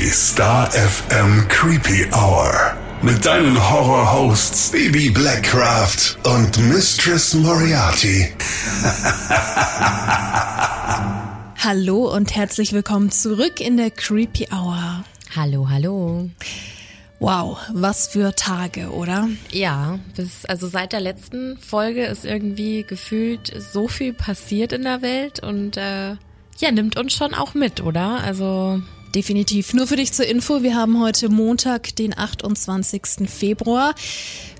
Die Star FM Creepy Hour mit deinen Horror-Hosts Baby Blackcraft und Mistress Moriarty. Hallo und herzlich willkommen zurück in der Creepy Hour. Hallo, hallo. Wow, was für Tage, oder? Ja, also seit der letzten Folge ist irgendwie gefühlt so viel passiert in der Welt und nimmt uns schon auch mit, oder? Also definitiv. Nur für dich zur Info, wir haben heute Montag, den 28. Februar.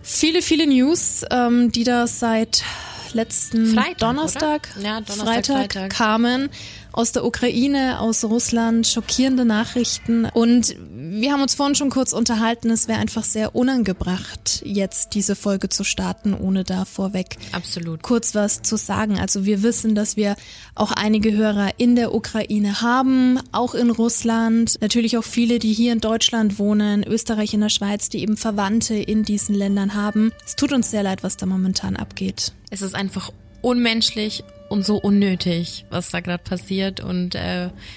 Viele, viele News, die da seit letzten Freitag kamen. Aus der Ukraine, aus Russland, schockierende Nachrichten. Und wir haben uns vorhin schon kurz unterhalten, es wäre einfach sehr unangebracht, jetzt diese Folge zu starten, ohne da vorweg kurz was zu sagen. Also wir wissen, dass wir auch einige Hörer in der Ukraine haben, auch in Russland. Natürlich auch viele, die hier in Deutschland wohnen, Österreich, in der Schweiz, die eben Verwandte in diesen Ländern haben. Es tut uns sehr leid, was da momentan abgeht. Es ist einfach unmenschlich und so unnötig, was da gerade passiert, und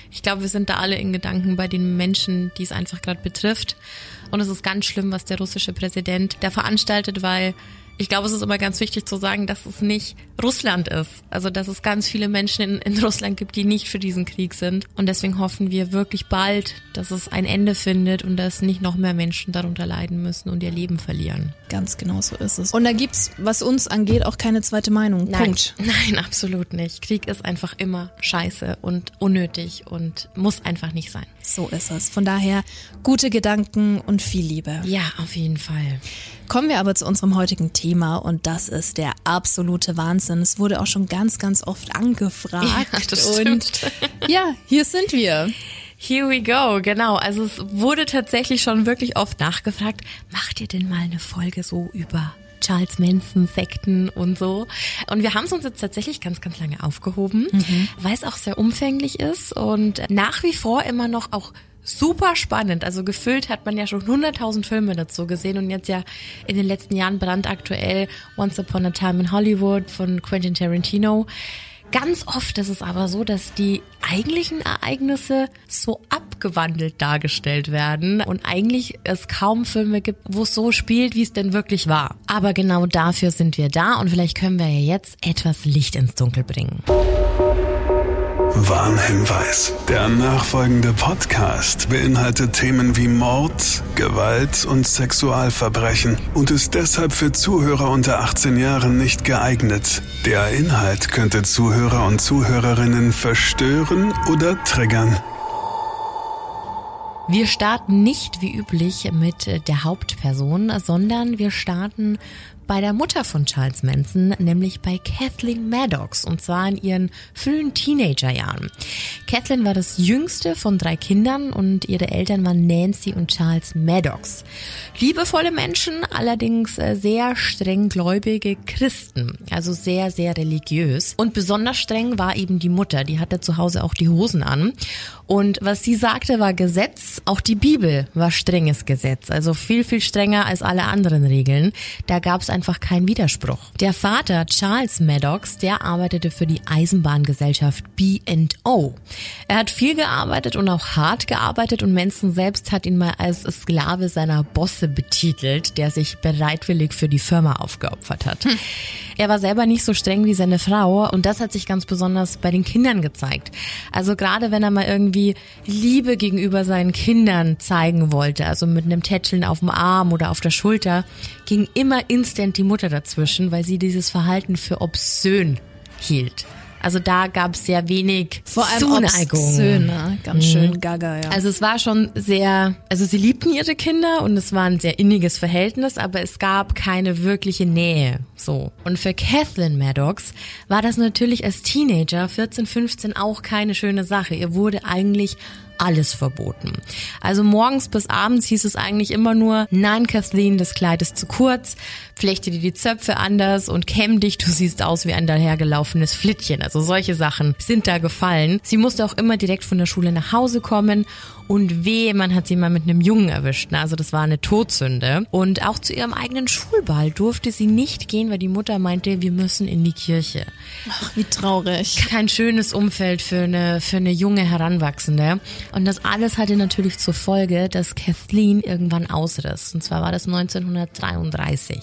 ich glaube, wir sind da alle in Gedanken bei den Menschen, die es einfach gerade betrifft, und es ist ganz schlimm, was der russische Präsident da veranstaltet, weil ich glaube, es ist immer ganz wichtig zu sagen, dass es nicht Russland ist, also dass es ganz viele Menschen in Russland gibt, die nicht für diesen Krieg sind, und deswegen hoffen wir wirklich bald, dass es ein Ende findet und dass nicht noch mehr Menschen darunter leiden müssen und ihr Leben verlieren. Ganz genau so ist es. Und da gibt's, was uns angeht, auch keine zweite Meinung. Nein. Punkt. Nein, absolut nicht. Krieg ist einfach immer scheiße und unnötig und muss einfach nicht sein. So ist es. Von daher gute Gedanken und viel Liebe. Ja, auf jeden Fall. Kommen wir aber zu unserem heutigen Thema, und das ist der absolute Wahnsinn. Es wurde auch schon ganz, ganz oft angefragt. Ja, das stimmt. Und ja, hier sind wir. Here we go, genau. Also es wurde tatsächlich schon wirklich oft nachgefragt, macht ihr denn mal eine Folge so über Charles Manson, Sekten und so. Und wir haben es uns jetzt tatsächlich ganz, ganz lange aufgehoben, weil es auch sehr umfänglich ist und nach wie vor immer noch auch super spannend. Also gefüllt hat man ja schon 100.000 Filme dazu gesehen, und jetzt ja in den letzten Jahren brandaktuell Once Upon a Time in Hollywood von Quentin Tarantino. Ganz oft ist es aber so, dass die eigentlichen Ereignisse so abgewandelt dargestellt werden und eigentlich es kaum Filme gibt, wo es so spielt, wie es denn wirklich war. Aber genau dafür sind wir da, und vielleicht können wir ja jetzt etwas Licht ins Dunkel bringen. Warnhinweis. Der nachfolgende Podcast beinhaltet Themen wie Mord, Gewalt und Sexualverbrechen und ist deshalb für Zuhörer unter 18 Jahren nicht geeignet. Der Inhalt könnte Zuhörer und Zuhörerinnen verstören oder triggern. Wir starten nicht wie üblich mit der Hauptperson, sondern wir starten bei der Mutter von Charles Manson, nämlich bei Kathleen Maddox, und zwar in ihren frühen Teenagerjahren. Kathleen war das jüngste von 3 Kindern, und ihre Eltern waren Nancy und Charles Maddox. Liebevolle Menschen, allerdings sehr strenggläubige Christen, also sehr, sehr religiös. Und besonders streng war eben die Mutter, die hatte zu Hause auch die Hosen an. Und was sie sagte, war Gesetz. Auch die Bibel war strenges Gesetz, also viel, viel strenger als alle anderen Regeln. Da gab es einfach keinen Widerspruch. Der Vater, Charles Maddox, der arbeitete für die Eisenbahngesellschaft B&O. Er hat viel gearbeitet und auch hart gearbeitet, und Manson selbst hat ihn mal als Sklave seiner Bosse betitelt, der sich bereitwillig für die Firma aufgeopfert hat. Er war selber nicht so streng wie seine Frau, und das hat sich ganz besonders bei den Kindern gezeigt. Also gerade wenn er mal irgendwie Liebe gegenüber seinen Kindern zeigen wollte, also mit einem Tätscheln auf dem Arm oder auf der Schulter, ging immer instant die Mutter dazwischen, weil sie dieses Verhalten für obszön hielt. Also da gab es sehr wenig Zuneigung. Vor allem obszöner, ganz schön gaga, ja. Also es war schon sehr, also sie liebten ihre Kinder und es war ein sehr inniges Verhältnis, aber es gab keine wirkliche Nähe, so. Und für Kathleen Maddox war das natürlich als Teenager, 14, 15, auch keine schöne Sache. Ihr wurde eigentlich alles verboten. Also morgens bis abends hieß es eigentlich immer nur, nein Kathleen, das Kleid ist zu kurz, flechte dir die Zöpfe anders und kämm dich, du siehst aus wie ein dahergelaufenes Flittchen. Also solche Sachen sind da gefallen. Sie musste auch immer direkt von der Schule nach Hause kommen, und wehe, man hat sie mal mit einem Jungen erwischt. Also das war eine Todsünde. Und auch zu ihrem eigenen Schulball durfte sie nicht gehen, weil die Mutter meinte, wir müssen in die Kirche. Ach, wie traurig. Kein schönes Umfeld für eine junge Heranwachsende. Und das alles hatte natürlich zur Folge, dass Kathleen irgendwann ausriss. Und zwar war das 1933.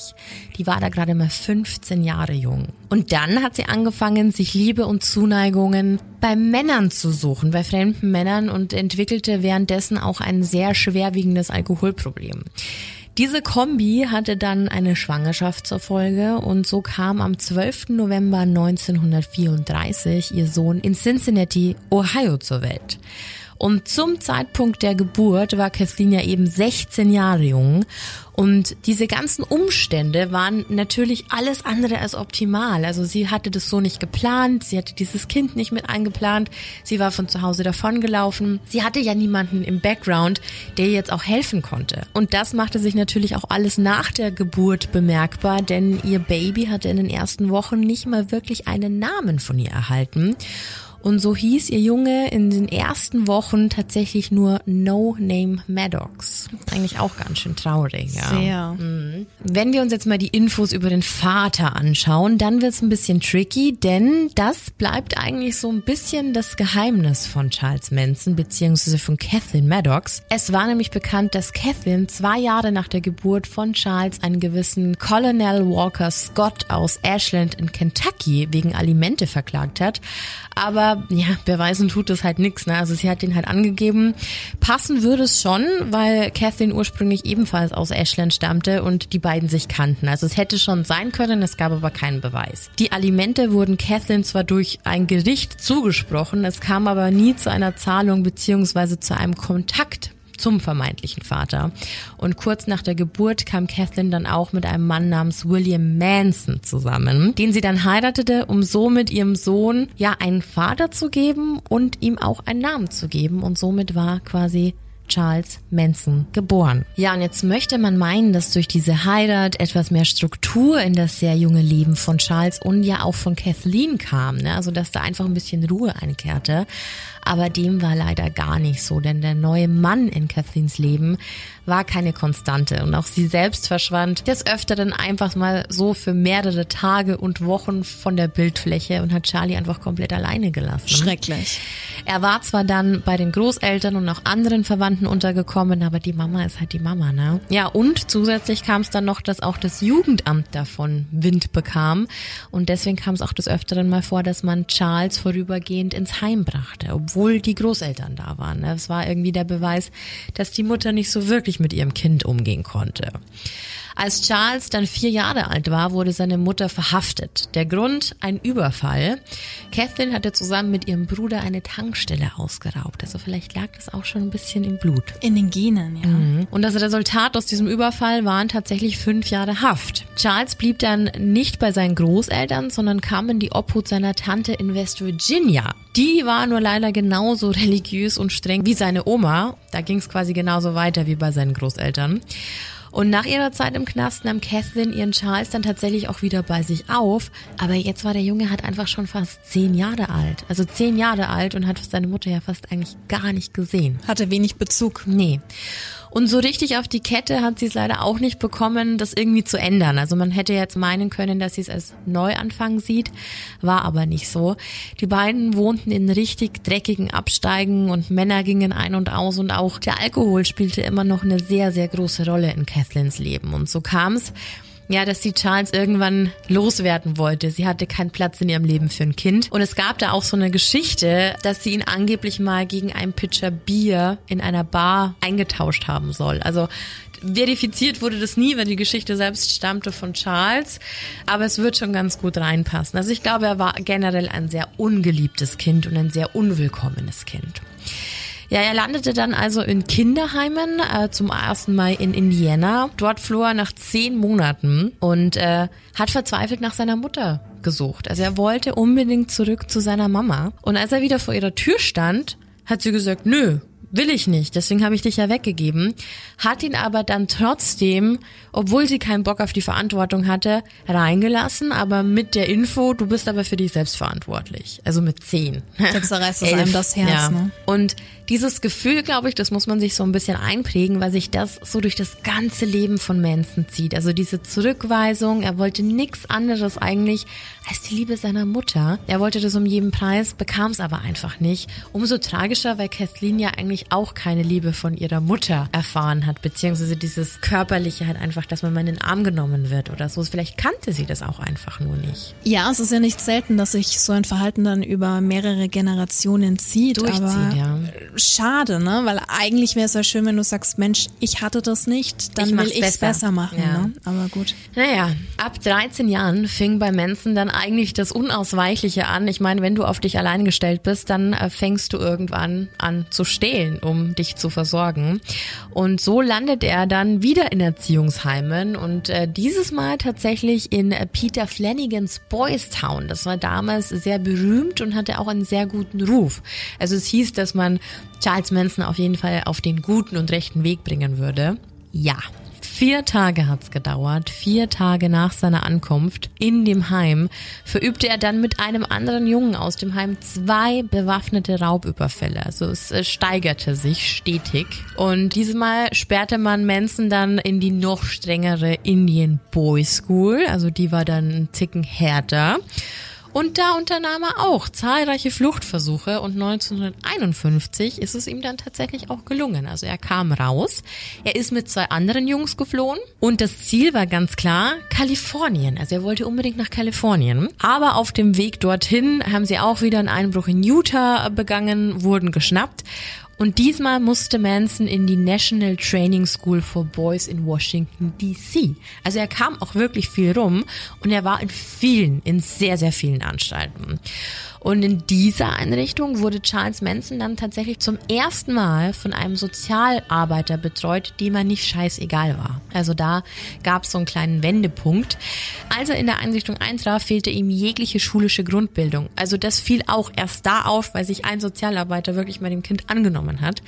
Die war da gerade mal 15 Jahre jung. Und dann hat sie angefangen, sich Liebe und Zuneigungen bei Männern zu suchen, bei fremden Männern, und entwickelte währenddessen auch ein sehr schwerwiegendes Alkoholproblem. Diese Kombi hatte dann eine Schwangerschaft zur Folge, und so kam am 12. November 1934 ihr Sohn in Cincinnati, Ohio, zur Welt. Und zum Zeitpunkt der Geburt war Kathleen ja eben 16 Jahre jung, und diese ganzen Umstände waren natürlich alles andere als optimal. Also sie hatte das so nicht geplant, sie hatte dieses Kind nicht mit eingeplant, sie war von zu Hause davongelaufen. Sie hatte ja niemanden im Background, der ihr jetzt auch helfen konnte. Und das machte sich natürlich auch alles nach der Geburt bemerkbar, denn ihr Baby hatte in den ersten Wochen nicht mal wirklich einen Namen von ihr erhalten. Und so hieß ihr Junge in den ersten Wochen tatsächlich nur No Name Maddox. Eigentlich auch ganz schön traurig, ja. Sehr. Wenn wir uns jetzt mal die Infos über den Vater anschauen, dann wird's ein bisschen tricky, denn das bleibt eigentlich so ein bisschen das Geheimnis von Charles Manson bzw. von Kathleen Maddox. Es war nämlich bekannt, dass Kathleen 2 Jahre nach der Geburt von Charles einen gewissen Colonel Walker Scott aus Ashland in Kentucky wegen Alimente verklagt hat. Aber ja, beweisen tut das halt nichts, ne? Also sie hat den halt angegeben. Passen würde es schon, weil Kathleen ursprünglich ebenfalls aus Ashland stammte und die beiden sich kannten. Also es hätte schon sein können, es gab aber keinen Beweis. Die Alimente wurden Kathleen zwar durch ein Gericht zugesprochen, es kam aber nie zu einer Zahlung bzw. zu einem Kontakt zum vermeintlichen Vater. Und kurz nach der Geburt kam Kathleen dann auch mit einem Mann namens William Manson zusammen, den sie dann heiratete, um so mit ihrem Sohn ja einen Vater zu geben und ihm auch einen Namen zu geben. Und somit war quasi Charles Manson geboren. Ja, und jetzt möchte man meinen, dass durch diese Heirat etwas mehr Struktur in das sehr junge Leben von Charles und ja auch von Kathleen kam, ne? Also dass da einfach ein bisschen Ruhe einkehrte. Aber dem war leider gar nicht so, denn der neue Mann in Kathleens Leben war keine Konstante, und auch sie selbst verschwand des Öfteren einfach mal so für mehrere Tage und Wochen von der Bildfläche und hat Charlie einfach komplett alleine gelassen. Schrecklich. Er war zwar dann bei den Großeltern und auch anderen Verwandten untergekommen, aber die Mama ist halt die Mama, ne? Ja, und zusätzlich kam es dann noch, dass auch das Jugendamt davon Wind bekam, und deswegen kam es auch des Öfteren mal vor, dass man Charles vorübergehend ins Heim brachte, obwohl die Großeltern da waren. Es war irgendwie der Beweis, dass die Mutter nicht so wirklich mit ihrem Kind umgehen konnte. Als Charles dann 4 Jahre alt war, wurde seine Mutter verhaftet. Der Grund? Ein Überfall. Kathleen hatte zusammen mit ihrem Bruder eine Tankstelle ausgeraubt. Also vielleicht lag das auch schon ein bisschen im Blut. In den Genen, ja. Mhm. Und das Resultat aus diesem Überfall waren tatsächlich 5 Jahre Haft. Charles blieb dann nicht bei seinen Großeltern, sondern kam in die Obhut seiner Tante in West Virginia. Die war nur leider genauso religiös und streng wie seine Oma. Da ging es quasi genauso weiter wie bei seinen Großeltern. Und nach ihrer Zeit im Knast nahm Kathleen ihren Charles dann tatsächlich auch wieder bei sich auf. Aber jetzt war der Junge halt einfach schon fast 10 Jahre alt. Also 10 Jahre alt, und hat seine Mutter ja fast eigentlich gar nicht gesehen. Hatte wenig Bezug. Nee. Und so richtig auf die Kette hat sie es leider auch nicht bekommen, das irgendwie zu ändern. Also man hätte jetzt meinen können, dass sie es als Neuanfang sieht, war aber nicht so. Die beiden wohnten in richtig dreckigen Absteigen, und Männer gingen ein und aus, und auch der Alkohol spielte immer noch eine sehr, sehr große Rolle in Kathleens Leben. Und so kam es, ja, dass sie Charles irgendwann loswerden wollte. Sie hatte keinen Platz in ihrem Leben für ein Kind. Und es gab da auch so eine Geschichte, dass sie ihn angeblich mal gegen einen Pitcher Bier in einer Bar eingetauscht haben soll. Also verifiziert wurde das nie, weil die Geschichte selbst stammte von Charles. Aber es wird schon ganz gut reinpassen. Also ich glaube, er war generell ein sehr ungeliebtes Kind und ein sehr unwillkommenes Kind. Ja, er landete dann also in Kinderheimen, zum ersten Mal in Indiana. Dort floh er nach 10 Monaten und hat verzweifelt nach seiner Mutter gesucht. Also er wollte unbedingt zurück zu seiner Mama. Und als er wieder vor ihrer Tür stand, hat sie gesagt, nö, will ich nicht, deswegen habe ich dich ja weggegeben. Hat ihn aber dann trotzdem, obwohl sie keinen Bock auf die Verantwortung hatte, reingelassen, aber mit der Info, du bist aber für dich selbst verantwortlich. Also mit 10. Jetzt zerreißt es einem das Herz, ja. Ne? Und dieses Gefühl, glaube ich, das muss man sich so ein bisschen einprägen, weil sich das so durch das ganze Leben von Manson zieht. Also diese Zurückweisung, er wollte nichts anderes eigentlich als die Liebe seiner Mutter. Er wollte das um jeden Preis, bekam es aber einfach nicht. Umso tragischer, weil Kathleen ja eigentlich wahrscheinlich auch keine Liebe von ihrer Mutter erfahren hat, beziehungsweise dieses Körperliche halt einfach, dass man mal in den Arm genommen wird oder so. Vielleicht kannte sie das auch einfach nur nicht. Ja, es ist ja nicht selten, dass sich so ein Verhalten dann über mehrere Generationen zieht. Aber ja. Schade, ne? Weil eigentlich wäre es ja schön, wenn du sagst, Mensch, ich hatte das nicht, dann will ich es besser machen. Ja. Ne? Aber gut. Naja, ab 13 Jahren fing bei Manson dann eigentlich das Unausweichliche an. Ich meine, wenn du auf dich allein gestellt bist, dann fängst du irgendwann an zu stehlen, um dich zu versorgen. Und so landet er dann wieder in Erziehungsheimen und dieses Mal tatsächlich in Peter Flanagans Boys Town. Das war damals sehr berühmt und hatte auch einen sehr guten Ruf. Also es hieß, dass man Charles Manson auf jeden Fall auf den guten und rechten Weg bringen würde. Ja. 4 Tage hat's gedauert, 4 Tage nach seiner Ankunft in dem Heim verübte er dann mit einem anderen Jungen aus dem Heim 2 bewaffnete Raubüberfälle. Also es steigerte sich stetig und dieses Mal sperrte man Manson dann in die noch strengere Indian Boys School, also die war dann einen Ticken härter. Und da unternahm er auch zahlreiche Fluchtversuche und 1951 ist es ihm dann tatsächlich auch gelungen. Also er kam raus, er ist mit 2 anderen Jungs geflohen und das Ziel war ganz klar Kalifornien. Also er wollte unbedingt nach Kalifornien. Aber auf dem Weg dorthin haben sie auch wieder einen Einbruch in Utah begangen, wurden geschnappt. Und diesmal musste Manson in die National Training School for Boys in Washington, D.C. Also er kam auch wirklich viel rum und er war in sehr, sehr vielen Anstalten. Und in dieser Einrichtung wurde Charles Manson dann tatsächlich zum ersten Mal von einem Sozialarbeiter betreut, dem er nicht scheißegal war. Also da gab es so einen kleinen Wendepunkt. Als er in der Einrichtung eintraf, fehlte ihm jegliche schulische Grundbildung. Also das fiel auch erst da auf, weil sich ein Sozialarbeiter wirklich mal dem Kind angenommen hat.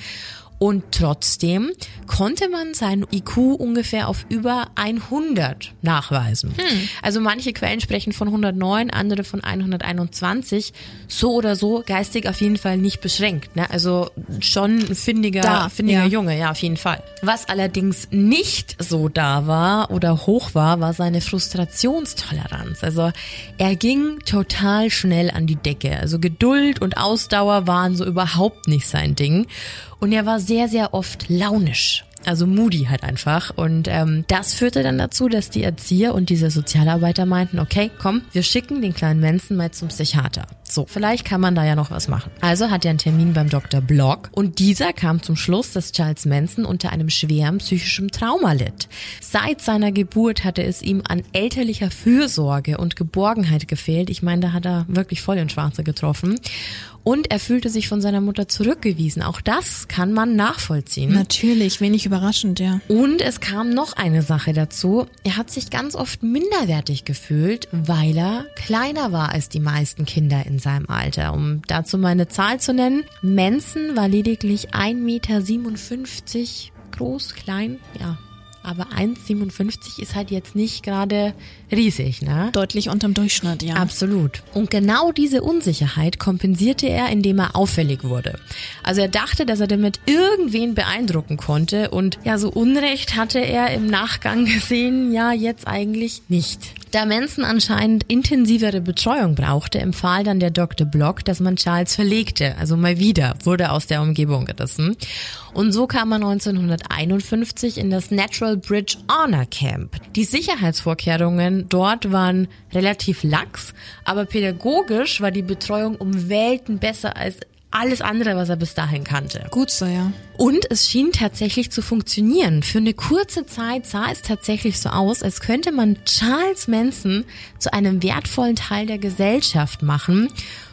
Und trotzdem konnte man seinen IQ ungefähr auf über 100 nachweisen. Also manche Quellen sprechen von 109, andere von 121. So oder so geistig auf jeden Fall nicht beschränkt. Ne? Also schon ein findiger Junge, ja, auf jeden Fall. Was allerdings nicht so da war oder hoch war seine Frustrationstoleranz. Also er ging total schnell an die Decke. Also Geduld und Ausdauer waren so überhaupt nicht sein Ding. Und er war sehr, sehr oft launisch, also moody halt einfach. Und das führte dann dazu, dass die Erzieher und diese Sozialarbeiter meinten, okay, komm, wir schicken den kleinen Manson mal zum Psychiater. So, vielleicht kann man da ja noch was machen. Also hat er einen Termin beim Dr. Block und dieser kam zum Schluss, dass Charles Manson unter einem schweren psychischen Trauma litt. Seit seiner Geburt hatte es ihm an elterlicher Fürsorge und Geborgenheit gefehlt. Ich meine, da hat er wirklich voll ins Schwarze getroffen. Und er fühlte sich von seiner Mutter zurückgewiesen. Auch das kann man nachvollziehen. Natürlich, wenig überraschend, ja. Und es kam noch eine Sache dazu. Er hat sich ganz oft minderwertig gefühlt, weil er kleiner war als die meisten Kinder in seinem Alter. Um dazu mal eine Zahl zu nennen, Manson war lediglich 1,57 Meter groß, klein, ja. Aber 1,57 ist halt jetzt nicht gerade riesig, ne? Deutlich unterm Durchschnitt, ja. Absolut. Und genau diese Unsicherheit kompensierte er, indem er auffällig wurde. Also er dachte, dass er damit irgendwen beeindrucken konnte und ja, so Unrecht hatte er im Nachgang gesehen, ja, jetzt eigentlich nicht. Da Manson anscheinend intensivere Betreuung brauchte, empfahl dann der Dr. Block, dass man Charles verlegte. Also mal wieder wurde aus der Umgebung gerissen. Und so kam er 1951 in das Natural Bridge Honor Camp. Die Sicherheitsvorkehrungen dort waren relativ lax, aber pädagogisch war die Betreuung um Welten besser als alles andere, was er bis dahin kannte. Gut so, ja. Und es schien tatsächlich zu funktionieren. Für eine kurze Zeit sah es tatsächlich so aus, als könnte man Charles Manson zu einem wertvollen Teil der Gesellschaft machen.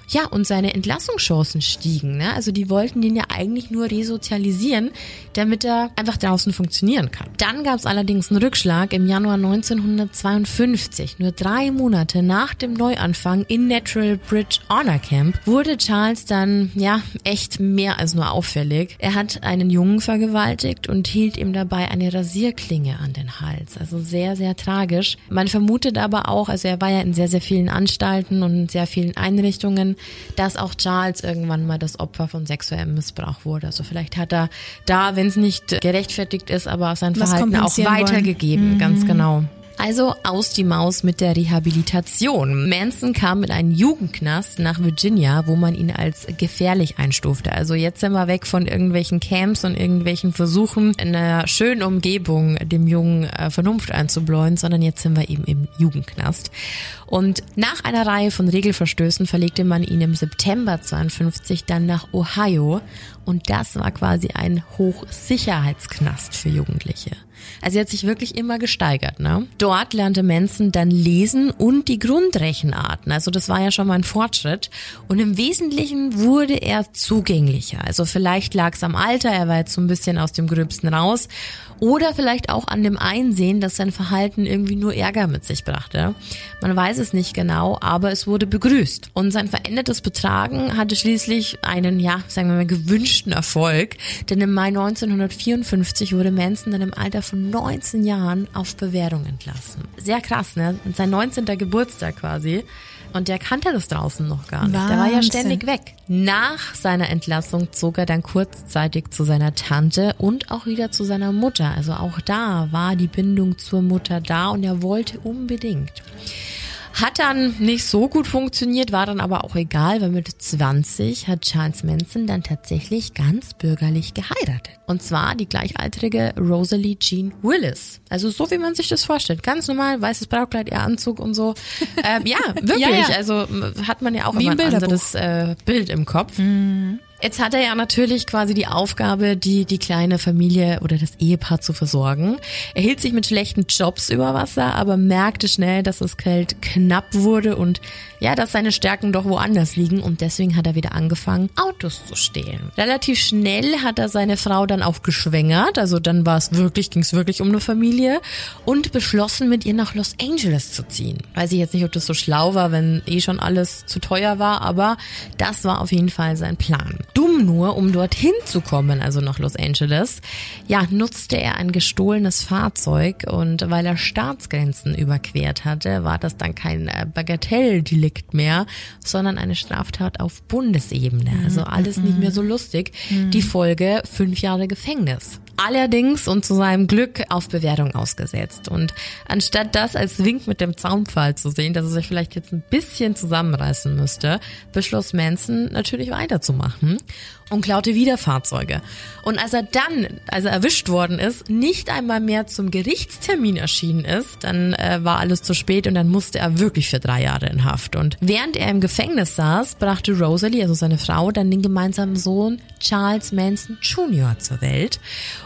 Ja, und seine Entlassungschancen stiegen. Ne? Also die wollten den ja eigentlich nur resozialisieren, damit er einfach draußen funktionieren kann. Dann gab es allerdings einen Rückschlag im Januar 1952. Nur 3 Monate nach dem Neuanfang in Natural Bridge Honor Camp wurde Charles dann, ja, echt mehr als nur auffällig. Er hat einen Jungen vergewaltigt und hielt ihm dabei eine Rasierklinge an den Hals. Also sehr, sehr tragisch. Man vermutet aber auch, also er war ja in sehr, sehr vielen Anstalten und in sehr vielen Einrichtungen, dass auch Charles irgendwann mal das Opfer von sexuellem Missbrauch wurde. Also vielleicht hat er da, wenn es nicht gerechtfertigt ist, aber sein Verhalten auch weitergegeben. Mhm. Ganz genau. Also aus die Maus mit der Rehabilitation. Manson kam in einen Jugendknast nach Virginia, wo man ihn als gefährlich einstufte. Also jetzt sind wir weg von irgendwelchen Camps und irgendwelchen Versuchen, in einer schönen Umgebung dem Jungen Vernunft einzubläuen, sondern jetzt sind wir eben im Jugendknast. Und nach einer Reihe von Regelverstößen verlegte man ihn im September 1952 dann nach Ohio. Und das war quasi ein Hochsicherheitsknast für Jugendliche. Also er hat sich wirklich immer gesteigert, ne? Dort lernte Manson dann lesen und die Grundrechenarten. Also das war ja schon mal ein Fortschritt. Und im Wesentlichen wurde er zugänglicher. Also vielleicht lag es am Alter, er war jetzt so ein bisschen aus dem Gröbsten raus. Oder vielleicht auch an dem Einsehen, dass sein Verhalten irgendwie nur Ärger mit sich brachte. Man weiß es nicht genau, aber es wurde begrüßt. Und sein verändertes Betragen hatte schließlich einen, ja, sagen wir mal, gewünschten Erfolg. Denn im Mai 1954 wurde Manson dann im Alter von 19 Jahren auf Bewährung entlassen. Sehr krass, ne? Sein 19. Geburtstag quasi. Und der kannte das draußen noch gar nicht. Wahnsinn. Der war ja ständig weg. Nach seiner Entlassung zog er dann kurzzeitig zu seiner Tante und auch wieder zu seiner Mutter. Also auch da war die Bindung zur Mutter da und er wollte unbedingt. Hat dann nicht so gut funktioniert, war dann aber auch egal, weil mit 20 hat Charles Manson dann tatsächlich ganz bürgerlich geheiratet. Und zwar die gleichaltrige Rosalie Jean Willis. Also so, wie man sich das vorstellt. Ganz normal, weißes Brautkleid, ihr Anzug und so. Ja, wirklich. Ja. Also hat man ja auch wie immer ein anderes Bild im Kopf. Mhm. Jetzt hat er ja natürlich quasi die Aufgabe, die kleine Familie oder das Ehepaar zu versorgen. Er hielt sich mit schlechten Jobs über Wasser, aber merkte schnell, dass das Geld knapp wurde und ja, dass seine Stärken doch woanders liegen und deswegen hat er wieder angefangen, Autos zu stehlen. Relativ schnell hat er seine Frau dann auch geschwängert, also dann ging es wirklich um eine Familie und beschlossen, mit ihr nach Los Angeles zu ziehen. Weiß ich jetzt nicht, ob das so schlau war, wenn schon alles zu teuer war, aber das war auf jeden Fall sein Plan. Dumm nur, um dorthin zu kommen, also nach Los Angeles, ja, nutzte er ein gestohlenes Fahrzeug und weil er Staatsgrenzen überquert hatte, war das dann kein Bagatelldelikt mehr, sondern eine Straftat auf Bundesebene. Also alles nicht mehr so lustig. Die Folge 5 Jahre Gefängnis. Allerdings und zu seinem Glück auf Bewährung ausgesetzt. Und anstatt das als Wink mit dem Zaunpfahl zu sehen, dass er sich vielleicht jetzt ein bisschen zusammenreißen müsste, beschloss Manson natürlich weiterzumachen und klaute wieder Fahrzeuge. Und als er dann, erwischt worden ist, nicht einmal mehr zum Gerichtstermin erschienen ist, dann war alles zu spät und dann musste er wirklich für 3 Jahre in Haft. Und während er im Gefängnis saß, brachte Rosalie, also seine Frau, dann den gemeinsamen Sohn Charles Manson Jr. zur Welt.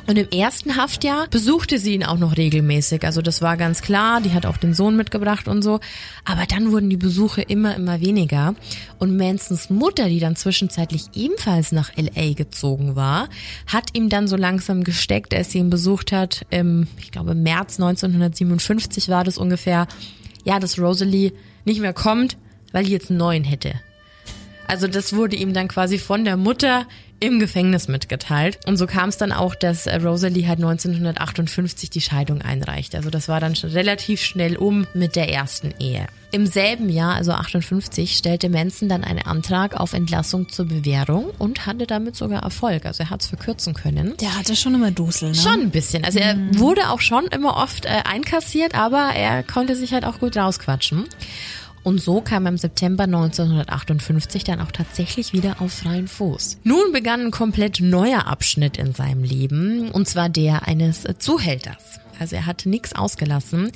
Und im ersten Haftjahr besuchte sie ihn auch noch regelmäßig. Also das war ganz klar, die hat auch den Sohn mitgebracht und so. Aber dann wurden die Besuche immer weniger. Und Mansons Mutter, die dann zwischenzeitlich ebenfalls nach L.A. gezogen war, hat ihm dann so langsam gesteckt, als sie ihn besucht hat. Ich glaube, März 1957 war das ungefähr. Ja, dass Rosalie nicht mehr kommt, weil die jetzt einen neuen hätte. Also das wurde ihm dann quasi von der Mutter im Gefängnis mitgeteilt. Und so kam es dann auch, dass Rosalie halt 1958 die Scheidung einreicht. Also das war dann schon relativ schnell um mit der ersten Ehe. Im selben Jahr, also 1958, stellte Manson dann einen Antrag auf Entlassung zur Bewährung und hatte damit sogar Erfolg. Also er hat es verkürzen können. Der hatte schon immer Dusel, ne? Schon ein bisschen. Also er wurde auch schon immer oft einkassiert, aber er konnte sich halt auch gut rausquatschen. Und so kam er im September 1958 dann auch tatsächlich wieder auf freien Fuß. Nun begann ein komplett neuer Abschnitt in seinem Leben, und zwar der eines Zuhälters. Also er hatte nichts ausgelassen.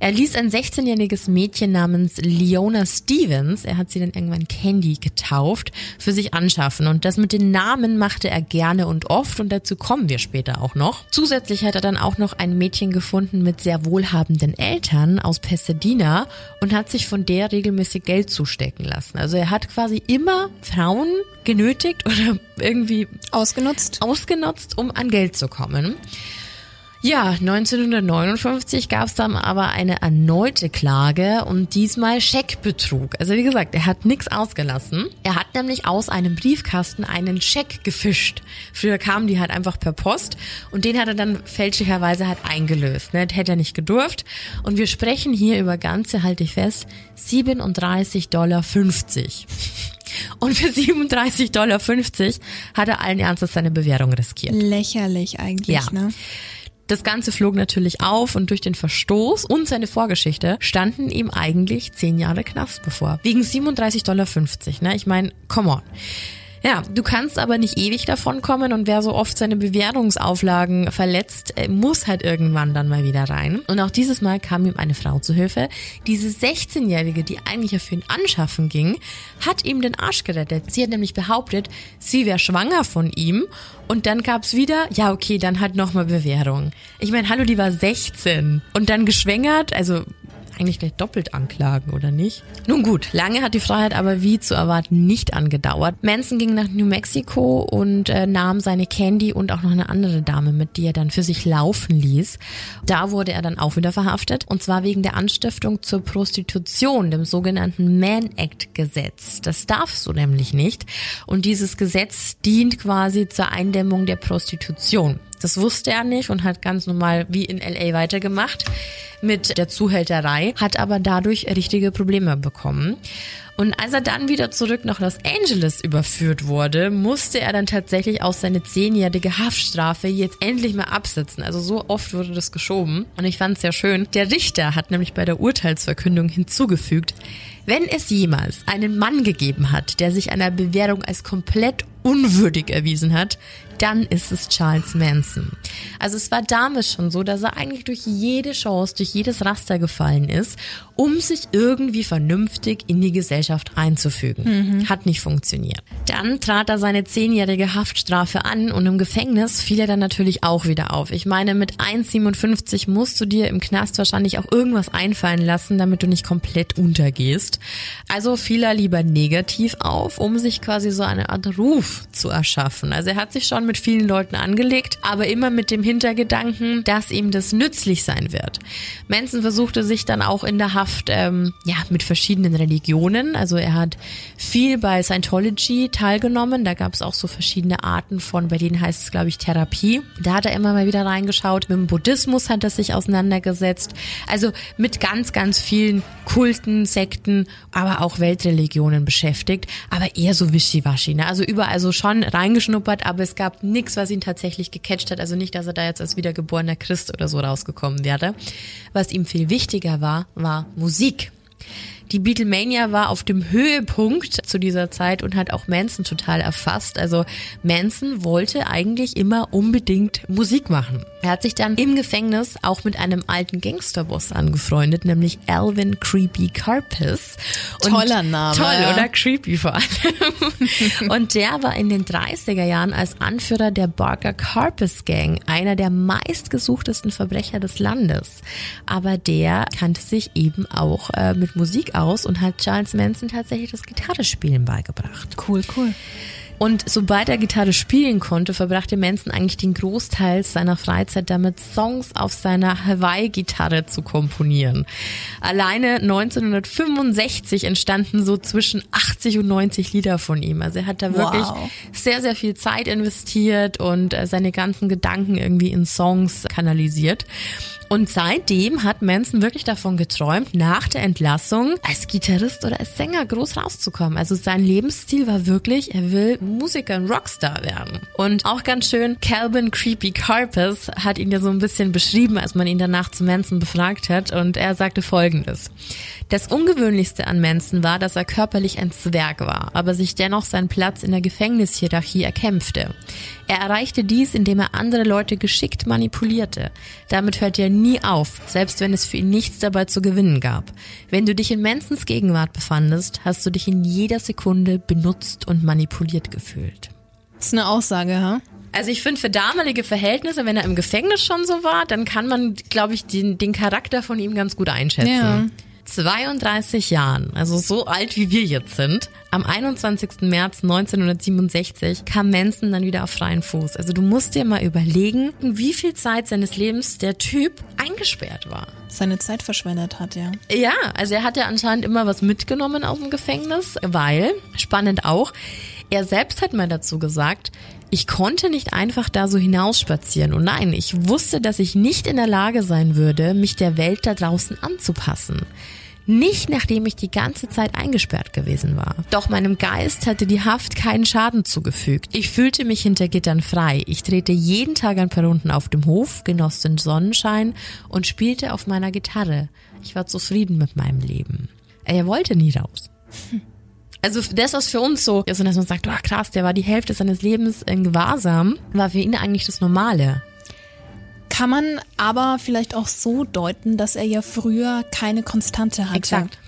Er ließ ein 16-jähriges Mädchen namens Leona Stevens, er hat sie dann irgendwann Candy getauft, für sich anschaffen. Und das mit den Namen machte er gerne und oft und dazu kommen wir später auch noch. Zusätzlich hat er dann auch noch ein Mädchen gefunden mit sehr wohlhabenden Eltern aus Pasadena und hat sich von der regelmäßig Geld zustecken lassen. Also er hat quasi immer Frauen genötigt oder irgendwie ausgenutzt, um an Geld zu kommen. Ja, 1959 gab es dann aber eine erneute Klage und diesmal Scheckbetrug. Also wie gesagt, er hat nichts ausgelassen. Er hat nämlich aus einem Briefkasten einen Scheck gefischt. Früher kamen die halt einfach per Post und den hat er dann fälschlicherweise halt eingelöst. Ne? Hätte er nicht gedurft. Und wir sprechen hier über ganze, halte ich fest, $37,50. Und für $37,50 hat er allen Ernstes seine Bewährung riskiert. Lächerlich eigentlich, ja. Ne? Das Ganze flog natürlich auf und durch den Verstoß und seine Vorgeschichte standen ihm eigentlich 10 Jahre Knast bevor. Wegen $37,50, ne? Ich meine, come on. Ja, du kannst aber nicht ewig davon kommen und wer so oft seine Bewährungsauflagen verletzt, muss halt irgendwann dann mal wieder rein. Und auch dieses Mal kam ihm eine Frau zu Hilfe. Diese 16-Jährige, die eigentlich auf ihn anschaffen ging, hat ihm den Arsch gerettet. Sie hat nämlich behauptet, sie wäre schwanger von ihm und dann gab's wieder, ja okay, dann halt nochmal Bewährung. Ich meine, hallo, die war 16 und dann geschwängert, also... Eigentlich gleich doppelt anklagen, oder nicht? Nun gut, lange hat die Freiheit aber wie zu erwarten nicht angedauert. Manson ging nach New Mexico und nahm seine Candy und auch noch eine andere Dame mit, die er dann für sich laufen ließ. Da wurde er dann auch wieder verhaftet und zwar wegen der Anstiftung zur Prostitution, dem sogenannten Mann Act Gesetz. Das darfst du nämlich nicht und dieses Gesetz dient quasi zur Eindämmung der Prostitution. Das wusste er nicht und hat ganz normal wie in L.A. weitergemacht mit der Zuhälterei, hat aber dadurch richtige Probleme bekommen. Und als er dann wieder zurück nach Los Angeles überführt wurde, musste er dann tatsächlich auch seine 10-jährige Haftstrafe jetzt endlich mal absitzen. Also so oft wurde das geschoben und ich fand es sehr schön. Der Richter hat nämlich bei der Urteilsverkündung hinzugefügt, wenn es jemals einen Mann gegeben hat, der sich einer Bewährung als komplett unwürdig erwiesen hat, dann ist es Charles Manson. Also es war damals schon so, dass er eigentlich durch jede Chance, durch jedes Raster gefallen ist, um sich irgendwie vernünftig in die Gesellschaft einzufügen. Mhm. Hat nicht funktioniert. Dann trat er seine 10-jährige Haftstrafe an und im Gefängnis fiel er dann natürlich auch wieder auf. Ich meine, mit 1,57 musst du dir im Knast wahrscheinlich auch irgendwas einfallen lassen, damit du nicht komplett untergehst. Also fiel er lieber negativ auf, um sich quasi so eine Art Ruf zu erschaffen. Also er hat sich schon mit vielen Leuten angelegt, aber immer mit dem Hintergedanken, dass ihm das nützlich sein wird. Manson versuchte sich dann auch in der Haft mit verschiedenen Religionen. Also er hat viel bei Scientology teilgenommen. Da gab es auch so verschiedene Arten von, bei denen heißt es, glaube ich, Therapie. Da hat er immer mal wieder reingeschaut. Mit dem Buddhismus hat er sich auseinandergesetzt. Also mit ganz, ganz vielen Kulten, Sekten, aber auch Weltreligionen beschäftigt. Aber eher so wischiwaschi, ne? Also überall so schon reingeschnuppert, aber es gab nichts, was ihn tatsächlich gecatcht hat. Also nicht, dass er da jetzt als wiedergeborener Christ oder so rausgekommen wäre. Was ihm viel wichtiger war, war Musik. Die Beatlemania war auf dem Höhepunkt zu dieser Zeit und hat auch Manson total erfasst. Also Manson wollte eigentlich immer unbedingt Musik machen. Er hat sich dann im Gefängnis auch mit einem alten Gangsterboss angefreundet, nämlich Alvin Creepy Karpis. Toller Name. Toll, ja. Oder? Creepy vor allem. Und der war in den 30er Jahren als Anführer der Barker Karpis Gang einer der meistgesuchtesten Verbrecher des Landes. Aber der kannte sich eben auch mit Musik aus und hat Charles Manson tatsächlich das Gitarrespielen beigebracht. Cool. Und sobald er Gitarre spielen konnte, verbrachte Manson eigentlich den Großteil seiner Freizeit damit, Songs auf seiner Hawaii-Gitarre zu komponieren. Alleine 1965 entstanden so zwischen 80 und 90 Lieder von ihm. Also er hat da wirklich sehr, sehr viel Zeit investiert und seine ganzen Gedanken irgendwie in Songs kanalisiert. Und seitdem hat Manson wirklich davon geträumt, nach der Entlassung als Gitarrist oder als Sänger groß rauszukommen. Also sein Lebensstil war wirklich, er will Musiker und Rockstar werden. Und auch ganz schön, Calvin Creepy Karpis hat ihn ja so ein bisschen beschrieben, als man ihn danach zu Manson befragt hat. Und er sagte Folgendes. Das Ungewöhnlichste an Manson war, dass er körperlich ein Zwerg war, aber sich dennoch seinen Platz in der Gefängnishierarchie erkämpfte. Er erreichte dies, indem er andere Leute geschickt manipulierte. Damit hört er nie auf, selbst wenn es für ihn nichts dabei zu gewinnen gab. Wenn du dich in Mansons Gegenwart befandest, hast du dich in jeder Sekunde benutzt und manipuliert gefühlt. Das ist eine Aussage, ha? Also ich finde, für damalige Verhältnisse, wenn er im Gefängnis schon so war, dann kann man, glaube ich, den Charakter von ihm ganz gut einschätzen. Ja. 32 Jahren, also so alt wie wir jetzt sind, am 21. März 1967 kam Manson dann wieder auf freien Fuß. Also du musst dir mal überlegen, in wie viel Zeit seines Lebens der Typ eingesperrt war. Seine Zeit verschwendet hat, ja. Ja, also er hat ja anscheinend immer was mitgenommen aus dem Gefängnis, weil, spannend auch, er selbst hat mal dazu gesagt, ich konnte nicht einfach da so hinausspazieren und nein, ich wusste, dass ich nicht in der Lage sein würde, mich der Welt da draußen anzupassen. Nicht nachdem ich die ganze Zeit eingesperrt gewesen war. Doch meinem Geist hatte die Haft keinen Schaden zugefügt. Ich fühlte mich hinter Gittern frei. Ich drehte jeden Tag ein paar Runden auf dem Hof, genoss den Sonnenschein und spielte auf meiner Gitarre. Ich war zufrieden mit meinem Leben. Er wollte nie raus. Also das, was für uns so ist, und dass man sagt, oh krass, der war die Hälfte seines Lebens in Gewahrsam, war für ihn eigentlich das Normale. Kann man aber vielleicht auch so deuten, dass er ja früher keine Konstante hatte. Exakt.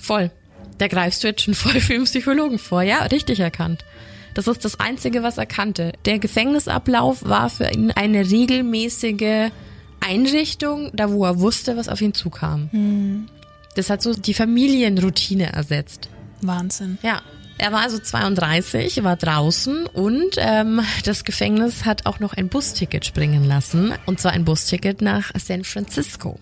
Voll. Da greifst du jetzt schon voll für den Psychologen vor. Ja, richtig erkannt. Das ist das Einzige, was er kannte. Der Gefängnisablauf war für ihn eine regelmäßige Einrichtung, da wo er wusste, was auf ihn zukam. Hm. Das hat so die Familienroutine ersetzt. Wahnsinn. Ja. Er war also 32, war draußen und das Gefängnis hat auch noch ein Busticket springen lassen. Und zwar ein Busticket nach San Francisco.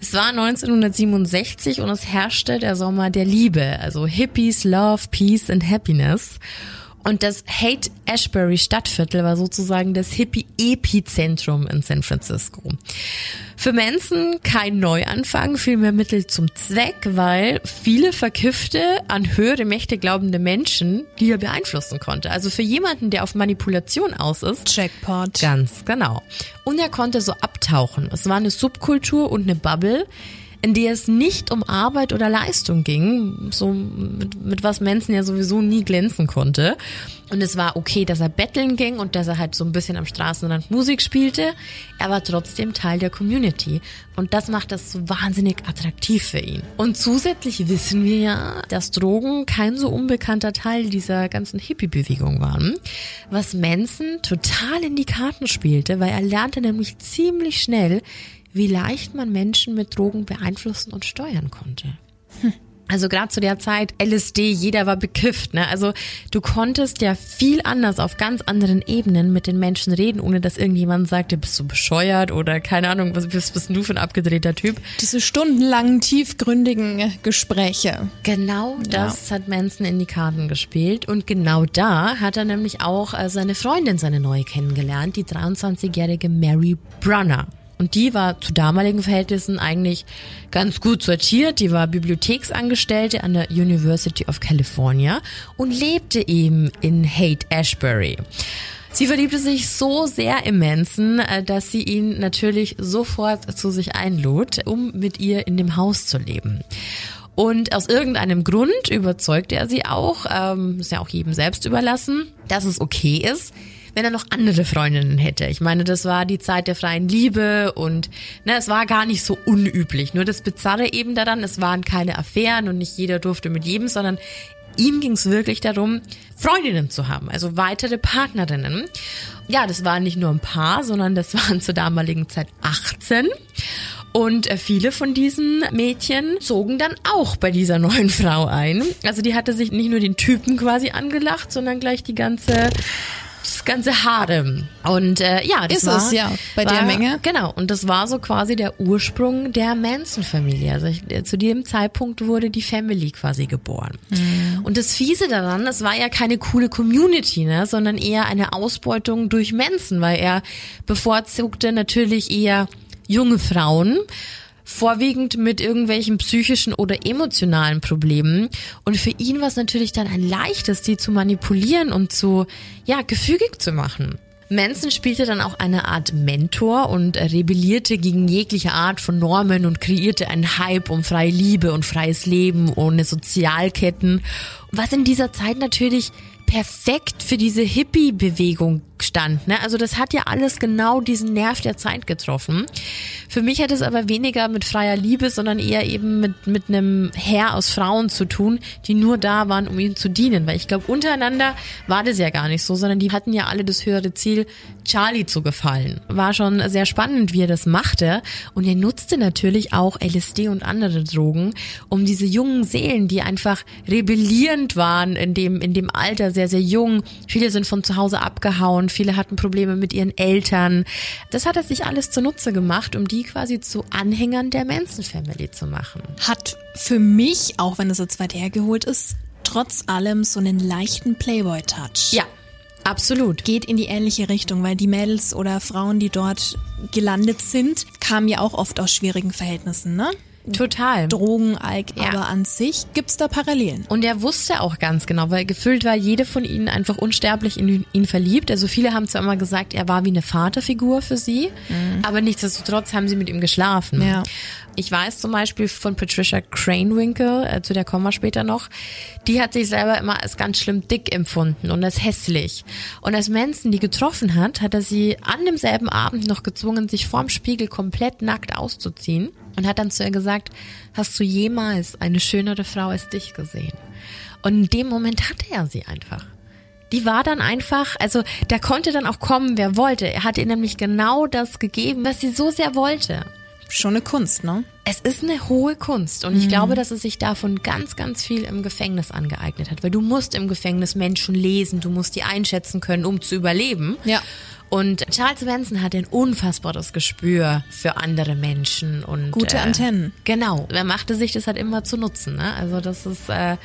Es war 1967 und es herrschte der Sommer der Liebe. Also Hippies, Love, Peace and Happiness. Und das Haight-Ashbury-Stadtviertel war sozusagen das Hippie-Epizentrum in San Francisco. Für Manson kein Neuanfang, vielmehr Mittel zum Zweck, weil viele verkiffte, an höhere Mächte glaubende Menschen, die er beeinflussen konnte. Also für jemanden, der auf Manipulation aus ist. Jackpot. Ganz genau. Und er konnte so abtauchen. Es war eine Subkultur und eine Bubble, in der es nicht um Arbeit oder Leistung ging, so mit was Manson ja sowieso nie glänzen konnte. Und es war okay, dass er betteln ging und dass er halt so ein bisschen am Straßenrand Musik spielte. Er war trotzdem Teil der Community. Und das macht das so wahnsinnig attraktiv für ihn. Und zusätzlich wissen wir ja, dass Drogen kein so unbekannter Teil dieser ganzen Hippie-Bewegung waren. Was Manson total in die Karten spielte, weil er lernte nämlich ziemlich schnell, wie leicht man Menschen mit Drogen beeinflussen und steuern konnte. Also gerade zu der Zeit, LSD, jeder war bekifft, ne? Also du konntest ja viel anders auf ganz anderen Ebenen mit den Menschen reden, ohne dass irgendjemand sagte, bist du bescheuert oder keine Ahnung, was bist du für ein abgedrehter Typ? Diese stundenlangen, tiefgründigen Gespräche. Genau das hat Manson in die Karten gespielt und genau da hat er nämlich auch seine Freundin, seine neue kennengelernt, die 23-jährige Mary Brunner. Und die war zu damaligen Verhältnissen eigentlich ganz gut sortiert. Die war Bibliotheksangestellte an der University of California und lebte eben in Haight-Ashbury. Sie verliebte sich so sehr in Manson, dass sie ihn natürlich sofort zu sich einlud, um mit ihr in dem Haus zu leben. Und aus irgendeinem Grund überzeugte er sie auch, ist ja auch jedem selbst überlassen, dass es okay ist, wenn er noch andere Freundinnen hätte. Ich meine, das war die Zeit der freien Liebe und es war gar nicht so unüblich. Nur das Bizarre eben daran, es waren keine Affären und nicht jeder durfte mit jedem, sondern ihm ging es wirklich darum, Freundinnen zu haben, also weitere Partnerinnen. Ja, das waren nicht nur ein paar, sondern das waren zur damaligen Zeit 18. Und viele von diesen Mädchen zogen dann auch bei dieser neuen Frau ein. Also die hatte sich nicht nur den Typen quasi angelacht, sondern gleich das ganze Harem. Und der Menge. Genau, und das war so quasi der Ursprung der Manson-Familie. Also zu dem Zeitpunkt wurde die Family quasi geboren. Mhm. Und das Fiese daran, das war ja keine coole Community, ne, sondern eher eine Ausbeutung durch Manson, weil er bevorzugte natürlich eher junge Frauen, vorwiegend mit irgendwelchen psychischen oder emotionalen Problemen. Und für ihn war es natürlich dann ein leichtes, die zu manipulieren und zu, gefügig zu machen. Manson spielte dann auch eine Art Mentor und rebellierte gegen jegliche Art von Normen und kreierte einen Hype um freie Liebe und freies Leben ohne Sozialketten. Was in dieser Zeit natürlich perfekt für diese Hippie-Bewegung stand, ne? Also das hat ja alles genau diesen Nerv der Zeit getroffen. Für mich hat es aber weniger mit freier Liebe, sondern eher eben mit einem Heer aus Frauen zu tun, die nur da waren, um ihm zu dienen. Weil ich glaube, untereinander war das ja gar nicht so, sondern die hatten ja alle das höhere Ziel, Charlie zu gefallen. War schon sehr spannend, wie er das machte. Und er nutzte natürlich auch LSD und andere Drogen, um diese jungen Seelen, die einfach rebellierend waren in dem Alter, sehr, sehr jung. Viele sind von zu Hause abgehauen, viele hatten Probleme mit ihren Eltern. Das hat er sich alles zunutze gemacht, um die quasi zu Anhängern der Manson-Family zu machen. Hat für mich, auch wenn es jetzt weit hergeholt ist, trotz allem so einen leichten Playboy-Touch. Ja, absolut. Geht in die ähnliche Richtung, weil die Mädels oder Frauen, die dort gelandet sind, kamen ja auch oft aus schwierigen Verhältnissen, ne? Total. Drogeneig, ja. Aber an sich gibt's da Parallelen. Und er wusste auch ganz genau, weil gefühlt war jede von ihnen einfach unsterblich in ihn verliebt. Also viele haben zwar immer gesagt, er war wie eine Vaterfigur für sie, aber nichtsdestotrotz haben sie mit ihm geschlafen. Ja. Ich weiß zum Beispiel von Patricia Krenwinkel, zu der kommen wir später noch, die hat sich selber immer als ganz schlimm dick empfunden und als hässlich. Und als Manson die getroffen hat, hat er sie an demselben Abend noch gezwungen, sich vorm Spiegel komplett nackt auszuziehen. Und hat dann zu ihr gesagt, hast du jemals eine schönere Frau als dich gesehen? Und in dem Moment hatte er sie einfach. Die war dann einfach, also da konnte dann auch kommen, wer wollte. Er hat ihr nämlich genau das gegeben, was sie so sehr wollte. Schon eine Kunst, ne? Es ist eine hohe Kunst und ich glaube, dass es sich davon ganz, ganz viel im Gefängnis angeeignet hat. Weil du musst im Gefängnis Menschen lesen, du musst die einschätzen können, um zu überleben. Ja. Und Charles Manson hat ein unfassbares Gespür für andere Menschen und gute Antennen. Genau. Er machte sich das halt immer zu nutzen, ne? Also das ist sehr,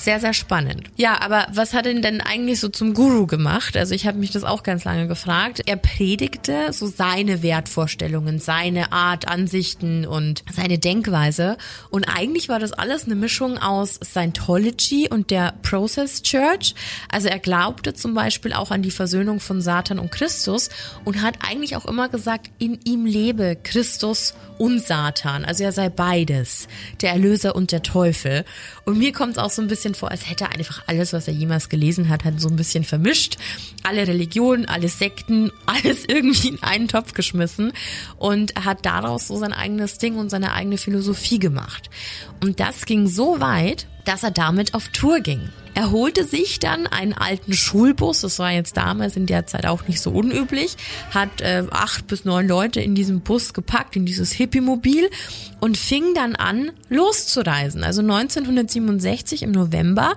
sehr spannend. Ja, aber was hat ihn denn eigentlich so zum Guru gemacht? Also ich habe mich das auch ganz lange gefragt. Er predigte so seine Wertvorstellungen, seine Art, Ansichten und seine Denkweise. Und eigentlich war das alles eine Mischung aus Scientology und der Process Church. Also er glaubte zum Beispiel auch an die Versöhnung von Satan und Christus. Und hat eigentlich auch immer gesagt, in ihm lebe Christus und Satan. Also er sei beides, der Erlöser und der Teufel. Und mir kommt es auch so ein bisschen vor, als hätte er einfach alles, was er jemals gelesen hat, so ein bisschen vermischt. Alle Religionen, alle Sekten, alles irgendwie in einen Topf geschmissen. Und hat daraus so sein eigenes Ding und seine eigene Philosophie gemacht. Und das ging so weit, dass er damit auf Tour ging. Er holte sich dann einen alten Schulbus, das war jetzt damals in der Zeit auch nicht so unüblich, hat 8 bis 9 Leute in diesem Bus gepackt, in dieses Hippie-Mobil und fing dann an, loszureisen. Also 1967 im November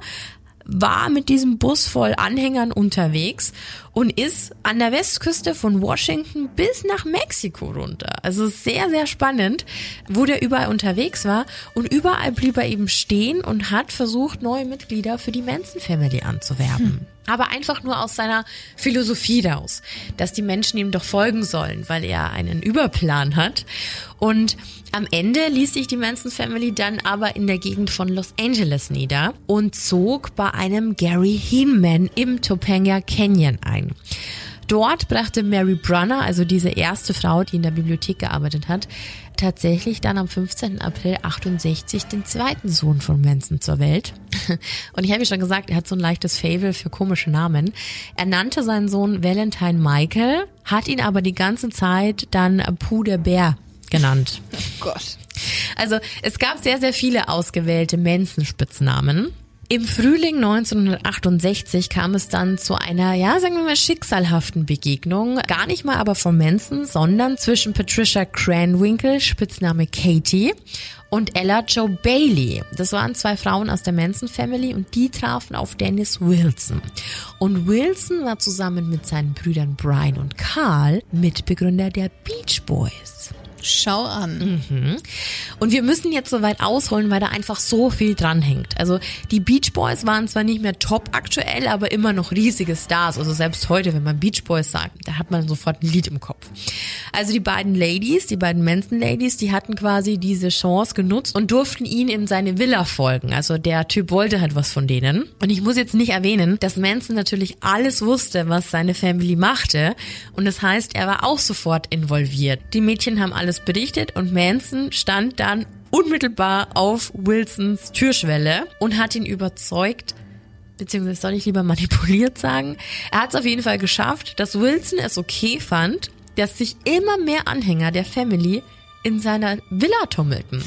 war mit diesem Bus voll Anhängern unterwegs und ist an der Westküste von Washington bis nach Mexiko runter. Also sehr, sehr spannend, wo der überall unterwegs war. Und überall blieb er eben stehen und hat versucht, neue Mitglieder für die Manson Family anzuwerben. Aber einfach nur aus seiner Philosophie daraus, dass die Menschen ihm doch folgen sollen, weil er einen Überplan hat. Und am Ende ließ sich die Manson Family dann aber in der Gegend von Los Angeles nieder und zog bei einem Gary Hinman im Topanga Canyon ein. Dort brachte Mary Brunner, also diese erste Frau, die in der Bibliothek gearbeitet hat, tatsächlich dann am 15. April 68 den zweiten Sohn von Manson zur Welt. Und ich habe ja schon gesagt, er hat so ein leichtes Faible für komische Namen. Er nannte seinen Sohn Valentine Michael, hat ihn aber die ganze Zeit dann Pooh der Bär genannt. Oh Gott. Also es gab sehr, sehr viele ausgewählte Manson-Spitznamen. Im Frühling 1968 kam es dann zu einer, ja, sagen wir mal, schicksalhaften Begegnung. Gar nicht mal aber von Manson, sondern zwischen Patricia Krenwinkel, Spitzname Katie, und Ella Jo Bailey. Das waren 2 Frauen aus der Manson Family und die trafen auf Dennis Wilson. Und Wilson war zusammen mit seinen Brüdern Brian und Carl Mitbegründer der Beach Boys. Schau an. Und wir müssen jetzt so weit ausholen, weil da einfach so viel dranhängt. Also die Beach Boys waren zwar nicht mehr top aktuell, aber immer noch riesige Stars. Also selbst heute, wenn man Beach Boys sagt, da hat man sofort ein Lied im Kopf. Also die beiden Ladies, die beiden Manson Ladies, die hatten quasi diese Chance genutzt und durften ihn in seine Villa folgen. Also der Typ wollte halt was von denen. Und ich muss jetzt nicht erwähnen, dass Manson natürlich alles wusste, was seine Family machte. Und das heißt, er war auch sofort involviert. Die Mädchen haben alles berichtet und Manson stand dann unmittelbar auf Wilsons Türschwelle und hat ihn überzeugt, beziehungsweise soll ich lieber manipuliert sagen, er hat es auf jeden Fall geschafft, dass Wilson es okay fand, dass sich immer mehr Anhänger der Family in seiner Villa tummelten.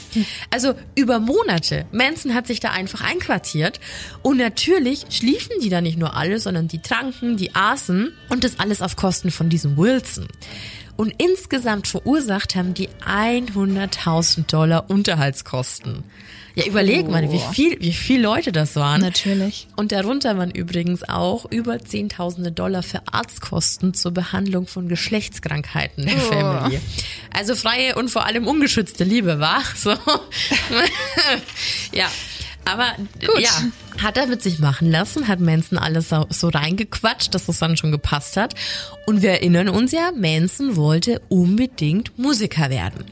Also über Monate. Manson hat sich da einfach einquartiert. Und natürlich schliefen die da nicht nur alle, sondern die tranken, die aßen und das alles auf Kosten von diesem Wilson. Und insgesamt verursacht haben die $100.000 Unterhaltskosten. Ja, überleg mal, wie viel Leute das waren. Natürlich. Und darunter waren übrigens auch über $10.000 für Arztkosten zur Behandlung von Geschlechtskrankheiten der Family. Also freie und vor allem ungeschützte Liebe, war so. Ja. Aber gut. Ja, hat er mit sich machen lassen, hat Manson alles so reingequatscht, dass das dann schon gepasst hat. Und wir erinnern uns ja, Manson wollte unbedingt Musiker werden.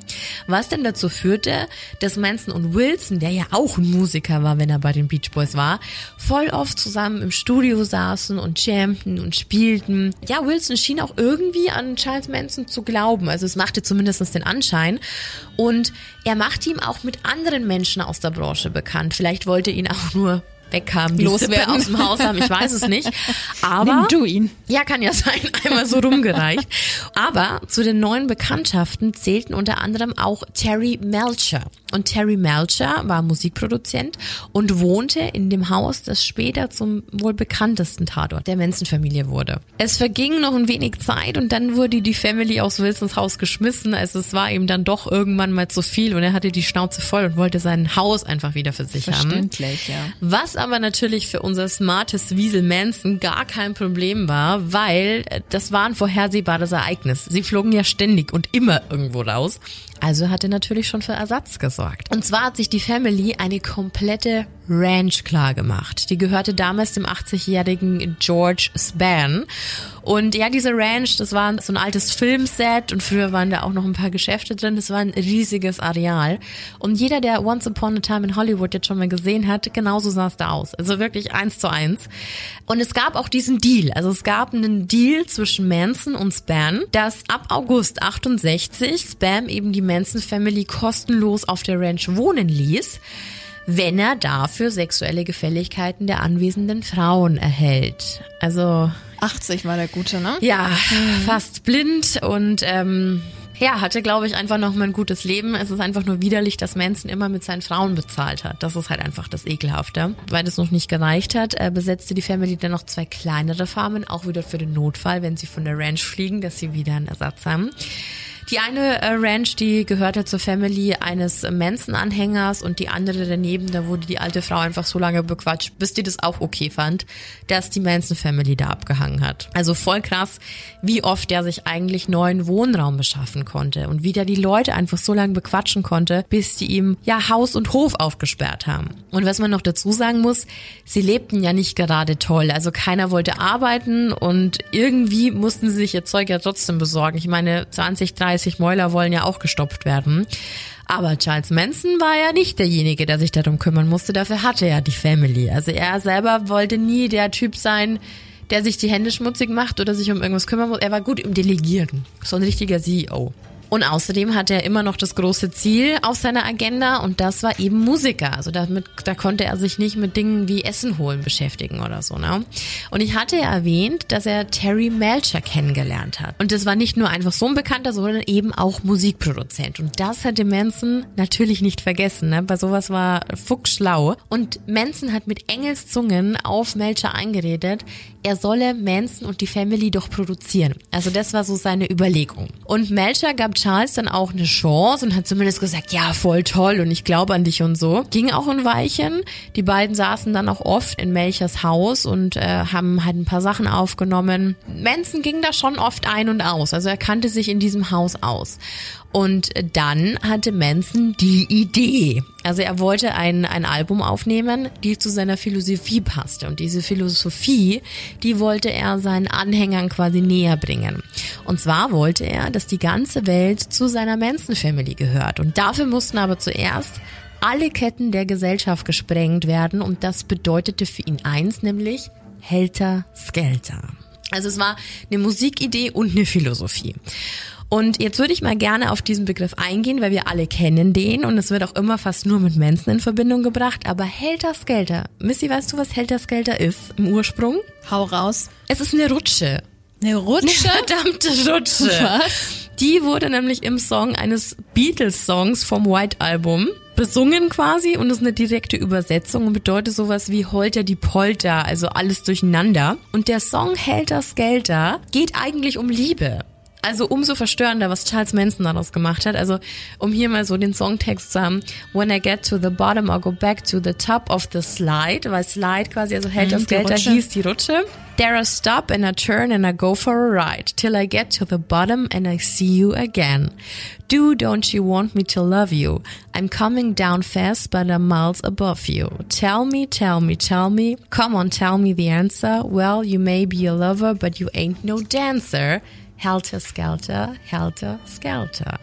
was denn dazu führte, dass Manson und Wilson, der ja auch ein Musiker war, wenn er bei den Beach Boys war, voll oft zusammen im Studio saßen und jammten und spielten. Ja, Wilson schien auch irgendwie an Charles Manson zu glauben, also es machte zumindest den Anschein, und er machte ihm auch mit anderen Menschen aus der Branche bekannt. Vielleicht wollte ihn auch nur weghaben, die Sippe aus dem Haus haben, ich weiß es nicht. Aber nimm du ihn. Ja, kann ja sein, einmal so rumgereicht. Aber zu den neuen Bekanntschaften zählten unter anderem auch Terry Melcher. Und Terry Melcher war Musikproduzent und wohnte in dem Haus, das später zum wohl bekanntesten Tatort der Manson-Familie wurde. Es verging noch ein wenig Zeit und dann wurde die Family aus Wilsons Haus geschmissen. Also es war ihm dann doch irgendwann mal zu viel und er hatte die Schnauze voll und wollte sein Haus einfach wieder für sich haben. Verständlich, ja. Was aber natürlich für unser smartes Wiesel Manson gar kein Problem war, weil das war ein vorhersehbares Ereignis. Sie flogen ja ständig und immer irgendwo raus. Also hat er natürlich schon für Ersatz gesorgt. Und zwar hat sich die Family eine komplette Ranch klar gemacht. Die gehörte damals dem 80-jährigen George Spann. Und ja, diese Ranch, das war so ein altes Filmset und früher waren da auch noch ein paar Geschäfte drin. Das war ein riesiges Areal. Und jeder, der Once Upon a Time in Hollywood jetzt schon mal gesehen hat, genauso sah es da aus. Also wirklich 1:1. Und es gab auch diesen Deal. Also es gab einen Deal zwischen Manson und Spann, dass ab August 68 Spann eben die Manson-Family kostenlos auf der Ranch wohnen ließ, wenn er dafür sexuelle Gefälligkeiten der anwesenden Frauen erhält. Also 80 war der Gute, ne? Ja, fast blind und ja, hatte, glaube ich, einfach noch mal ein gutes Leben. Es ist einfach nur widerlich, dass Manson immer mit seinen Frauen bezahlt hat. Das ist halt einfach das Ekelhafte. Weil das noch nicht gereicht hat, besetzte die Family dann noch 2 kleinere Farmen, auch wieder für den Notfall, wenn sie von der Ranch fliegen, dass sie wieder einen Ersatz haben. Die eine Ranch, die gehörte zur Family eines Manson-Anhängers und die andere daneben, da wurde die alte Frau einfach so lange bequatscht, bis die das auch okay fand, dass die Manson-Family da abgehangen hat. Also voll krass, wie oft der sich eigentlich neuen Wohnraum beschaffen konnte und wie der die Leute einfach so lange bequatschen konnte, bis die ihm ja Haus und Hof aufgesperrt haben. Und was man noch dazu sagen muss, sie lebten ja nicht gerade toll, also keiner wollte arbeiten und irgendwie mussten sie sich ihr Zeug ja trotzdem besorgen. Ich meine, 20, 30 Mäuler wollen ja auch gestopft werden. Aber Charles Manson war ja nicht derjenige, der sich darum kümmern musste. Dafür hatte er die Family. Also er selber wollte nie der Typ sein, der sich die Hände schmutzig macht oder sich um irgendwas kümmern muss. Er war gut im Delegieren. So ein richtiger CEO. Und außerdem hatte er immer noch das große Ziel auf seiner Agenda und das war eben Musiker. Also da konnte er sich nicht mit Dingen wie Essen holen beschäftigen oder so, ne? Und ich hatte ja erwähnt, dass er Terry Melcher kennengelernt hat. Und das war nicht nur einfach so ein Bekannter, sondern eben auch Musikproduzent. Und das hatte Manson natürlich nicht vergessen, ne? Bei sowas war Fuchs schlau. Und Manson hat mit Engelszungen auf Melcher eingeredet, er solle Manson und die Family doch produzieren. Also das war so seine Überlegung. Und Melcher gab Charles dann auch eine Chance und hat zumindest gesagt, ja, voll toll und ich glaube an dich und so. Ging auch ein Weilchen. Die beiden saßen dann auch oft in Melchers Haus und haben halt ein paar Sachen aufgenommen. Manson ging da schon oft ein und aus, also er kannte sich in diesem Haus aus. Und dann hatte Manson die Idee. Also er wollte ein Album aufnehmen, die zu seiner Philosophie passte. Und diese Philosophie, die wollte er seinen Anhängern quasi näher bringen. Und zwar wollte er, dass die ganze Welt zu seiner Manson-Family gehört. Und dafür mussten aber zuerst alle Ketten der Gesellschaft gesprengt werden. Und das bedeutete für ihn eins, nämlich Helter Skelter. Also es war eine Musikidee und eine Philosophie. Und jetzt würde ich mal gerne auf diesen Begriff eingehen, weil wir alle kennen den und es wird auch immer fast nur mit Manson in Verbindung gebracht. Aber Helter Skelter, Missy, weißt du, was Helter Skelter ist im Ursprung? Hau raus. Es ist eine Rutsche. Eine Rutsche? Eine verdammte Rutsche. Was? Die wurde nämlich im Song eines Beatles-Songs vom White Album besungen quasi und ist eine direkte Übersetzung und bedeutet sowas wie Holter die Polter, also alles durcheinander. Und der Song Helter Skelter geht eigentlich um Liebe. Also umso verstörender, was Charles Manson daraus gemacht hat. Also um hier mal so den Songtext zu haben. When I get to the bottom, I go back to the top of the slide. Weil Slide quasi, also Helter Skelter hieß die Rutsche. There I stop and I turn and I go for a ride. Till I get to the bottom and I see you again. Do don't you want me to love you? I'm coming down fast but I'm miles above you. Tell me, tell me, tell me. Come on, tell me the answer. Well, you may be a lover but you ain't no dancer. Helter Skelter, Helter Skelter.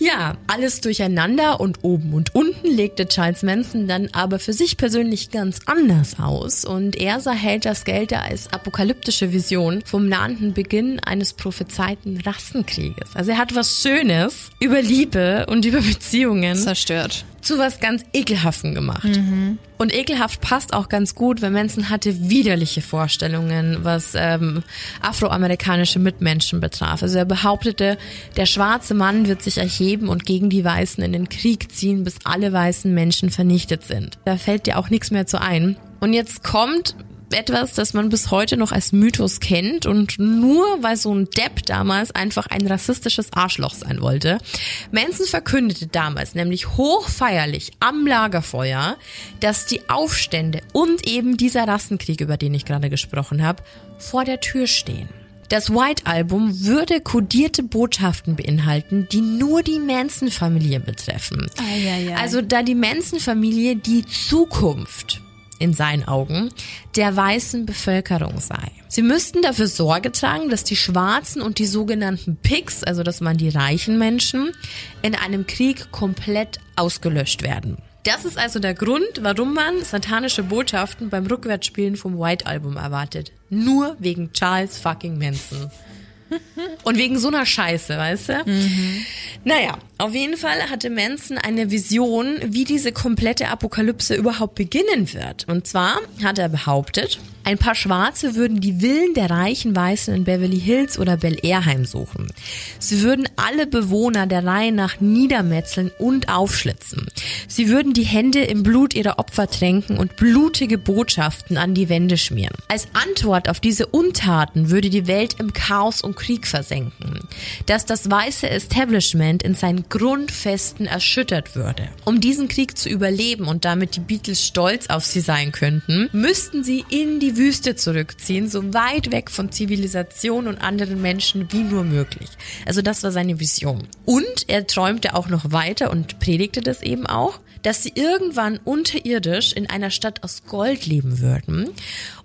Ja, alles durcheinander und oben und unten legte Charles Manson dann aber für sich persönlich ganz anders aus und er sah Helter Skelter als apokalyptische Vision vom nahenden Beginn eines prophezeiten Rassenkrieges. Also er hat was Schönes über Liebe und über Beziehungen zerstört. Zu was ganz Ekelhaftem gemacht. Mhm. Und ekelhaft passt auch ganz gut, weil Manson hatte widerliche Vorstellungen, was afroamerikanische Mitmenschen betraf. Also er behauptete, der schwarze Mann wird sich erheben und gegen die Weißen in den Krieg ziehen, bis alle weißen Menschen vernichtet sind. Da fällt dir auch nichts mehr zu ein. Und jetzt kommt etwas, das man bis heute noch als Mythos kennt und nur weil so ein Depp damals einfach ein rassistisches Arschloch sein wollte. Manson verkündete damals nämlich hochfeierlich am Lagerfeuer, dass die Aufstände und eben dieser Rassenkrieg, über den ich gerade gesprochen habe, vor der Tür stehen. Das White Album würde kodierte Botschaften beinhalten, die nur die Manson-Familie betreffen. Ei, ei, ei. Also da die Manson-Familie die Zukunft in seinen Augen, der weißen Bevölkerung sei. Sie müssten dafür Sorge tragen, dass die Schwarzen und die sogenannten Pigs, also das waren die reichen Menschen, in einem Krieg komplett ausgelöscht werden. Das ist also der Grund, warum man satanische Botschaften beim Rückwärtsspielen vom White Album erwartet. Nur wegen Charles fucking Manson. Und wegen so einer Scheiße, weißt du? Mhm. Naja, auf jeden Fall hatte Manson eine Vision, wie diese komplette Apokalypse überhaupt beginnen wird. Und zwar hat er behauptet, ein paar Schwarze würden die Villen der reichen Weißen in Beverly Hills oder Bel Air heimsuchen. Sie würden alle Bewohner der Reihe nach niedermetzeln und aufschlitzen. Sie würden die Hände im Blut ihrer Opfer tränken und blutige Botschaften an die Wände schmieren. Als Antwort auf diese Untaten würde die Welt im Chaos und Krieg versenken, dass das weiße Establishment in seinen Grundfesten erschüttert würde. Um diesen Krieg zu überleben und damit die Beatles stolz auf sie sein könnten, müssten sie in die Wüste zurückziehen, so weit weg von Zivilisation und anderen Menschen wie nur möglich. Also das war seine Vision. Und er träumte auch noch weiter und predigte das eben auch, dass sie irgendwann unterirdisch in einer Stadt aus Gold leben würden.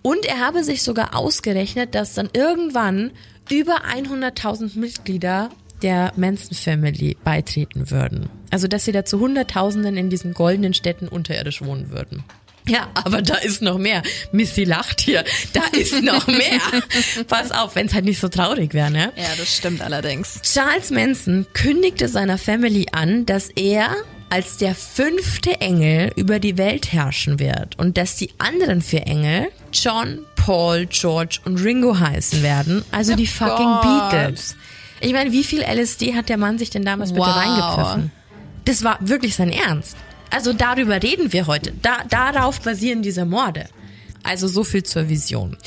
Und er habe sich sogar ausgerechnet, dass dann irgendwann über 100.000 Mitglieder der Manson Family beitreten würden. Also, dass sie da zu Hunderttausenden in diesen goldenen Städten unterirdisch wohnen würden. Ja, aber da ist noch mehr. Missy lacht hier. Da ist noch mehr. Pass auf, wenn es halt nicht so traurig wäre, ne? Ja, das stimmt allerdings. Charles Manson kündigte seiner Family an, dass er als der 5. Engel über die Welt herrschen wird und dass die anderen 4 Engel John, Paul, George und Ringo heißen werden, also die fucking Beatles. Ich meine, wie viel LSD hat der Mann sich denn damals bitte reingepfiffen? Das war wirklich sein Ernst. Also darüber reden wir heute. Darauf basieren diese Morde. Also so viel zur Vision.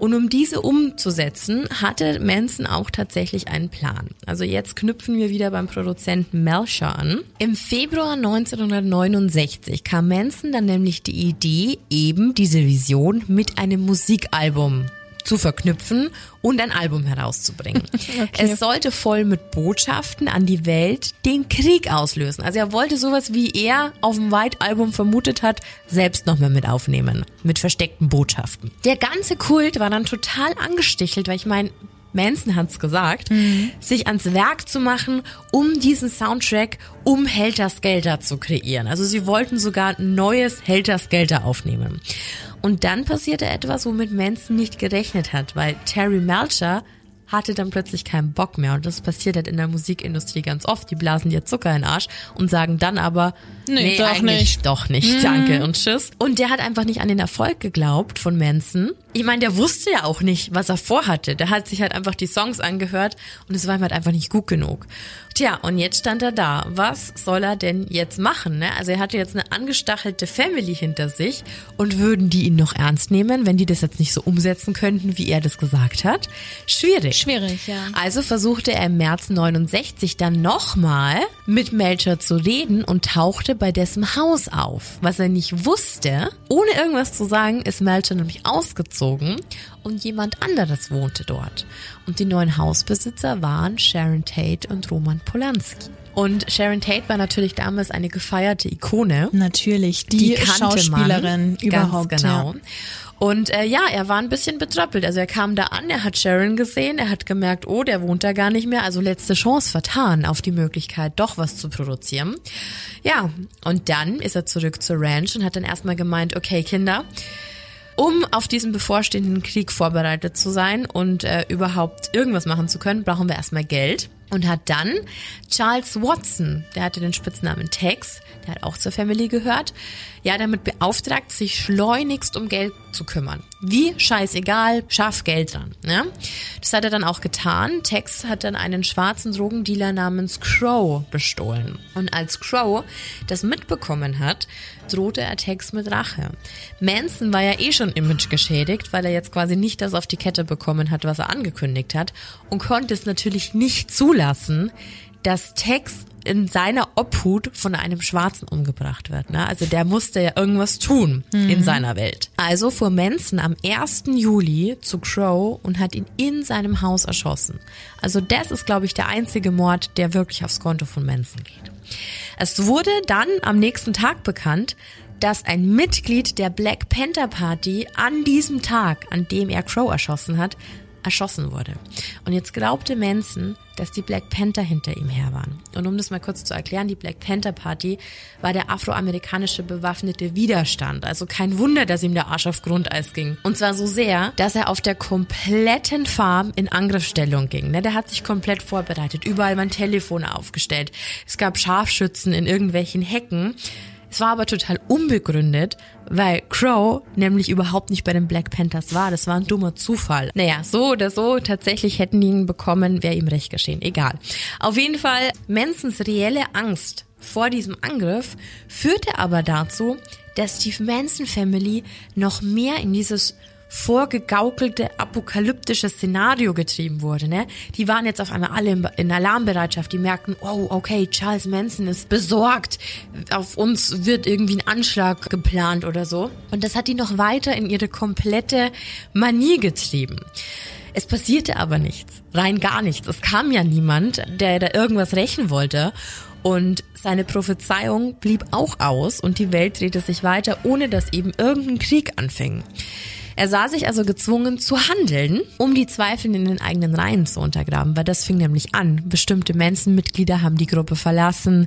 Und um diese umzusetzen, hatte Manson auch tatsächlich einen Plan. Also jetzt knüpfen wir wieder beim Produzenten Melcher an. Im Februar 1969 kam Manson dann nämlich die Idee, eben diese Vision mit einem Musikalbum zu verknüpfen und ein Album herauszubringen. Okay. Es sollte voll mit Botschaften an die Welt den Krieg auslösen. Also er wollte sowas, wie er auf dem White Album vermutet hat, selbst nochmal mit aufnehmen. Mit versteckten Botschaften. Der ganze Kult war dann total angestichelt, weil ich meine, Manson hat's gesagt, sich ans Werk zu machen, um diesen Soundtrack um Helter Skelter zu kreieren. Also sie wollten sogar ein neues Helter Skelter aufnehmen. Und dann passierte etwas, womit Manson nicht gerechnet hat, weil Terry Melcher hatte dann plötzlich keinen Bock mehr. Und das passiert halt in der Musikindustrie ganz oft. Die blasen dir Zucker in den Arsch und sagen dann aber, nee doch eigentlich nicht. Doch nicht, danke und tschüss. Und der hat einfach nicht an den Erfolg geglaubt von Manson. Ich meine, der wusste ja auch nicht, was er vorhatte. Der hat sich halt einfach die Songs angehört und es war ihm halt einfach nicht gut genug. Tja, und jetzt stand er da. Was soll er denn jetzt machen? Ne? Also er hatte jetzt eine angestachelte Family hinter sich und würden die ihn noch ernst nehmen, wenn die das jetzt nicht so umsetzen könnten, wie er das gesagt hat? Schwierig, ja. Also versuchte er im März 69 dann nochmal mit Melcher zu reden und tauchte bei dessen Haus auf. Was er nicht wusste, ohne irgendwas zu sagen, ist Melcher nämlich ausgezogen und jemand anderes wohnte dort. Und die neuen Hausbesitzer waren Sharon Tate und Roman Polanski. Und Sharon Tate war natürlich damals eine gefeierte Ikone. Natürlich, die Schauspielerin überhaupt. Ganz genau. Ja. Und ja, er war ein bisschen betröppelt. Also er kam da an, er hat Sharon gesehen, er hat gemerkt, oh, der wohnt da gar nicht mehr. Also letzte Chance vertan auf die Möglichkeit, doch was zu produzieren. Ja, und dann ist er zurück zur Ranch und hat dann erstmal gemeint, okay Kinder, um auf diesen bevorstehenden Krieg vorbereitet zu sein und überhaupt irgendwas machen zu können, brauchen wir erstmal Geld. Und hat dann Charles Watson, der hatte den Spitznamen Tex, der hat auch zur Family gehört, ja damit beauftragt, sich schleunigst um Geld zu kümmern. Wie? Scheißegal, schaff Geld dran. Ne? Das hat er dann auch getan. Tex hat dann einen schwarzen Drogendealer namens Crow bestohlen. Und als Crow das mitbekommen hat, drohte er Tex mit Rache. Manson war ja eh schon imagegeschädigt, weil er jetzt quasi nicht das auf die Kette bekommen hat, was er angekündigt hat und konnte es natürlich nicht zulassen, dass Tex in seiner Obhut von einem Schwarzen umgebracht wird. Ne? Also der musste ja irgendwas tun in seiner Welt. Also fuhr Manson am 1. Juli zu Crow und hat ihn in seinem Haus erschossen. Also das ist, glaube ich, der einzige Mord, der wirklich aufs Konto von Manson geht. Es wurde dann am nächsten Tag bekannt, dass ein Mitglied der Black Panther Party an diesem Tag, an dem er Crow erschossen hat, erschossen wurde. Und jetzt glaubte Manson, dass die Black Panther hinter ihm her waren. Und um das mal kurz zu erklären, die Black Panther Party war der afroamerikanische bewaffnete Widerstand. Also kein Wunder, dass ihm der Arsch auf Grundeis ging. Und zwar so sehr, dass er auf der kompletten Farm in Angriffsstellung ging. Der hat sich komplett vorbereitet. Überall waren Telefone aufgestellt. Es gab Scharfschützen in irgendwelchen Hecken. Es war aber total unbegründet, weil Crow nämlich überhaupt nicht bei den Black Panthers war. Das war ein dummer Zufall. Naja, so oder so, tatsächlich hätten die ihn bekommen, wäre ihm recht geschehen. Egal. Auf jeden Fall, Mansons reelle Angst vor diesem Angriff führte aber dazu, dass die Manson-Family noch mehr in dieses vorgegaukelte apokalyptische Szenario getrieben wurde. Ne? Die waren jetzt auf einmal alle in Alarmbereitschaft. Die merkten, oh, okay, Charles Manson ist besorgt. Auf uns wird irgendwie ein Anschlag geplant oder so. Und das hat die noch weiter in ihre komplette Manie getrieben. Es passierte aber nichts, rein gar nichts. Es kam ja niemand, der da irgendwas rächen wollte. Und seine Prophezeiung blieb auch aus und die Welt drehte sich weiter, ohne dass eben irgendein Krieg anfing. Er sah sich also gezwungen zu handeln, um die Zweifel in den eigenen Reihen zu untergraben, weil das fing nämlich an. Bestimmte Manson-Mitglieder haben die Gruppe verlassen.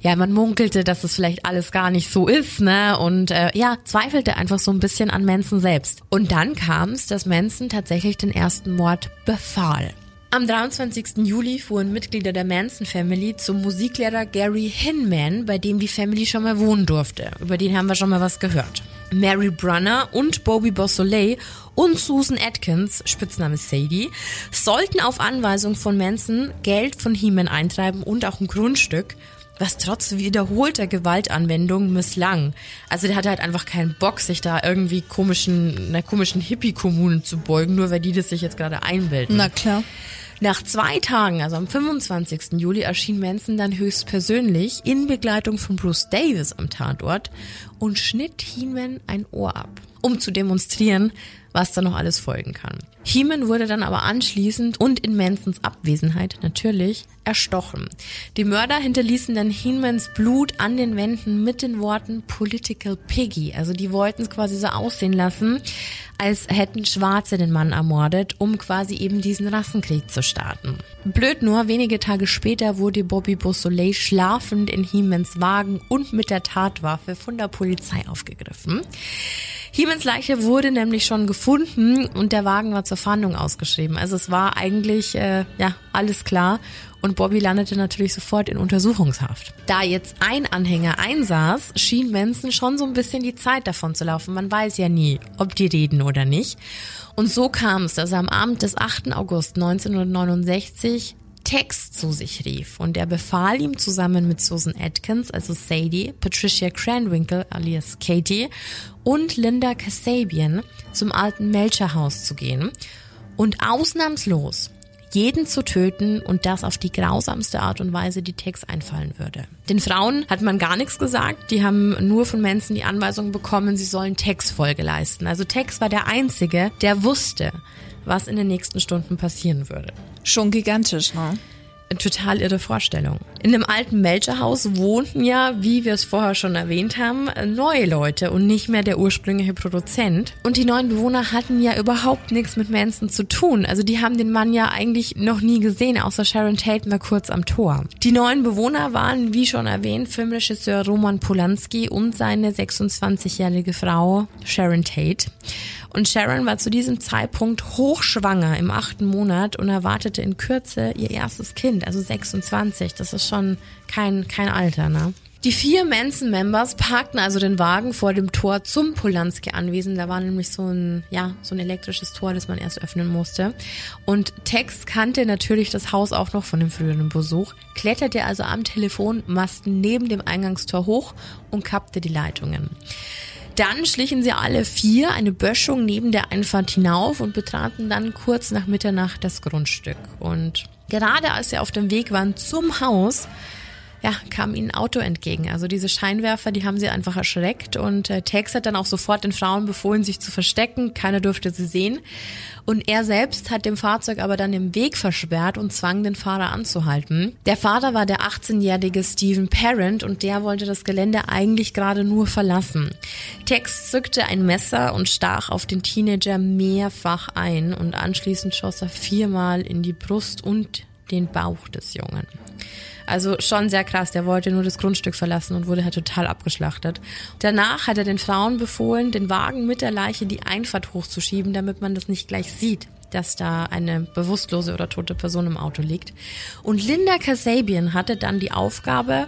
Ja, man munkelte, dass es vielleicht alles gar nicht so ist, ne? Und ja, zweifelte einfach so ein bisschen an Manson selbst. Und dann kam es, dass Manson tatsächlich den ersten Mord befahl. Am 23. Juli fuhren Mitglieder der Manson Family zum Musiklehrer Gary Hinman, bei dem die Family schon mal wohnen durfte. Über den haben wir schon mal was gehört. Mary Brunner und Bobby Beausoleil und Susan Atkins, Spitzname Sadie, sollten auf Anweisung von Manson Geld von Hinman eintreiben und auch ein Grundstück, was trotz wiederholter Gewaltanwendung misslang. Also der hatte halt einfach keinen Bock, sich da irgendwie einer komischen Hippie-Kommune zu beugen, nur weil die das sich jetzt gerade einbilden. Na klar. Nach 2 Tagen, also am 25. Juli, erschien Manson dann höchstpersönlich in Begleitung von Bruce Davis am Tatort und schnitt Hinman ein Ohr ab, um zu demonstrieren, was da noch alles folgen kann. Hinman wurde dann aber anschließend und in Mansons Abwesenheit natürlich erstochen. Die Mörder hinterließen dann Hinmans Blut an den Wänden mit den Worten Political Piggy. Also die wollten es quasi so aussehen lassen, als hätten Schwarze den Mann ermordet, um quasi eben diesen Rassenkrieg zu starten. Blöd nur, wenige Tage später wurde Bobby Beausoleil schlafend in Hinmans Wagen und mit der Tatwaffe von der Polizei aufgegriffen. Hinmans Leiche wurde nämlich schon gefunden und der Wagen war zur Fahndung ausgeschrieben. Also es war eigentlich alles klar. Und Bobby landete natürlich sofort in Untersuchungshaft. Da jetzt ein Anhänger einsaß, schien Manson schon so ein bisschen die Zeit davon zu laufen. Man weiß ja nie, ob die reden oder nicht. Und so kam es, dass er am Abend des 8. August 1969 Tex zu sich rief und er befahl ihm zusammen mit Susan Atkins, also Sadie, Patricia Krenwinkel alias Katie und Linda Kasabian zum alten Melcher Haus zu gehen und ausnahmslos jeden zu töten und das auf die grausamste Art und Weise, die Tex einfallen würde. Den Frauen hat man gar nichts gesagt, die haben nur von Manson die Anweisung bekommen, sie sollen Tex Folge leisten. Also Tex war der Einzige, der wusste, was in den nächsten Stunden passieren würde. Schon gigantisch, ne? total irre Vorstellung. In dem alten Melcher-Haus wohnten ja, wie wir es vorher schon erwähnt haben, neue Leute und nicht mehr der ursprüngliche Produzent. Und die neuen Bewohner hatten ja überhaupt nichts mit Manson zu tun. Also die haben den Mann ja eigentlich noch nie gesehen, außer Sharon Tate mal kurz am Tor. Die neuen Bewohner waren, wie schon erwähnt, Filmregisseur Roman Polanski und seine 26-jährige Frau Sharon Tate. Und Sharon war zu diesem Zeitpunkt hochschwanger im 8. Monat und erwartete in Kürze ihr erstes Kind, also 26. Das ist schon kein Alter, ne? Die 4 Manson-Members parkten also den Wagen vor dem Tor zum Polanski-Anwesen. Da war nämlich so ein elektrisches Tor, das man erst öffnen musste. Und Tex kannte natürlich das Haus auch noch von dem früheren Besuch, kletterte also am Telefonmasten neben dem Eingangstor hoch und kappte die Leitungen. Dann schlichen sie alle 4 eine Böschung neben der Einfahrt hinauf und betraten dann kurz nach Mitternacht das Grundstück. Und gerade als sie auf dem Weg waren zum Haus, ja, kam ihnen ein Auto entgegen. Also diese Scheinwerfer, die haben sie einfach erschreckt. Und Tex hat dann auch sofort den Frauen befohlen, sich zu verstecken. Keiner durfte sie sehen. Und er selbst hat dem Fahrzeug aber dann den Weg versperrt und zwang den Fahrer anzuhalten. Der Fahrer war der 18-jährige Stephen Parent und der wollte das Gelände eigentlich gerade nur verlassen. Tex zückte ein Messer und stach auf den Teenager mehrfach ein. Und anschließend schoss er 4-mal in die Brust und den Bauch des Jungen. Also schon sehr krass, der wollte nur das Grundstück verlassen und wurde halt total abgeschlachtet. Danach hat er den Frauen befohlen, den Wagen mit der Leiche die Einfahrt hochzuschieben, damit man das nicht gleich sieht, dass da eine bewusstlose oder tote Person im Auto liegt. Und Linda Kasabian hatte dann die Aufgabe,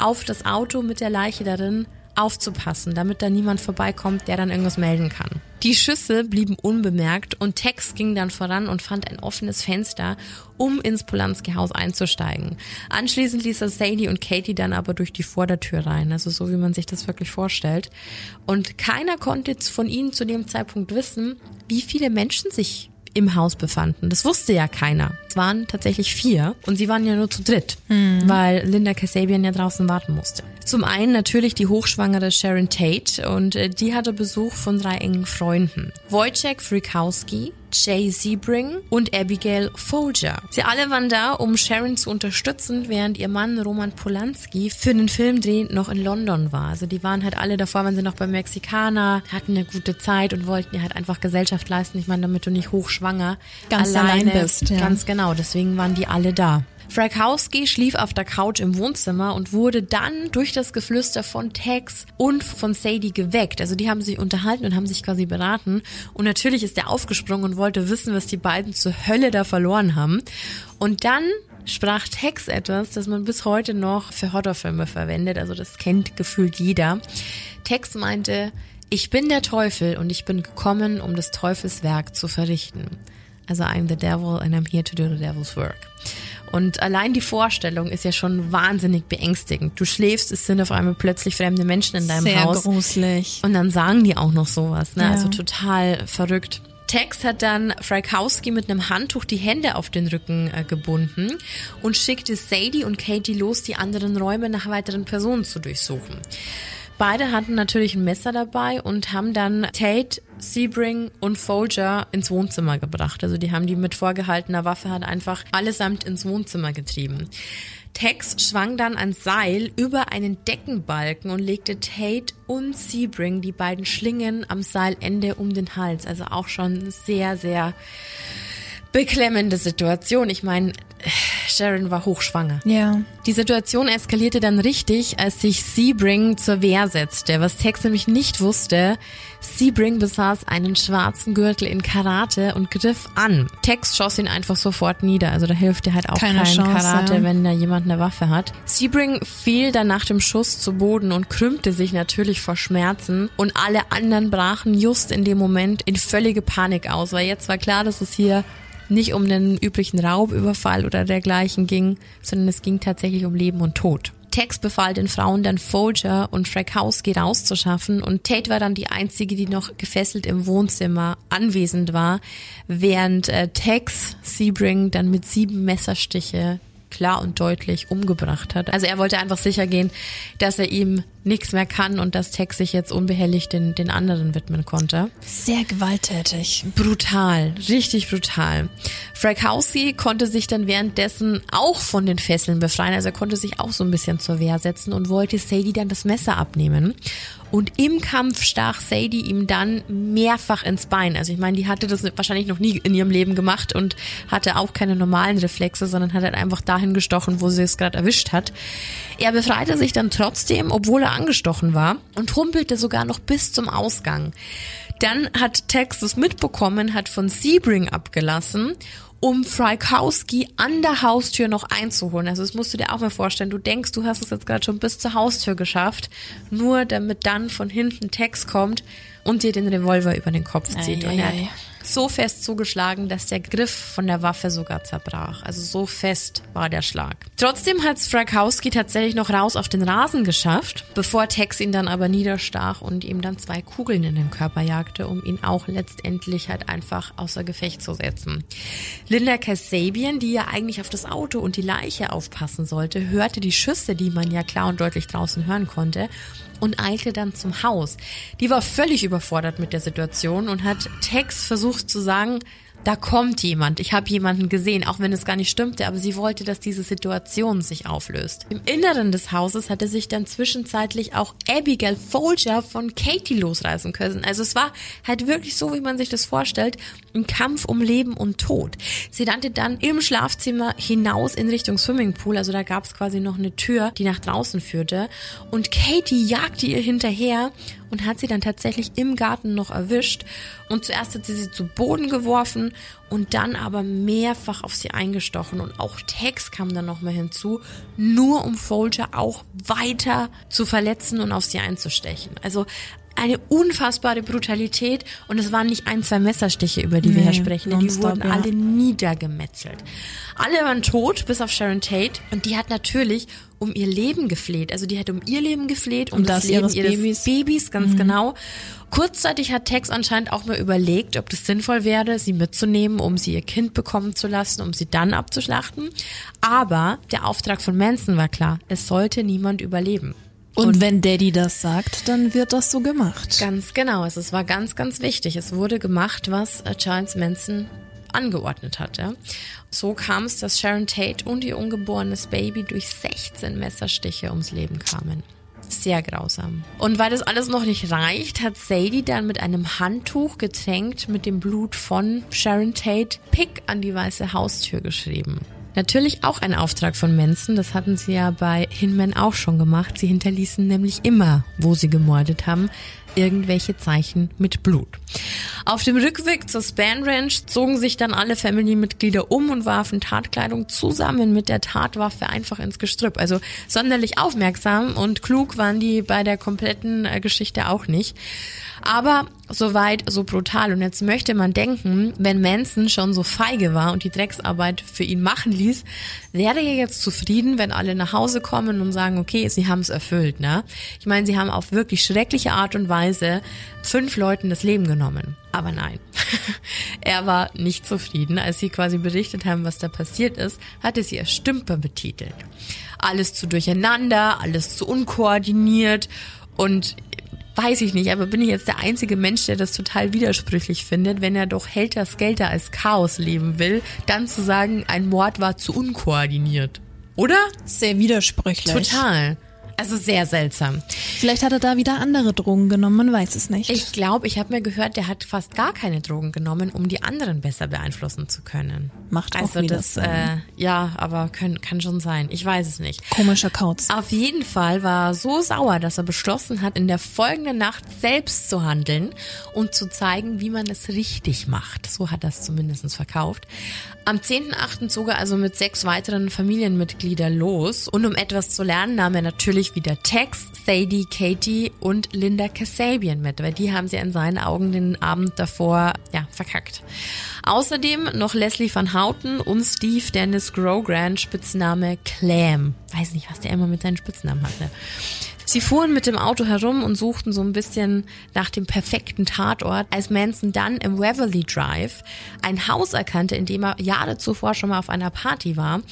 auf das Auto mit der Leiche darin aufzupassen, damit da niemand vorbeikommt, der dann irgendwas melden kann. Die Schüsse blieben unbemerkt und Tex ging dann voran und fand ein offenes Fenster, um ins Polanski-Haus einzusteigen. Anschließend ließ er Sadie und Katie dann aber durch die Vordertür rein, also so wie man sich das wirklich vorstellt. Und keiner konnte von ihnen zu dem Zeitpunkt wissen, wie viele Menschen sich im Haus befanden. Das wusste ja keiner. Es waren tatsächlich 4 und sie waren ja nur zu dritt, weil Linda Kasabian ja draußen warten musste. Zum einen natürlich die hochschwangere Sharon Tate und die hatte Besuch von 3 engen Freunden. Wojciech Frykowski, Jay Sebring und Abigail Folger. Sie alle waren da, um Sharon zu unterstützen, während ihr Mann Roman Polanski für den Filmdreh noch in London war. Also die waren halt alle, davor waren sie noch beim Mexikaner, hatten eine gute Zeit und wollten ihr halt einfach Gesellschaft leisten. Ich meine, damit du nicht hochschwanger ganz allein bist. Ja. Ganz genau, deswegen waren die alle da. Frykowski schlief auf der Couch im Wohnzimmer und wurde dann durch das Geflüster von Tex und von Sadie geweckt. Also die haben sich unterhalten und haben sich quasi beraten. Und natürlich ist er aufgesprungen und wollte wissen, was die beiden zur Hölle da verloren haben. Und dann sprach Tex etwas, das man bis heute noch für Horrorfilme verwendet. Also das kennt gefühlt jeder. Tex meinte, ich bin der Teufel und ich bin gekommen, um das Teufelswerk zu verrichten. Also I'm the devil and I'm here to do the devil's work. Und allein die Vorstellung ist ja schon wahnsinnig beängstigend. Du schläfst, es sind auf einmal plötzlich fremde Menschen in deinem Haus. Sehr gruselig. Und dann sagen die auch noch sowas, ne? Ja. Also total verrückt. Tex hat dann Frykowski mit einem Handtuch die Hände auf den Rücken gebunden und schickte Sadie und Katie los, die anderen Räume nach weiteren Personen zu durchsuchen. Beide hatten natürlich ein Messer dabei und haben dann Tate, Sebring und Folger ins Wohnzimmer gebracht. Also die haben die mit vorgehaltener Waffe halt einfach allesamt ins Wohnzimmer getrieben. Tex schwang dann ein Seil über einen Deckenbalken und legte Tate und Sebring, die beiden Schlingen, am Seilende um den Hals. Also auch schon sehr, sehr beklemmende Situation. Ich meine, Sharon war hochschwanger. Ja. Die Situation eskalierte dann richtig, als sich Sebring zur Wehr setzte. Was Tex nämlich nicht wusste, Sebring besaß einen schwarzen Gürtel in Karate und griff an. Tex schoss ihn einfach sofort nieder. Also da hilft dir halt auch kein Karate, ja, wenn da jemand eine Waffe hat. Sebring fiel dann nach dem Schuss zu Boden und krümmte sich natürlich vor Schmerzen. Und alle anderen brachen just in dem Moment in völlige Panik aus, weil jetzt war klar, dass es hier nicht um den üblichen Raubüberfall oder dergleichen ging, sondern es ging tatsächlich um Leben und Tod. Tex befahl den Frauen dann Folger und Frykowski rauszuschaffen und Tate war dann die einzige, die noch gefesselt im Wohnzimmer anwesend war, während Tex Sebring dann mit 7 Messerstiche klar und deutlich umgebracht hat. Also er wollte einfach sicher gehen, dass er ihm nichts mehr kann und dass Tex sich jetzt unbehelligt den anderen widmen konnte. Sehr gewalttätig. Brutal, richtig brutal. Frykowski konnte sich dann währenddessen auch von den Fesseln befreien, also er konnte sich auch so ein bisschen zur Wehr setzen und wollte Sadie dann das Messer abnehmen. Und im Kampf stach Sadie ihm dann mehrfach ins Bein. Also ich meine, die hatte das wahrscheinlich noch nie in ihrem Leben gemacht und hatte auch keine normalen Reflexe, sondern hat halt einfach dahin gestochen, wo sie es gerade erwischt hat. Er befreite sich dann trotzdem, obwohl er angestochen war, und humpelte sogar noch bis zum Ausgang. Dann hat Tex das mitbekommen, hat von Sebring abgelassen, um Frykowski an der Haustür noch einzuholen. Also das musst du dir auch mal vorstellen. Du denkst, du hast es jetzt gerade schon bis zur Haustür geschafft, nur damit dann von hinten Tex kommt und dir den Revolver über den Kopf zieht. Und er hat so fest zugeschlagen, dass der Griff von der Waffe sogar zerbrach. Also so fest war der Schlag. Trotzdem hat es Frykowski tatsächlich noch raus auf den Rasen geschafft, bevor Tex ihn dann aber niederstach und ihm dann 2 Kugeln in den Körper jagte, um ihn auch letztendlich halt einfach außer Gefecht zu setzen. Linda Kasabian, die ja eigentlich auf das Auto und die Leiche aufpassen sollte, hörte die Schüsse, die man ja klar und deutlich draußen hören konnte, und eilte dann zum Haus. Die war völlig überfordert mit der Situation und hat Tex versucht zu sagen, da kommt jemand, ich habe jemanden gesehen, auch wenn es gar nicht stimmte, aber sie wollte, dass diese Situation sich auflöst. Im Inneren des Hauses hatte sich dann zwischenzeitlich auch Abigail Folger von Katie losreißen können. Also es war halt wirklich so, wie man sich das vorstellt, ein Kampf um Leben und Tod. Sie rannte dann im Schlafzimmer hinaus in Richtung Swimmingpool, also da gab es quasi noch eine Tür, die nach draußen führte, und Katie jagte ihr hinterher und hat sie dann tatsächlich im Garten noch erwischt. Und zuerst hat sie sie zu Boden geworfen und dann aber mehrfach auf sie eingestochen. Und auch Tex kam dann nochmal hinzu, nur um Folger auch weiter zu verletzen und auf sie einzustechen. Also eine unfassbare Brutalität, und es waren nicht 1, 2 Messerstiche, über die wir hier sprechen, denn die wurden alle niedergemetzelt. Alle waren tot, bis auf Sharon Tate, und die hat natürlich um ihr Leben gefleht. Also die hat um ihr Leben gefleht, um das Leben ihres Babys, ganz genau. Kurzzeitig hat Tex anscheinend auch mal überlegt, ob das sinnvoll wäre, sie mitzunehmen, um sie ihr Kind bekommen zu lassen, um sie dann abzuschlachten. Aber der Auftrag von Manson war klar, es sollte niemand überleben. Und wenn Daddy das sagt, dann wird das so gemacht. Ganz genau. Es war ganz, ganz wichtig. Es wurde gemacht, was Charles Manson angeordnet hatte. So kam es, dass Sharon Tate und ihr ungeborenes Baby durch 16 Messerstiche ums Leben kamen. Sehr grausam. Und weil das alles noch nicht reicht, hat Sadie dann mit einem Handtuch getränkt mit dem Blut von Sharon Tate Pick an die weiße Haustür geschrieben. Natürlich auch ein Auftrag von Manson, das hatten sie ja bei Hinman auch schon gemacht. Sie hinterließen nämlich immer, wo sie gemordet haben, irgendwelche Zeichen mit Blut. Auf dem Rückweg zur Span Ranch zogen sich dann alle Family-Mitglieder um und warfen Tatkleidung zusammen mit der Tatwaffe einfach ins Gestrüpp. Also sonderlich aufmerksam und klug waren die bei der kompletten Geschichte auch nicht. Aber so weit, so brutal. Und jetzt möchte man denken, wenn Manson schon so feige war und die Drecksarbeit für ihn machen ließ, wäre er jetzt zufrieden, wenn alle nach Hause kommen und sagen, okay, sie haben es erfüllt, ne? Ich meine, sie haben auf wirklich schreckliche Art und Weise 5 Leuten das Leben genommen. Aber nein, er war nicht zufrieden. Als sie quasi berichtet haben, was da passiert ist, hatte sie als Stümper betitelt. Alles zu durcheinander, alles zu unkoordiniert, und weiß ich nicht, aber bin ich jetzt der einzige Mensch, der das total widersprüchlich findet, wenn er doch Helter Skelter als Chaos leben will, dann zu sagen, ein Mord war zu unkoordiniert. Oder? Sehr widersprüchlich. Total. Also sehr seltsam. Vielleicht hat er da wieder andere Drogen genommen, man weiß es nicht. Ich glaube, ich habe mir gehört, der hat fast gar keine Drogen genommen, um die anderen besser beeinflussen zu können. Macht auch also das Sinn. Ja, aber kann schon sein. Ich weiß es nicht. Komischer Kauz. Auf jeden Fall war er so sauer, dass er beschlossen hat, in der folgenden Nacht selbst zu handeln und zu zeigen, wie man es richtig macht. So hat er es zumindest verkauft. Am 10.8. zog er also mit 6 weiteren Familienmitgliedern los, und um etwas zu lernen, nahm er natürlich wieder Tex, Sadie, Katie und Linda Kasabian mit, weil die haben sie in seinen Augen den Abend davor verkackt. Außerdem noch Leslie Van Houten und Steve Dennis Grogrand, Spitzname Clam. Weiß nicht, was der immer mit seinen Spitznamen hatte. Sie fuhren mit dem Auto herum und suchten so ein bisschen nach dem perfekten Tatort, als Manson dann im Waverly Drive ein Haus erkannte, in dem er Jahre zuvor schon mal auf einer Party war.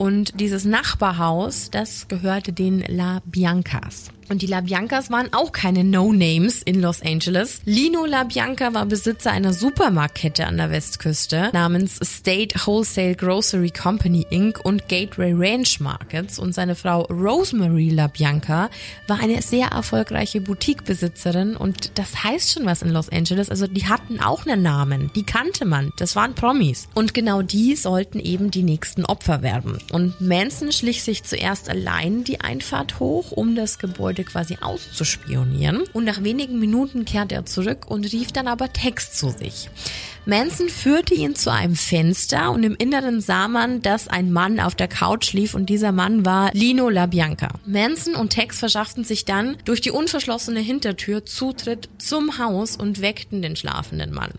Und dieses Nachbarhaus, das gehörte den LaBiancas. Und die LaBiancas waren auch keine No-Names in Los Angeles. Lino LaBianca war Besitzer einer Supermarktkette an der Westküste namens State Wholesale Grocery Company Inc. und Gateway Ranch Markets. Und seine Frau Rosemary LaBianca war eine sehr erfolgreiche Boutique-Besitzerin. Und das heißt schon was in Los Angeles. Also die hatten auch einen Namen. Die kannte man. Das waren Promis. Und genau die sollten eben die nächsten Opfer werden. Und Manson schlich sich zuerst allein die Einfahrt hoch, um das Gebäude quasi auszuspionieren, und nach wenigen Minuten kehrte er zurück und rief dann aber Tex zu sich. Manson führte ihn zu einem Fenster und im Inneren sah man, dass ein Mann auf der Couch schlief, und dieser Mann war Lino LaBianca. Manson und Tex verschafften sich dann durch die unverschlossene Hintertür Zutritt zum Haus und weckten den schlafenden Mann.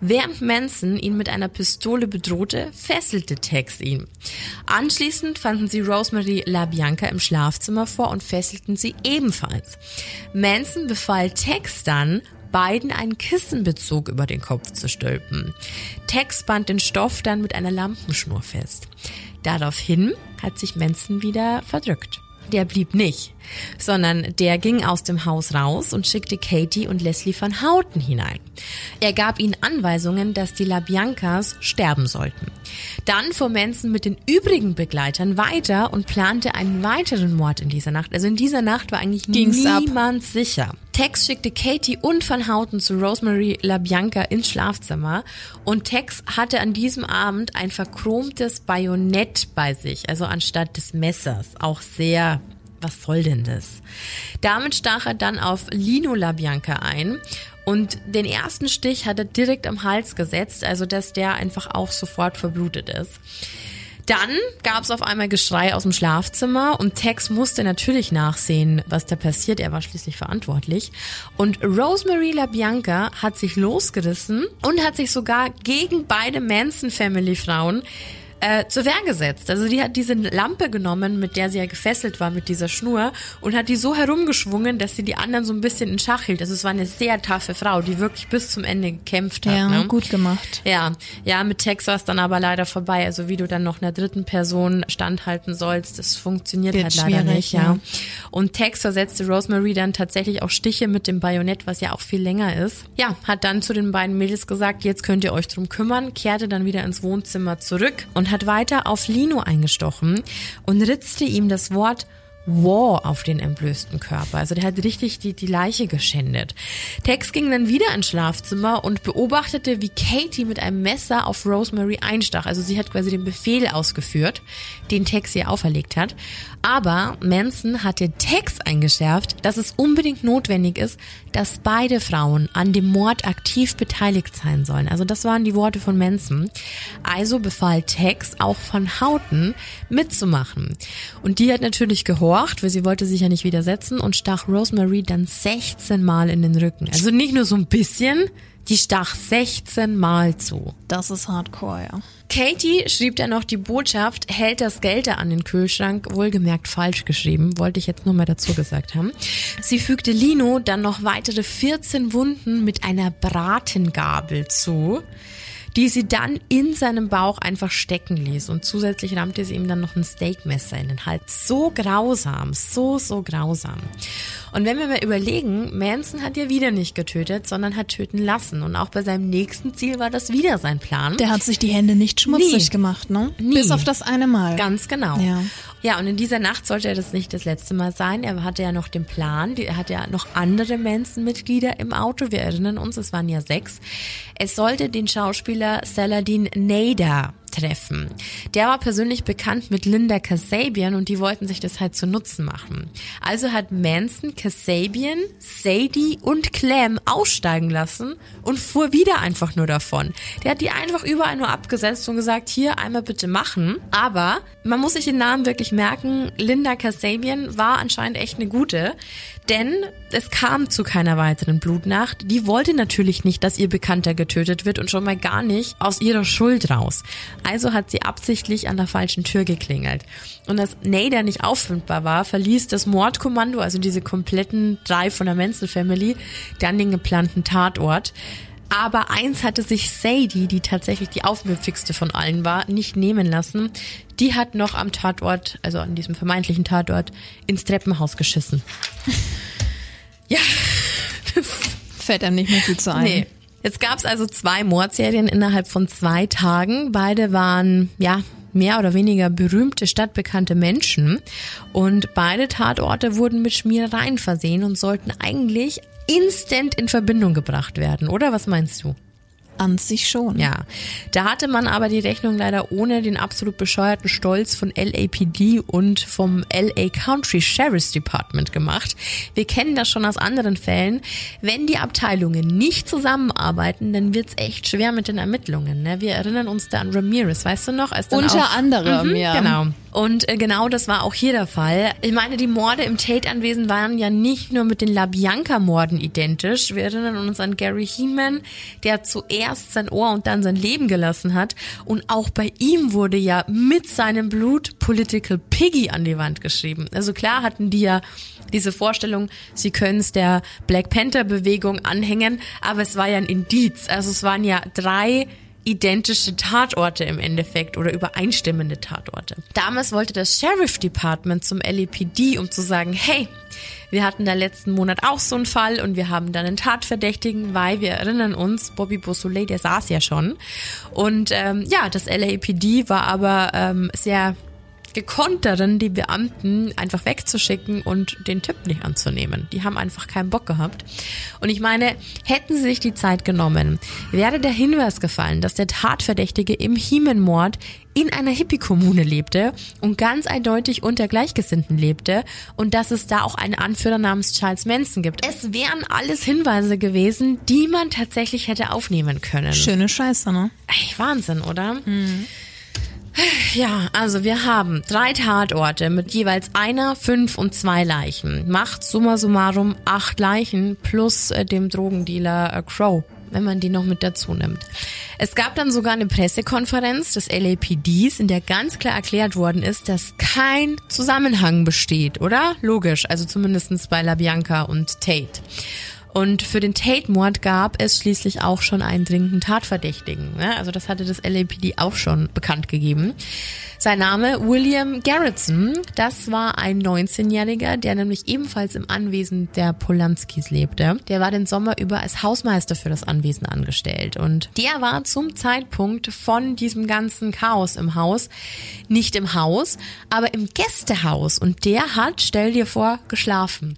Während Manson ihn mit einer Pistole bedrohte, fesselte Tex ihn. Anschließend fanden sie Rosemary LaBianca im Schlafzimmer vor und fesselten sie ebenfalls. Manson befahl Tex dann, beiden einen Kissenbezug über den Kopf zu stülpen. Tex band den Stoff dann mit einer Lampenschnur fest. Daraufhin hat sich Manson wieder verdrückt. Der blieb nicht, sondern der ging aus dem Haus raus und schickte Katie und Leslie Van Houten hinein. Er gab ihnen Anweisungen, dass die LaBiancas sterben sollten. Dann fuhr Manson mit den übrigen Begleitern weiter und plante einen weiteren Mord in dieser Nacht. Also in dieser Nacht war eigentlich niemand sicher. Tex schickte Katie und Van Houten zu Rosemary LaBianca ins Schlafzimmer, und Tex hatte an diesem Abend ein verchromtes Bajonett bei sich, also anstatt des Messers. Auch sehr... Was soll denn das? Damit stach er dann auf Lino LaBianca ein, und den ersten Stich hat er direkt am Hals gesetzt, also dass der einfach auch sofort verblutet ist. Dann gab es auf einmal Geschrei aus dem Schlafzimmer, und Tex musste natürlich nachsehen, was da passiert. Er war schließlich verantwortlich. Und Rosemary LaBianca hat sich losgerissen und hat sich sogar gegen beide Manson-Family-Frauen zur Wehr gesetzt. Also die hat diese Lampe genommen, mit der sie ja gefesselt war, mit dieser Schnur, und hat die so herumgeschwungen, dass sie die anderen so ein bisschen in Schach hielt. Also es war eine sehr taffe Frau, die wirklich bis zum Ende gekämpft hat. Ja, ne? Gut gemacht. Ja, mit Tex war es dann aber leider vorbei. Also wie du dann noch einer dritten Person standhalten sollst, das funktioniert halt leider nicht. Ja. Und Tex versetzte Rosemary dann tatsächlich auch Stiche mit dem Bajonett, was ja auch viel länger ist. Ja, hat dann zu den beiden Mädels gesagt, jetzt könnt ihr euch drum kümmern, kehrte dann wieder ins Wohnzimmer zurück und hat weiter auf Lino eingestochen und ritzte ihm das Wort War auf den entblößten Körper. Also der hat richtig die Leiche geschändet. Tex ging dann wieder ins Schlafzimmer und beobachtete, wie Katie mit einem Messer auf Rosemary einstach. Also sie hat quasi den Befehl ausgeführt, den Tex ihr auferlegt hat. Aber Manson hatte Tex eingeschärft, dass es unbedingt notwendig ist, dass beide Frauen an dem Mord aktiv beteiligt sein sollen. Also das waren die Worte von Manson. Also befahl Tex auch Van Houten mitzumachen. Und die hat natürlich gehorcht, weil sie wollte sich ja nicht widersetzen, und stach Rosemary dann 16 Mal in den Rücken. Also nicht nur so ein bisschen, die stach 16 Mal zu. Das ist hardcore, ja. Katie schrieb dann noch die Botschaft Helter Skelter an den Kühlschrank, wohlgemerkt falsch geschrieben, wollte ich jetzt nur mal dazu gesagt haben. Sie fügte Lino dann noch weitere 14 Wunden mit einer Bratengabel zu, die sie dann in seinem Bauch einfach stecken ließ. Und zusätzlich rammte sie ihm dann noch ein Steakmesser in den Hals. So grausam, so grausam. Und wenn wir mal überlegen, Manson hat ja wieder nicht getötet, sondern hat töten lassen. Und auch bei seinem nächsten Ziel war das wieder sein Plan. Der hat sich die Hände nicht schmutzig gemacht, ne? Nie. Bis auf das eine Mal. Ganz genau. Ja, und in dieser Nacht sollte das nicht das letzte Mal sein. Er hatte ja noch den Plan, er hatte ja noch andere Manson-Mitglieder im Auto. Wir erinnern uns, es waren ja 6. Es sollte den Schauspieler Saladin Nader treffen. Der war persönlich bekannt mit Linda Kasabian, und die wollten sich das halt zu Nutzen machen. Also hat Manson Kasabian, Sadie und Clem aussteigen lassen und fuhr wieder einfach nur davon. Der hat die einfach überall nur abgesetzt und gesagt, hier einmal bitte machen. Aber man muss sich den Namen wirklich merken, Linda Kasabian war anscheinend echt eine gute, denn es kam zu keiner weiteren Blutnacht. Die wollte natürlich nicht, dass ihr Bekannter getötet wird, und schon mal gar nicht aus ihrer Schuld raus. Also hat sie absichtlich an der falschen Tür geklingelt. Und dass Nader nicht auffindbar war, verließ das Mordkommando, also diese kompletten 3 von der Manson Family, dann den geplanten Tatort. Aber eins hatte sich Sadie, die tatsächlich die aufmüpfigste von allen war, nicht nehmen lassen. Die hat noch am Tatort, also an diesem vermeintlichen Tatort, ins Treppenhaus geschissen. Ja, das fällt einem nicht mehr viel zu ein. Nee. Jetzt gab es also 2 Mordserien innerhalb von 2 Tagen. Beide waren, ja, mehr oder weniger berühmte, stadtbekannte Menschen. Und beide Tatorte wurden mit Schmierereien versehen und sollten eigentlich instant in Verbindung gebracht werden, oder? Was meinst du? An sich schon. Ja, da hatte man aber die Rechnung leider ohne den absolut bescheuerten Stolz von LAPD und vom LA County Sheriff's Department gemacht. Wir kennen das schon aus anderen Fällen. Wenn die Abteilungen nicht zusammenarbeiten, dann wird's echt schwer mit den Ermittlungen. Ne? Wir erinnern uns da an Ramirez, weißt du noch? Als dann unter anderem, ja. Genau. Und genau das war auch hier der Fall. Ich meine, die Morde im Tate-Anwesen waren ja nicht nur mit den LaBianca-Morden identisch. Wir erinnern uns an Gary Hinman, der zuerst sein Ohr und dann sein Leben gelassen hat. Und auch bei ihm wurde ja mit seinem Blut Political Piggy an die Wand geschrieben. Also klar hatten die ja diese Vorstellung, sie können es der Black Panther-Bewegung anhängen, aber es war ja ein Indiz. Also es waren ja 3 identische Tatorte im Endeffekt oder übereinstimmende Tatorte. Damals wollte das Sheriff Department zum LAPD, um zu sagen, hey, wir hatten da letzten Monat auch so einen Fall und wir haben dann einen Tatverdächtigen, weil wir erinnern uns, Bobby Beausoleil, der saß ja schon. Und ja, das LAPD war aber sehr gekonnt darin, die Beamten einfach wegzuschicken und den Tipp nicht anzunehmen. Die haben einfach keinen Bock gehabt. Und ich meine, hätten sie sich die Zeit genommen, wäre der Hinweis gefallen, dass der Tatverdächtige im Himenmord in einer Hippie-Kommune lebte und ganz eindeutig unter Gleichgesinnten lebte und dass es da auch einen Anführer namens Charles Manson gibt. Es wären alles Hinweise gewesen, die man tatsächlich hätte aufnehmen können. Schöne Scheiße, ne? Ey, Wahnsinn, oder? Mhm. Ja, also wir haben 3 Tatorte mit jeweils 1, 5 und 2 Leichen. Macht summa summarum 8 Leichen plus dem Drogendealer Crow, wenn man die noch mit dazu nimmt. Es gab dann sogar eine Pressekonferenz des LAPDs, in der ganz klar erklärt worden ist, dass kein Zusammenhang besteht, oder? Logisch, also zumindest bei LaBianca und Tate. Und für den Tate-Mord gab es schließlich auch schon einen dringenden Tatverdächtigen. Ne? Also das hatte das LAPD auch schon bekannt gegeben. Sein Name William Garretson, das war ein 19-Jähriger, der nämlich ebenfalls im Anwesen der Polanskis lebte. Der war den Sommer über als Hausmeister für das Anwesen angestellt. Und der war zum Zeitpunkt von diesem ganzen Chaos im Haus nicht im Haus, aber im Gästehaus. Und der hat, stell dir vor, geschlafen.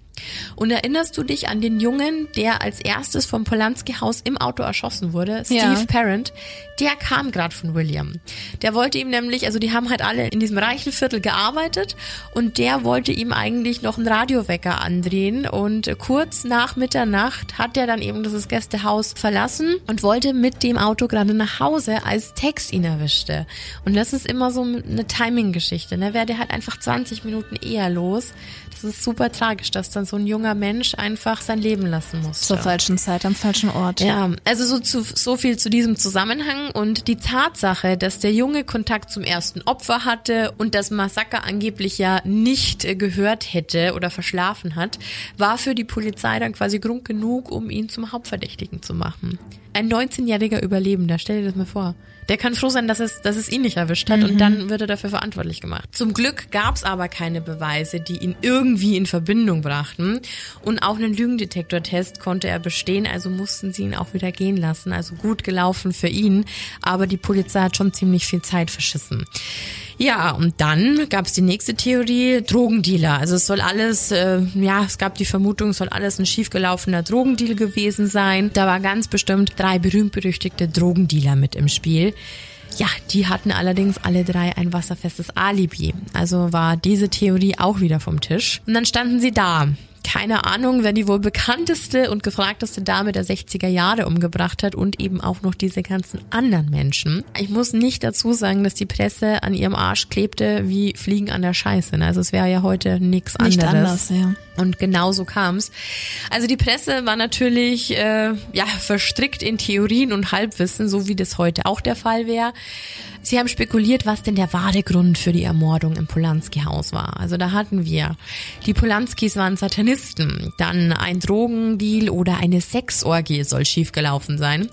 Und erinnerst du dich an den Jungen, der als erstes vom Polanski-Haus im Auto erschossen wurde, Steve Parent? Der kam gerade von William. Der wollte ihm nämlich, also die haben halt alle in diesem reichen Viertel gearbeitet und der wollte ihm eigentlich noch einen Radiowecker andrehen und kurz nach Mitternacht hat der dann eben dieses Gästehaus verlassen und wollte mit dem Auto gerade nach Hause, als Tex ihn erwischte. Und das ist immer so eine Timing-Geschichte, ne? Wäre der halt einfach 20 Minuten eher los. Das ist super tragisch, dass dann so ein junger Mensch einfach sein Leben lassen musste. Zur falschen Zeit, am falschen Ort. Ja, also so viel zu diesem Zusammenhang und die Tatsache, dass der Junge Kontakt zum ersten Opfer hatte und das Massaker angeblich ja nicht gehört hätte oder verschlafen hat, war für die Polizei dann quasi Grund genug, um ihn zum Hauptverdächtigen zu machen. Ein 19-jähriger Überlebender, stell dir das mal vor. Der kann froh sein, dass es ihn nicht erwischt hat und dann wird er dafür verantwortlich gemacht. Zum Glück gab es aber keine Beweise, die ihn irgendwie in Verbindung brachten und auch einen Lügendetektortest konnte er bestehen, also mussten sie ihn auch wieder gehen lassen. Also gut gelaufen für ihn, aber die Polizei hat schon ziemlich viel Zeit verschissen. Ja, und dann gab es die nächste Theorie, Drogendealer. Also es soll alles, es gab die Vermutung, es soll alles ein schiefgelaufener Drogendeal gewesen sein. Da war ganz bestimmt 3 berühmt-berüchtigte Drogendealer mit im Spiel. Ja, die hatten allerdings alle 3 ein wasserfestes Alibi. Also war diese Theorie auch wieder vom Tisch. Und dann standen sie da. Keine Ahnung, wer die wohl bekannteste und gefragteste Dame der 60er Jahre umgebracht hat und eben auch noch diese ganzen anderen Menschen. Ich muss nicht dazu sagen, dass die Presse an ihrem Arsch klebte wie Fliegen an der Scheiße. Also es wäre ja heute nichts anderes. Nicht anders, ja. Und genau so kam's. Also die Presse war natürlich verstrickt in Theorien und Halbwissen, so wie das heute auch der Fall wäre. Sie haben spekuliert, was denn der wahre Grund für die Ermordung im Polanski-Haus war. Also da hatten wir, die Polanskis waren Satanisten, dann ein Drogendeal oder eine Sexorgie soll schiefgelaufen sein.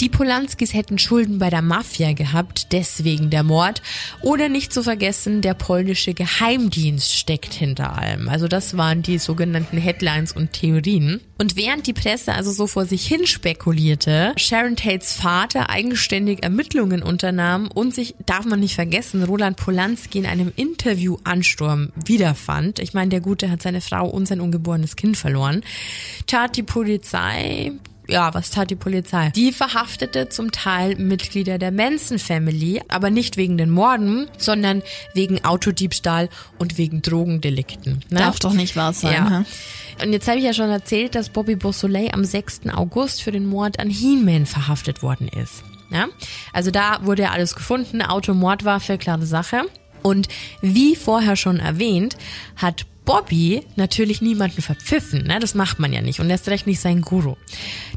Die Polanskis hätten Schulden bei der Mafia gehabt, deswegen der Mord. Oder nicht zu vergessen, der polnische Geheimdienst steckt hinter allem. Also das waren die sogenannten Headlines und Theorien. Und während die Presse also so vor sich hin spekulierte, Sharon Tates Vater eigenständig Ermittlungen unternahm und sich, darf man nicht vergessen, Roland Polanski in einem Interviewansturm wiederfand. Ich meine, der Gute hat seine Frau und sein ungeborenes Kind verloren. Was tat die Polizei? Die verhaftete zum Teil Mitglieder der Manson Family, aber nicht wegen den Morden, sondern wegen Autodiebstahl und wegen Drogendelikten. Ne? Darf doch nicht wahr sein. Ja. Und jetzt habe ich ja schon erzählt, dass Bobby Beausoleil am 6. August für den Mord an Hinman verhaftet worden ist. Ja? Also da wurde ja alles gefunden, Auto, Mordwaffe, klare Sache. Und wie vorher schon erwähnt, hat Bobby natürlich niemanden verpfiffen, ne? Das macht man ja nicht und erst recht nicht seinen Guru.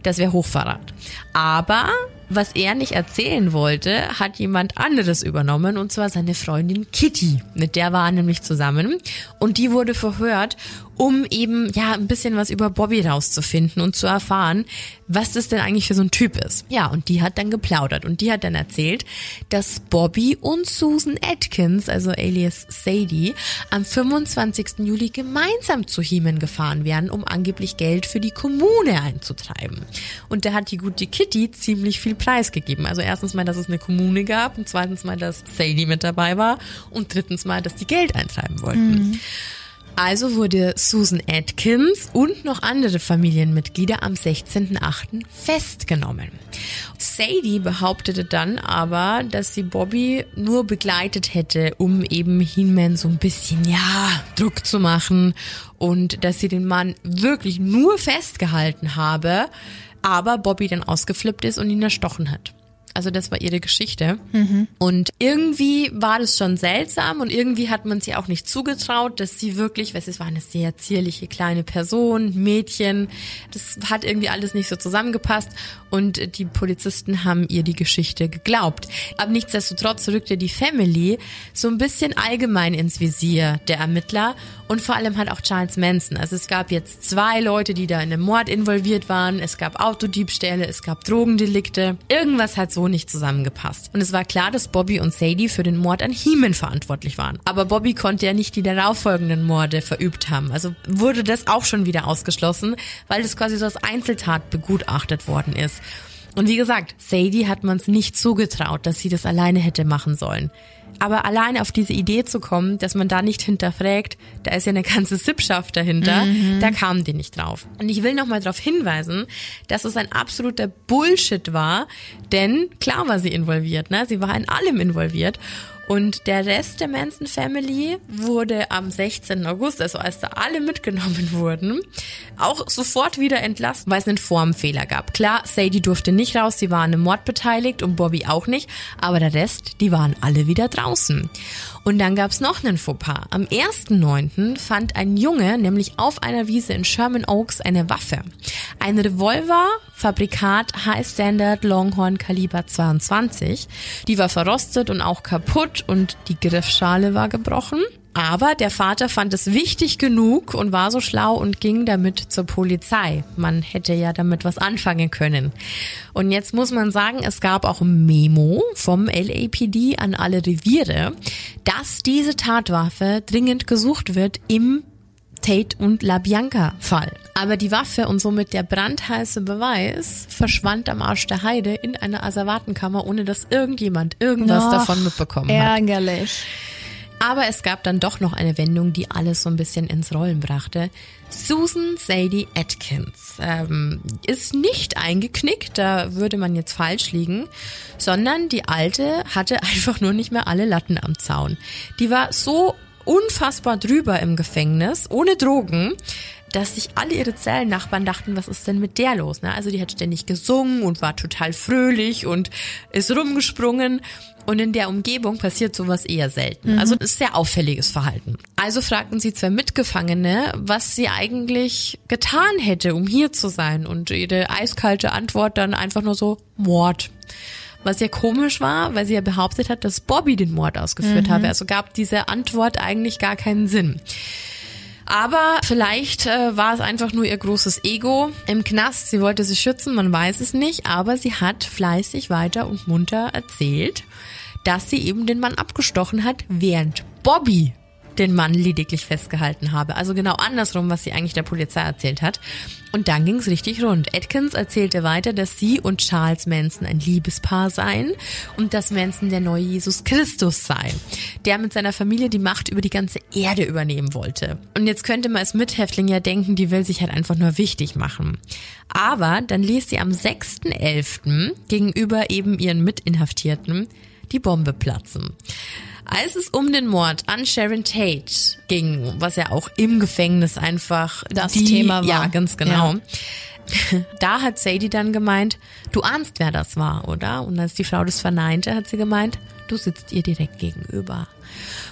Das wäre Hochverrat. Aber was er nicht erzählen wollte, hat jemand anderes übernommen, und zwar seine Freundin Kitty. Mit der war er nämlich zusammen und die wurde verhört, um eben ein bisschen was über Bobby rauszufinden und zu erfahren, was das denn eigentlich für so ein Typ ist. Ja, und die hat dann geplaudert und die hat dann erzählt, dass Bobby und Susan Atkins, also alias Sadie, am 25. Juli gemeinsam zu Hinman gefahren wären, um angeblich Geld für die Kommune einzutreiben. Und da hat die gute Kitty ziemlich viel preisgegeben. Also erstens mal, dass es eine Kommune gab, und zweitens mal, dass Sadie mit dabei war und drittens mal, dass die Geld eintreiben wollten. Mhm. Also wurde Susan Atkins und noch andere Familienmitglieder am 16.8. festgenommen. Sadie behauptete dann aber, dass sie Bobby nur begleitet hätte, um eben Hinman so ein bisschen, Druck zu machen, und dass sie den Mann wirklich nur festgehalten habe, aber Bobby dann ausgeflippt ist und ihn erstochen hat. Also das war ihre Geschichte. Mhm. Und irgendwie war das schon seltsam und irgendwie hat man sie auch nicht zugetraut, dass sie wirklich, es war eine sehr zierliche kleine Person, Mädchen, das hat irgendwie alles nicht so zusammengepasst und die Polizisten haben ihr die Geschichte geglaubt. Aber nichtsdestotrotz rückte die Family so ein bisschen allgemein ins Visier der Ermittler und vor allem hat auch Charles Manson. Also es gab jetzt 2 Leute, die da in einem Mord involviert waren, es gab Autodiebstähle, es gab Drogendelikte, irgendwas hat so nicht zusammengepasst. Und es war klar, dass Bobby und Sadie für den Mord an Hinman verantwortlich waren. Aber Bobby konnte ja nicht die darauffolgenden Morde verübt haben. Also wurde das auch schon wieder ausgeschlossen, weil das quasi so als Einzeltat begutachtet worden ist. Und wie gesagt, Sadie hat man es nicht zugetraut, dass sie das alleine hätte machen sollen. Aber allein auf diese Idee zu kommen, dass man da nicht hinterfragt, da ist ja eine ganze Sippschaft dahinter, da kamen die nicht drauf. Und ich will nochmal darauf hinweisen, dass es ein absoluter Bullshit war, denn klar war sie involviert, ne? Sie war in allem involviert. Und der Rest der Manson Family wurde am 16. August, also als da alle mitgenommen wurden, auch sofort wieder entlassen, weil es einen Formfehler gab. Klar, Sadie durfte nicht raus, sie war an einem Mord beteiligt und Bobby auch nicht, aber der Rest, die waren alle wieder draußen. Und dann gab's noch einen Fauxpas. Am 1.9. fand ein Junge nämlich auf einer Wiese in Sherman Oaks eine Waffe. Ein Revolver, Fabrikat High Standard Longhorn Kaliber 22. Die war verrostet und auch kaputt. Und die Griffschale war gebrochen. Aber der Vater fand es wichtig genug und war so schlau und ging damit zur Polizei. Man hätte ja damit was anfangen können. Und jetzt muss man sagen, es gab auch ein Memo vom LAPD an alle Reviere, dass diese Tatwaffe dringend gesucht wird im Tate- und LaBianca-Fall. Aber die Waffe und somit der brandheiße Beweis verschwand am Arsch der Heide in einer Asservatenkammer, ohne dass irgendjemand irgendwas davon mitbekommen hat. Ärgerlich. Aber es gab dann doch noch eine Wendung, die alles so ein bisschen ins Rollen brachte. Susan Sadie Atkins ist nicht eingeknickt, da würde man jetzt falsch liegen, sondern die Alte hatte einfach nur nicht mehr alle Latten am Zaun. Die war so unfassbar drüber im Gefängnis, ohne Drogen, dass sich alle ihre Zellennachbarn dachten, was ist denn mit der los? Ne? Also die hat ständig gesungen und war total fröhlich und ist rumgesprungen. Und in der Umgebung passiert sowas eher selten. Mhm. Also das ist sehr auffälliges Verhalten. Also fragten sie 2 Mitgefangene, was sie eigentlich getan hätte, um hier zu sein. Und ihre eiskalte Antwort dann einfach nur so: Mord. was ja komisch war, weil sie ja behauptet hat, dass Bobby den Mord ausgeführt habe. Also gab diese Antwort eigentlich gar keinen Sinn. Aber vielleicht war es einfach nur ihr großes Ego im Knast. Sie wollte sich schützen, man weiß es nicht. Aber sie hat fleißig weiter und munter erzählt, dass sie eben den Mann abgestochen hat, während Bobby den Mann lediglich festgehalten habe. Also genau andersrum, was sie eigentlich der Polizei erzählt hat. Und dann ging's richtig rund. Atkins erzählte weiter, dass sie und Charles Manson ein Liebespaar seien und dass Manson der neue Jesus Christus sei, der mit seiner Familie die Macht über die ganze Erde übernehmen wollte. Und jetzt könnte man als Mithäftling ja denken, die will sich halt einfach nur wichtig machen. Aber dann ließ sie am 6.11. gegenüber eben ihren Mitinhaftierten die Bombe platzen. Als es um den Mord an Sharon Tate ging, was ja auch im Gefängnis einfach das Thema war. Ja, ganz genau. Ja. Da hat Sadie dann gemeint, du ahnst, wer das war, oder? Und als die Frau das verneinte, hat sie gemeint, du sitzt ihr direkt gegenüber.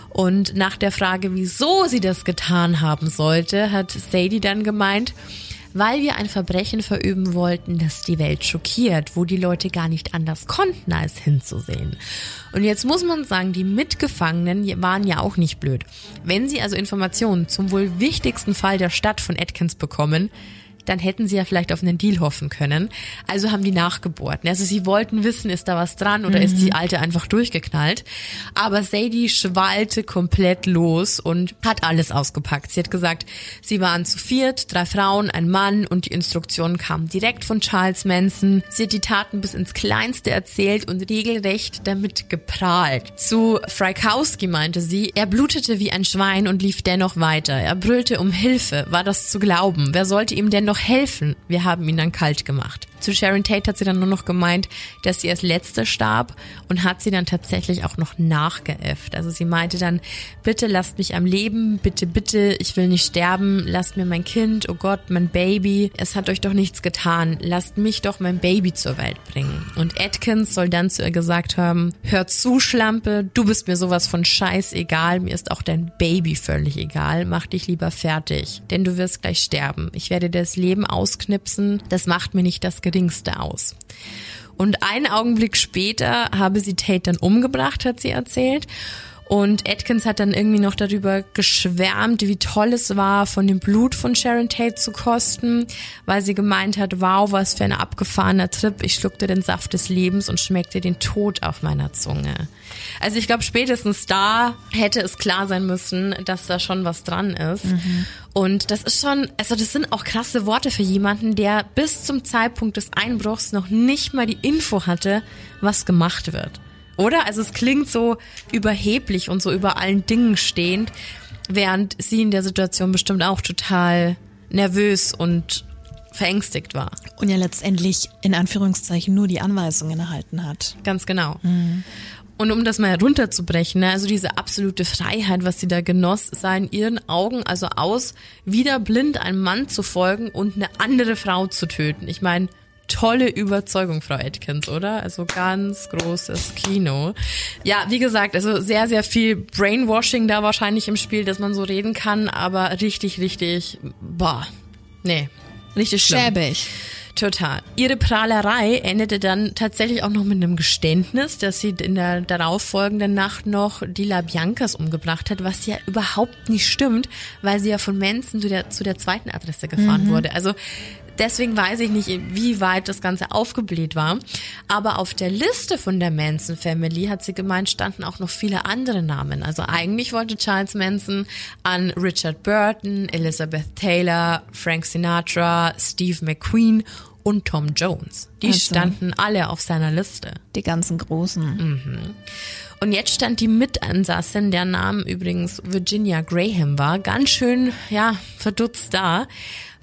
Und nach der Frage, wieso sie das getan haben sollte, hat Sadie dann gemeint, weil wir ein Verbrechen verüben wollten, das die Welt schockiert, wo die Leute gar nicht anders konnten, als hinzusehen. Und jetzt muss man sagen, die Mitgefangenen waren ja auch nicht blöd. Wenn sie also Informationen zum wohl wichtigsten Fall der Stadt von Atkins bekommen, dann hätten sie ja vielleicht auf einen Deal hoffen können. Also haben die nachgebohrt. Also sie wollten wissen, ist da was dran oder ist die Alte einfach durchgeknallt. Aber Sadie schwalte komplett los und hat alles ausgepackt. Sie hat gesagt, sie waren zu viert, 3 Frauen, ein Mann und die Instruktionen kamen direkt von Charles Manson. Sie hat die Taten bis ins Kleinste erzählt und regelrecht damit geprahlt. Zu Frykowski meinte sie, er blutete wie ein Schwein und lief dennoch weiter. Er brüllte um Hilfe. War das zu glauben? Wer sollte ihm denn noch helfen? Wir haben ihn dann kalt gemacht. Zu Sharon Tate hat sie dann nur noch gemeint, dass sie als Letzte starb und hat sie dann tatsächlich auch noch nachgeäfft. Also sie meinte dann, bitte lasst mich am Leben, bitte, bitte, ich will nicht sterben, lasst mir mein Kind, oh Gott, mein Baby, es hat euch doch nichts getan, lasst mich doch mein Baby zur Welt bringen. Und Atkins soll dann zu ihr gesagt haben, hör zu, Schlampe, du bist mir sowas von scheißegal, mir ist auch dein Baby völlig egal, mach dich lieber fertig, denn du wirst gleich sterben. Ich werde dir das Leben ausknipsen, das macht mir nicht das Geringste aus. Und einen Augenblick später habe sie Tate dann umgebracht, hat sie erzählt. Und Atkins hat dann irgendwie noch darüber geschwärmt, wie toll es war, von dem Blut von Sharon Tate zu kosten, weil sie gemeint hat, wow, was für ein abgefahrener Trip, ich schluckte den Saft des Lebens und schmeckte den Tod auf meiner Zunge. Also ich glaube, spätestens da hätte es klar sein müssen, dass da schon was dran ist. Und das ist schon, also das sind auch krasse Worte für jemanden, der bis zum Zeitpunkt des Einbruchs noch nicht mal die Info hatte, was gemacht wird. Oder? Also es klingt so überheblich und so über allen Dingen stehend, während sie in der Situation bestimmt auch total nervös und verängstigt war. Und ja letztendlich in Anführungszeichen nur die Anweisungen erhalten hat. Ganz genau. Und um das mal herunterzubrechen, ne, also diese absolute Freiheit, was sie da genoss, sah in ihren Augen also aus, wieder blind einem Mann zu folgen und eine andere Frau zu töten. Ich meine, tolle Überzeugung, Frau Atkins, oder? Also ganz großes Kino. Ja, wie gesagt, also sehr, sehr viel Brainwashing da wahrscheinlich im Spiel, dass man so reden kann, aber richtig, richtig, boah, nee, richtig schlimm. Schäbig. Total. Ihre Prahlerei endete dann tatsächlich auch noch mit einem Geständnis, dass sie in der darauffolgenden Nacht noch die LaBiancas umgebracht hat, was ja überhaupt nicht stimmt, weil sie ja von Manson zu der zweiten Adresse gefahren wurde. Also deswegen weiß ich nicht, wie weit das Ganze aufgebläht war. Aber auf der Liste von der Manson Family, hat sie gemeint, standen auch noch viele andere Namen. Also eigentlich wollte Charles Manson an Richard Burton, Elizabeth Taylor, Frank Sinatra, Steve McQueen und Tom Jones. Die standen alle auf seiner Liste. Die ganzen Großen. Und jetzt stand die Mitansassin, der Name übrigens Virginia Graham war, ganz schön, ja, verdutzt da,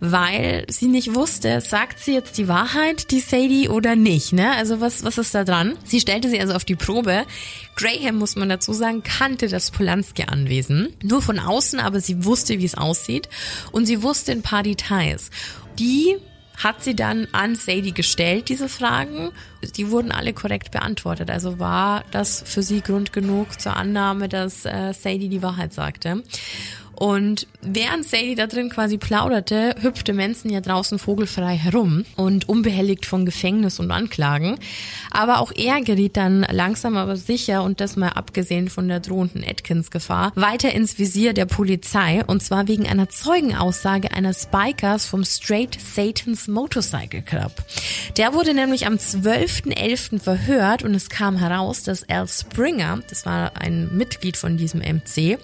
weil sie nicht wusste, sagt sie jetzt die Wahrheit, die Sadie, oder nicht, ne? Also was ist da dran? Sie stellte sie also auf die Probe. Graham, muss man dazu sagen, kannte das Polanski-Anwesen. Nur von außen, aber sie wusste, wie es aussieht. Und sie wusste ein paar Details. Die hat sie dann an Sadie gestellt, diese Fragen, die wurden alle korrekt beantwortet. Also war das für sie Grund genug zur Annahme, dass Sadie die Wahrheit sagte. Und während Sadie da drin quasi plauderte, hüpfte Manson ja draußen vogelfrei herum und unbehelligt von Gefängnis und Anklagen. Aber auch er geriet dann langsam aber sicher, und das mal abgesehen von der drohenden Atkins-Gefahr, weiter ins Visier der Polizei, und zwar wegen einer Zeugenaussage eines Bikers vom Straight Satan's Motorcycle Club. Der wurde nämlich am 12.11. verhört, und es kam heraus, dass Al Springer, das war ein Mitglied von diesem MC,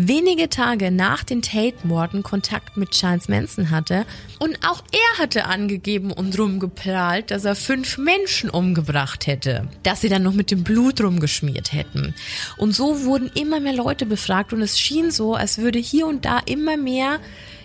wenige Tage nach den Tate-Morden Kontakt mit Charles Manson hatte, und auch er hatte angegeben und rumgeprahlt, dass er 5 Menschen umgebracht hätte, dass sie dann noch mit dem Blut rumgeschmiert hätten. Und so wurden immer mehr Leute befragt, und es schien so, als würde hier und da immer mehr,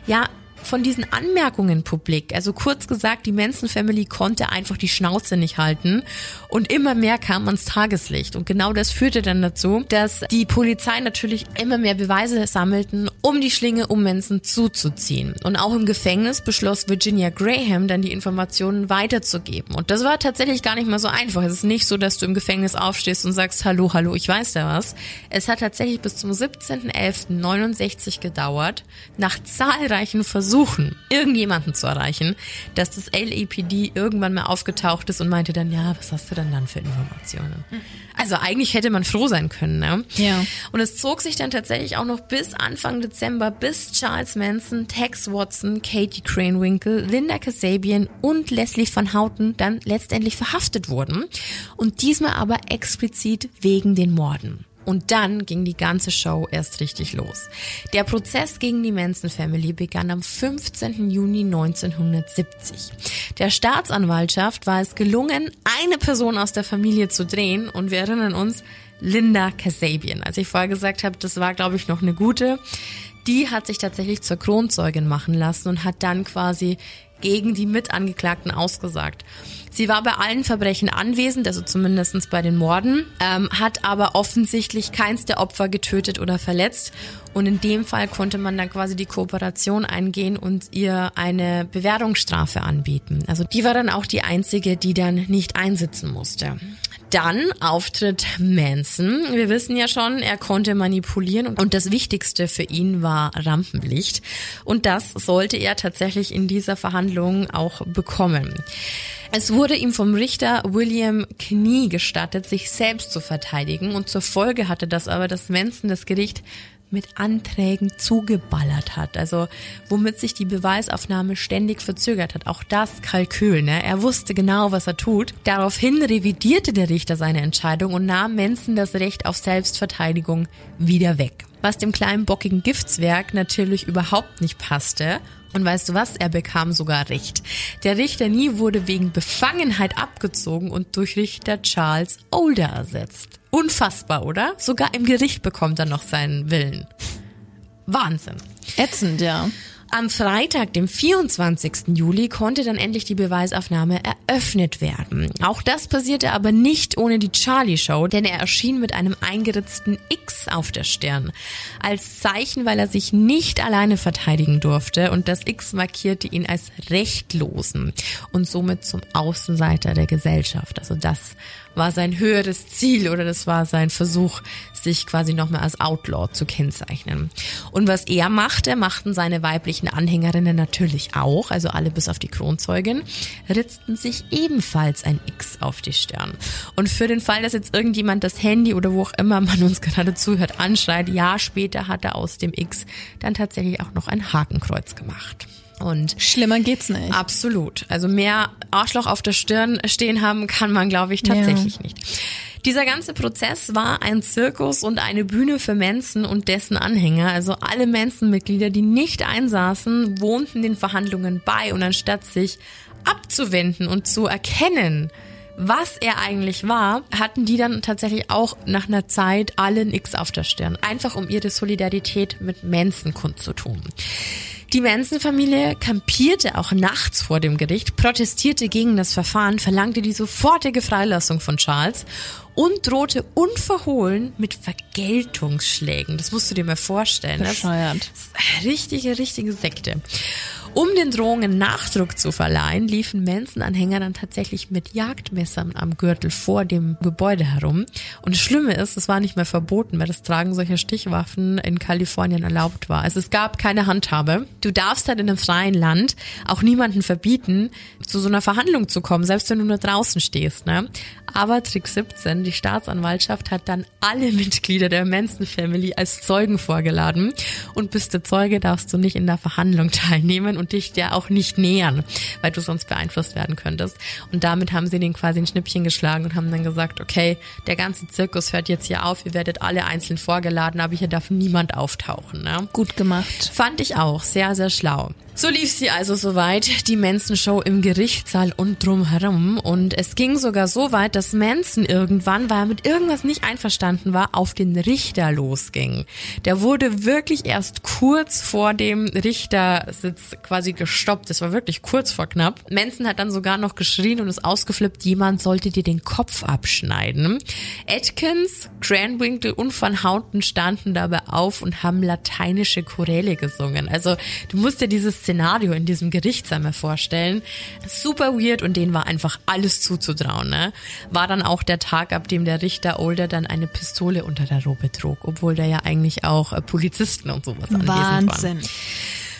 ja, von diesen Anmerkungen publik. Also kurz gesagt, die Manson Family konnte einfach die Schnauze nicht halten, und immer mehr kam ans Tageslicht. Und genau das führte dann dazu, dass die Polizei natürlich immer mehr Beweise sammelten, um die Schlinge um Manson zuzuziehen. Und auch im Gefängnis beschloss Virginia Graham dann, die Informationen weiterzugeben. Und das war tatsächlich gar nicht mal so einfach. Es ist nicht so, dass du im Gefängnis aufstehst und sagst, hallo, hallo, ich weiß da was. Es hat tatsächlich bis zum 17.11.69 gedauert, nach zahlreichen Versuchen, irgendjemanden zu erreichen, dass das LAPD irgendwann mal aufgetaucht ist und meinte dann, ja, was hast du denn dann für Informationen? Also eigentlich hätte man froh sein können, ne? Ja. Und es zog sich dann tatsächlich auch noch bis Anfang Dezember, bis Charles Manson, Tex Watson, Katie Krenwinkel, Linda Kasabian und Leslie Van Houten dann letztendlich verhaftet wurden, und diesmal aber explizit wegen den Morden. Und dann ging die ganze Show erst richtig los. Der Prozess gegen die Manson Family begann am 15. Juni 1970. Der Staatsanwaltschaft war es gelungen, eine Person aus der Familie zu drehen, und wir erinnern uns, Linda Kasabian. Als ich vorher gesagt habe, das war, glaube ich, noch eine gute. Die hat sich tatsächlich zur Kronzeugin machen lassen und hat dann quasi gegen die Mitangeklagten ausgesagt. Sie war bei allen Verbrechen anwesend, also zumindest bei den Morden, hat aber offensichtlich keins der Opfer getötet oder verletzt. Und in dem Fall konnte man dann quasi die Kooperation eingehen und ihr eine Bewährungsstrafe anbieten. Also die war dann auch die einzige, die dann nicht einsitzen musste. Dann auftritt Manson. Wir wissen ja schon, er konnte manipulieren, und das Wichtigste für ihn war Rampenlicht. Und das sollte er tatsächlich in dieser Verhandlung auch bekommen. Es wurde ihm vom Richter William Knie gestattet, sich selbst zu verteidigen, und zur Folge hatte das aber, dass Manson das Gericht mit Anträgen zugeballert hat, also womit sich die Beweisaufnahme ständig verzögert hat. Auch das Kalkül, ne? Er wusste genau, was er tut. Daraufhin revidierte der Richter seine Entscheidung und nahm Manson das Recht auf Selbstverteidigung wieder weg. Was dem kleinen bockigen Giftswerk natürlich überhaupt nicht passte. Und weißt du was? Er bekam sogar Recht. Der Richter Nie wurde wegen Befangenheit abgezogen und durch Richter Charles Older ersetzt. Unfassbar, oder? Sogar im Gericht bekommt er noch seinen Willen. Wahnsinn. Ätzend, ja. Am Freitag, dem 24. Juli, konnte dann endlich die Beweisaufnahme eröffnet werden. Auch das passierte aber nicht ohne die Charlie Show, denn er erschien mit einem eingeritzten X auf der Stirn. Als Zeichen, weil er sich nicht alleine verteidigen durfte, und das X markierte ihn als Rechtlosen und somit zum Außenseiter der Gesellschaft. Also das war sein höheres Ziel, oder das war sein Versuch, sich quasi nochmal als Outlaw zu kennzeichnen. Und was er machte, machten seine weiblichen Anhängerinnen natürlich auch, also alle bis auf die Kronzeugin, ritzten sich ebenfalls ein X auf die Stirn. Und für den Fall, dass jetzt irgendjemand das Handy oder wo auch immer man uns gerade zuhört anschreit, Jahr später hat er aus dem X dann tatsächlich auch noch ein Hakenkreuz gemacht. Und schlimmer geht's nicht. Absolut. Also mehr Arschloch auf der Stirn stehen haben kann man, glaube ich, tatsächlich nicht. Dieser ganze Prozess war ein Zirkus und eine Bühne für Manson und dessen Anhänger. Also alle Manson-Mitglieder, die nicht einsaßen, wohnten den Verhandlungen bei, und anstatt sich abzuwenden und zu erkennen, was er eigentlich war, hatten die dann tatsächlich auch nach einer Zeit alle ein X auf der Stirn. Einfach um ihre Solidarität mit Manson kundzutun. Die Manson-Familie kampierte auch nachts vor dem Gericht, protestierte gegen das Verfahren, verlangte die sofortige Freilassung von Charles und drohte unverhohlen mit Vergeltungsschlägen. Das musst du dir mal vorstellen. Bescheuert. Das ist eine richtige Sekte. Um den Drohungen Nachdruck zu verleihen, liefen Manson-Anhänger dann tatsächlich mit Jagdmessern am Gürtel vor dem Gebäude herum. Und das Schlimme ist, es war nicht mehr verboten, weil das Tragen solcher Stichwaffen in Kalifornien erlaubt war. Also es gab keine Handhabe. Du darfst halt in einem freien Land auch niemanden verbieten, zu so einer Verhandlung zu kommen, selbst wenn du nur draußen stehst, ne? Aber Trick 17, die Staatsanwaltschaft, hat dann alle Mitglieder der Manson-Family als Zeugen vorgeladen. Und bist du Zeuge, darfst du nicht in der Verhandlung teilnehmen und dich der auch nicht nähern, weil du sonst beeinflusst werden könntest. Und damit haben sie den quasi ein Schnippchen geschlagen und haben dann gesagt, okay, der ganze Zirkus hört jetzt hier auf, ihr werdet alle einzeln vorgeladen, aber hier darf niemand auftauchen. Ne? Gut gemacht. Fand ich auch, sehr, sehr schlau. So lief sie also soweit, die Manson-Show im Gerichtssaal und drumherum. Und es ging sogar so weit, dass Manson irgendwann, weil er mit irgendwas nicht einverstanden war, auf den Richter losging. Der wurde wirklich erst kurz vor dem Richtersitz quasi gestoppt. Das war wirklich kurz vor knapp. Manson hat dann sogar noch geschrien und ist ausgeflippt, jemand sollte dir den Kopf abschneiden. Atkins, Krenwinkel und Van Houten standen dabei auf und haben lateinische Choräle gesungen. Also du musst dir dieses Szenario in diesem Gerichtssaal mal vorstellen. Super weird, und denen war einfach alles zuzutrauen, ne? War dann auch der Tag, ab dem der Richter Older dann eine Pistole unter der Robe trug, obwohl da ja eigentlich auch Polizisten und sowas anwesend waren. Wahnsinn.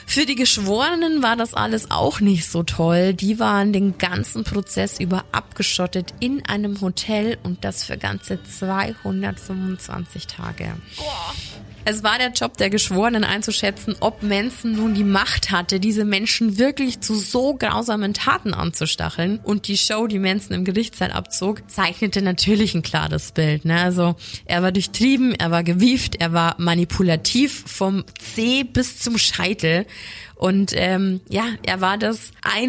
Für die Geschworenen war das alles auch nicht so toll. Die waren den ganzen Prozess über abgeschottet in einem Hotel, und das für ganze 225 Tage. Boah. Es war der Job der Geschworenen einzuschätzen, ob Manson nun die Macht hatte, diese Menschen wirklich zu so grausamen Taten anzustacheln. Und die Show, die Manson im Gerichtssaal abzog, zeichnete natürlich ein klares Bild. Ne? Also er war durchtrieben, er war gewieft, er war manipulativ vom Zeh bis zum Scheitel. Und er war das 1,57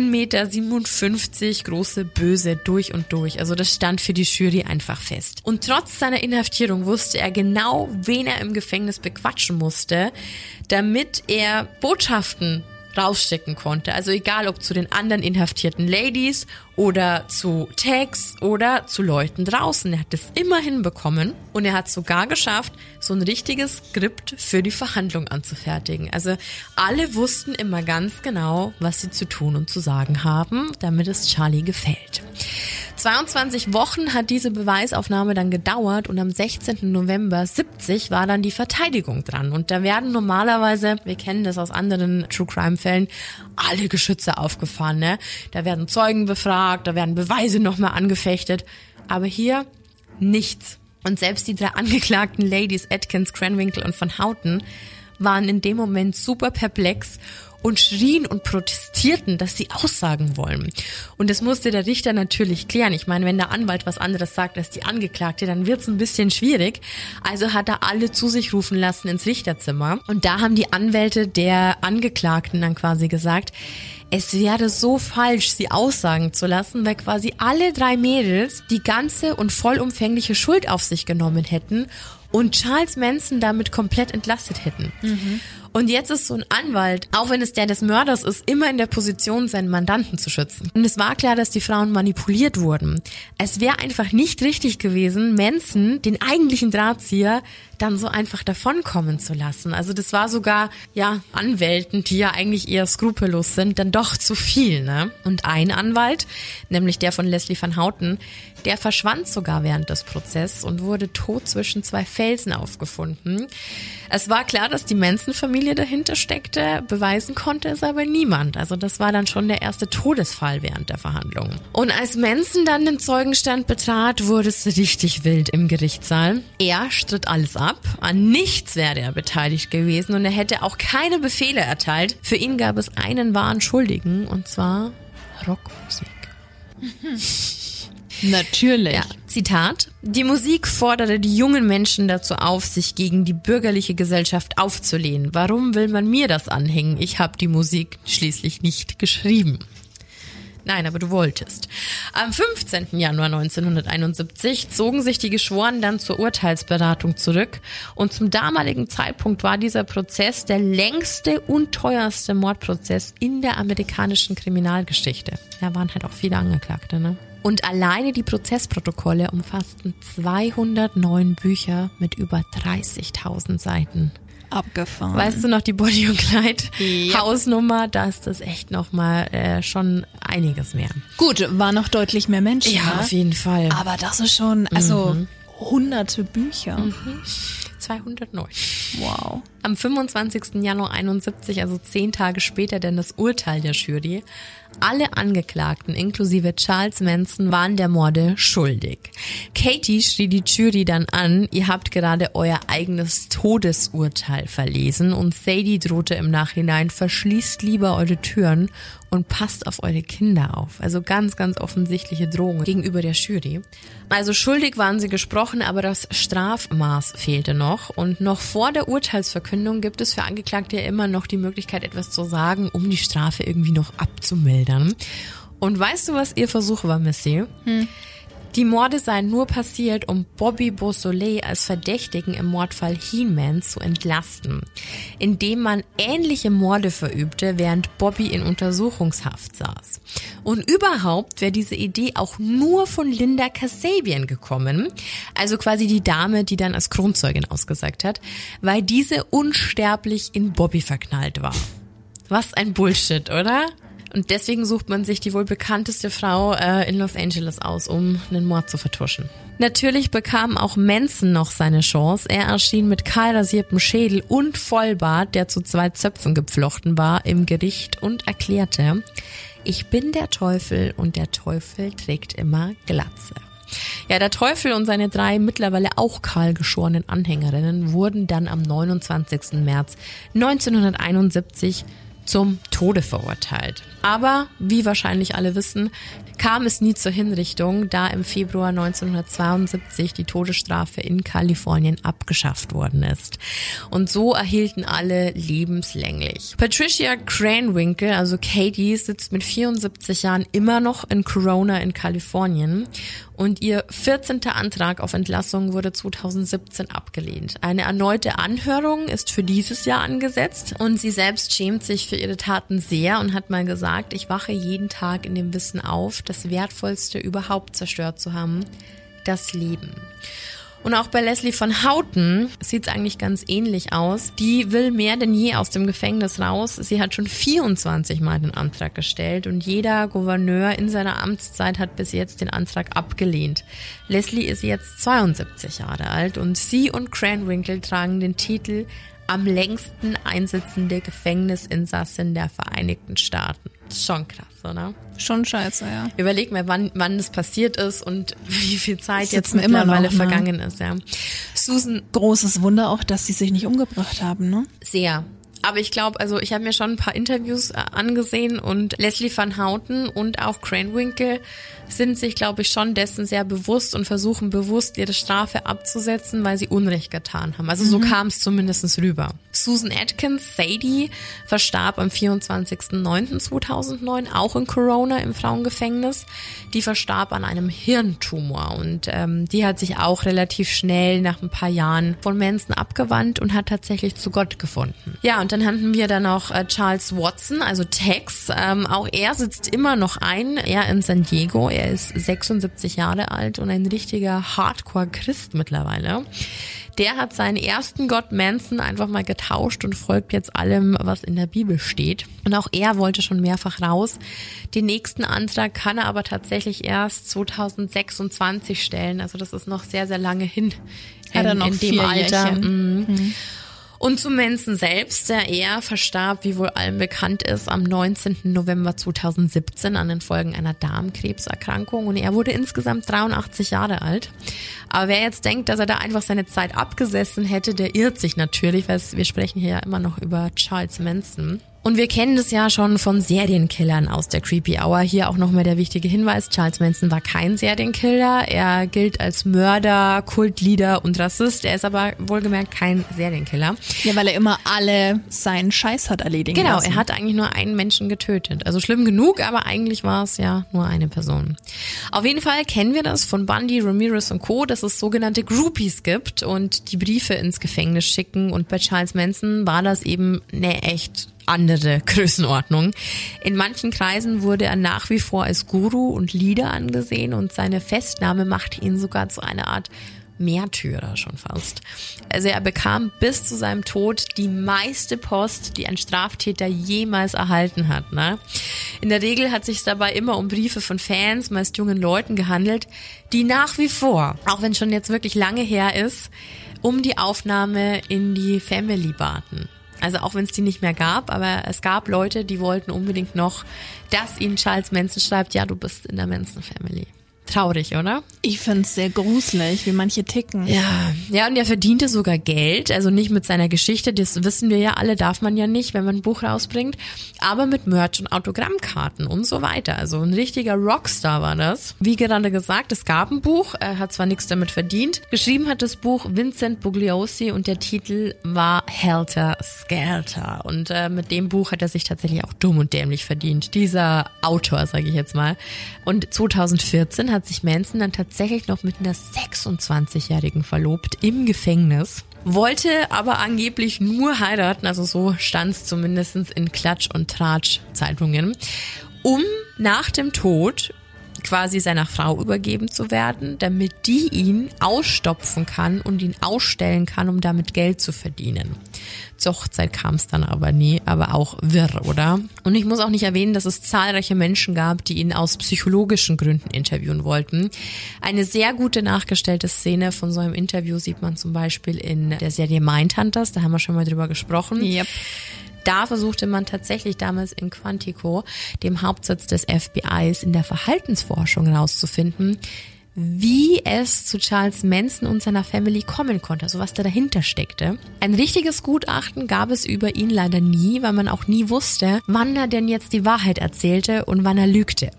Meter große Böse durch und durch. Also das stand für die Jury einfach fest. Und trotz seiner Inhaftierung wusste er genau, wen er im Gefängnis bequatschen musste, damit er Botschaften rausschicken konnte. Also egal, ob zu den anderen inhaftierten Ladies oder zu Tags oder zu Leuten draußen. Er hat es immer hinbekommen, und er hat sogar geschafft, so ein richtiges Skript für die Verhandlung anzufertigen. Also alle wussten immer ganz genau, was sie zu tun und zu sagen haben, damit es Charlie gefällt. 22 Wochen hat diese Beweisaufnahme dann gedauert, und am 16. November 70 war dann die Verteidigung dran. Und da werden normalerweise, wir kennen das aus anderen True-Crime-Fällen, alle Geschütze aufgefahren, ne? Da werden Zeugen befragt, da werden Beweise nochmal angefechtet. Aber hier nichts. Und selbst die drei angeklagten Ladies, Atkins, Krenwinkel und Van Houten, waren in dem Moment super perplex und schrien und protestierten, dass sie aussagen wollen. Und das musste der Richter natürlich klären. Ich meine, wenn der Anwalt was anderes sagt als die Angeklagte, dann wird's ein bisschen schwierig. Also hat er alle zu sich rufen lassen ins Richterzimmer. Und da haben die Anwälte der Angeklagten dann quasi gesagt, es wäre so falsch, sie aussagen zu lassen, weil quasi alle drei Mädels die ganze und vollumfängliche Schuld auf sich genommen hätten und Charles Manson damit komplett entlastet hätten. Mhm. Und jetzt ist so ein Anwalt, auch wenn es der des Mörders ist, immer in der Position, seinen Mandanten zu schützen. Und es war klar, dass die Frauen manipuliert wurden. Es wäre einfach nicht richtig gewesen, Manson, den eigentlichen Drahtzieher, dann so einfach davonkommen zu lassen. Also das war sogar, ja, Anwälten, die ja eigentlich eher skrupellos sind, dann doch zu viel, ne? Und ein Anwalt, nämlich der von Leslie Van Houten, der verschwand sogar während des Prozesses und wurde tot zwischen zwei Felsen aufgefunden. Es war klar, dass die Manson-Familie dahinter steckte, beweisen konnte es aber niemand. Also das war dann schon der erste Todesfall während der Verhandlung. Und als Manson dann den Zeugenstand betrat, wurde es richtig wild im Gerichtssaal. Er stritt alles ab, an nichts wäre er beteiligt gewesen, und er hätte auch keine Befehle erteilt. Für ihn gab es einen wahren Schuldigen, und zwar Rockmusik. Mhm. Natürlich. Ja, Zitat: Die Musik forderte die jungen Menschen dazu auf, sich gegen die bürgerliche Gesellschaft aufzulehnen. Warum will man mir das anhängen? Ich habe die Musik schließlich nicht geschrieben. Nein, aber du wolltest. Am 15. Januar 1971 zogen sich die Geschworenen dann zur Urteilsberatung zurück. Und zum damaligen Zeitpunkt war dieser Prozess der längste und teuerste Mordprozess in der amerikanischen Kriminalgeschichte. Da waren halt auch viele Angeklagte, ne? Und alleine die Prozessprotokolle umfassten 209 Bücher mit über 30.000 Seiten. abgefahren. Weißt du noch die Body- und Kleid-Hausnummer? Ja. Da ist das echt nochmal schon einiges mehr. Gut, waren noch deutlich mehr Menschen. Ja, ne? Auf jeden Fall. Aber das ist schon, also hunderte Bücher. 209. Wow. Am 25. Januar 71, also 10 Tage später, denn das Urteil der Jury. Alle Angeklagten, inklusive Charles Manson, waren der Morde schuldig. Katie schrie die Jury dann an, ihr habt gerade euer eigenes Todesurteil verlesen, und Sadie drohte im Nachhinein, verschließt lieber eure Türen und passt auf eure Kinder auf. Also ganz, ganz offensichtliche Drohungen gegenüber der Jury. Also schuldig waren sie gesprochen, aber das Strafmaß fehlte noch. Und noch vor der Urteilsverkündung gibt es für Angeklagte ja immer noch die Möglichkeit, etwas zu sagen, um die Strafe irgendwie noch abzumildern. Und weißt du, was ihr Versuch war, Missy? Die Morde seien nur passiert, um Bobby Beausoleil als Verdächtigen im Mordfall Hinman zu entlasten, indem man ähnliche Morde verübte, während Bobby in Untersuchungshaft saß. Und überhaupt wäre diese Idee auch nur von Linda Kasabian gekommen, also quasi die Dame, die dann als Kronzeugin ausgesagt hat, weil diese unsterblich in Bobby verknallt war. Was ein Bullshit, oder? Und deswegen sucht man sich die wohl bekannteste Frau in Los Angeles aus, um einen Mord zu vertuschen. Natürlich bekam auch Manson noch seine Chance. Er erschien mit kahlrasiertem Schädel und Vollbart, der zu 2 Zöpfen gepflochten war, im Gericht und erklärte, ich bin der Teufel und der Teufel trägt immer Glatze. Ja, der Teufel und seine 3 mittlerweile auch kahl geschorenen Anhängerinnen wurden dann am 29. März 1971 zum Tode verurteilt. Aber, wie wahrscheinlich alle wissen, kam es nie zur Hinrichtung, da im Februar 1972 die Todesstrafe in Kalifornien abgeschafft worden ist. Und so erhielten alle lebenslänglich. Patricia Krenwinkel, also Katie, sitzt mit 74 Jahren immer noch in Corona in Kalifornien. Und ihr 14. Antrag auf Entlassung wurde 2017 abgelehnt. Eine erneute Anhörung ist für dieses Jahr angesetzt und sie selbst schämt sich für ihre Taten sehr und hat mal gesagt, ich wache jeden Tag in dem Wissen auf, das Wertvollste überhaupt zerstört zu haben, das Leben. Und auch bei Leslie von Houten sieht es eigentlich ganz ähnlich aus. Die will mehr denn je aus dem Gefängnis raus. Sie hat schon 24 Mal den Antrag gestellt und jeder Gouverneur in seiner Amtszeit hat bis jetzt den Antrag abgelehnt. Leslie ist jetzt 72 Jahre alt und sie und Krenwinkel tragen den Titel am längsten einsitzende Gefängnisinsassen der Vereinigten Staaten. Schon krass, oder? Schon scheiße, ja. Überleg mal, wann das passiert ist und wie viel Zeit jetzt mittlerweile vergangen ist, ja. Susan, großes Wunder auch, dass sie sich nicht umgebracht haben, ne? Sehr. Aber ich glaube, also ich habe mir schon ein paar Interviews angesehen und Leslie von Houten und auch Krenwinkel sind sich, glaube ich, schon dessen sehr bewusst und versuchen bewusst, ihre Strafe abzusetzen, weil sie Unrecht getan haben. Also so kam es zumindest rüber. Susan Atkins, Sadie, verstarb am 24.09.2009, auch in Corona im Frauengefängnis. Die verstarb an einem Hirntumor und die hat sich auch relativ schnell nach ein paar Jahren von Manson abgewandt und hat tatsächlich zu Gott gefunden. Ja, und dann hatten wir dann noch Charles Watson, also Tex. Auch er sitzt immer noch ein, er in San Diego. Er ist 76 Jahre alt und ein richtiger Hardcore-Christ mittlerweile. Der hat seinen ersten Gott Manson einfach mal getauscht und folgt jetzt allem, was in der Bibel steht. Und auch er wollte schon mehrfach raus. Den nächsten Antrag kann er aber tatsächlich erst 2026 stellen. Also das ist noch sehr, sehr lange hin in dem Alter. Und zu Manson selbst, er verstarb, wie wohl allen bekannt ist, am 19. November 2017 an den Folgen einer Darmkrebserkrankung und er wurde insgesamt 83 Jahre alt. Aber wer jetzt denkt, dass er da einfach seine Zeit abgesessen hätte, der irrt sich natürlich, weil wir sprechen hier ja immer noch über Charles Manson. Und wir kennen das ja schon von Serienkillern aus der Creepy Hour. Hier auch nochmal der wichtige Hinweis, Charles Manson war kein Serienkiller. Er gilt als Mörder, Kultleader und Rassist. Er ist aber wohlgemerkt kein Serienkiller. Ja, weil er immer alle seinen Scheiß hat erledigen lassen. Genau, er hat eigentlich nur einen Menschen getötet. Also schlimm genug, aber eigentlich war es ja nur eine Person. Auf jeden Fall kennen wir das von Bundy, Ramirez und Co., dass es sogenannte Groupies gibt und die Briefe ins Gefängnis schicken. Und bei Charles Manson war das eben eine echt andere Größenordnung. In manchen Kreisen wurde er nach wie vor als Guru und Leader angesehen und seine Festnahme machte ihn sogar zu einer Art Märtyrer schon fast. Also er bekam bis zu seinem Tod die meiste Post, die ein Straftäter jemals erhalten hat. Ne? In der Regel hat sich dabei immer um Briefe von Fans, meist jungen Leuten gehandelt, die nach wie vor, auch wenn schon jetzt wirklich lange her ist, um die Aufnahme in die Family baten. Also auch wenn es die nicht mehr gab, aber es gab Leute, die wollten unbedingt noch, dass ihnen Charles Manson schreibt, ja, du bist in der Manson Family. Traurig, oder? Ich find's sehr gruselig, wie manche ticken. Ja, und er verdiente sogar Geld, also nicht mit seiner Geschichte, das wissen wir ja alle, darf man ja nicht, wenn man ein Buch rausbringt, aber mit Merch und Autogrammkarten und so weiter. Also ein richtiger Rockstar war das. Wie gerade gesagt, es gab ein Buch, er hat zwar nichts damit verdient, geschrieben hat das Buch Vincent Bugliosi und der Titel war Helter Skelter und mit dem Buch hat er sich tatsächlich auch dumm und dämlich verdient, dieser Autor, sage ich jetzt mal. Und 2014 hat sich Manson dann tatsächlich noch mit einer 26-Jährigen verlobt im Gefängnis, wollte aber angeblich nur heiraten, also so stand es zumindest in Klatsch- und Tratsch-Zeitungen, um nach dem Tod quasi seiner Frau übergeben zu werden, damit die ihn ausstopfen kann und ihn ausstellen kann, um damit Geld zu verdienen. Zur Hochzeit kam es dann aber nie, aber auch wirr, oder? Und ich muss auch nicht erwähnen, dass es zahlreiche Menschen gab, die ihn aus psychologischen Gründen interviewen wollten. Eine sehr gute nachgestellte Szene von so einem Interview sieht man zum Beispiel in der Serie Mindhunters, da haben wir schon mal drüber gesprochen. Yep. Da versuchte man tatsächlich damals in Quantico, dem Hauptsitz des FBIs, in der Verhaltensforschung herauszufinden, wie es zu Charles Manson und seiner Family kommen konnte, also was da dahinter steckte. Ein richtiges Gutachten gab es über ihn leider nie, weil man auch nie wusste, wann er denn jetzt die Wahrheit erzählte und wann er lügte.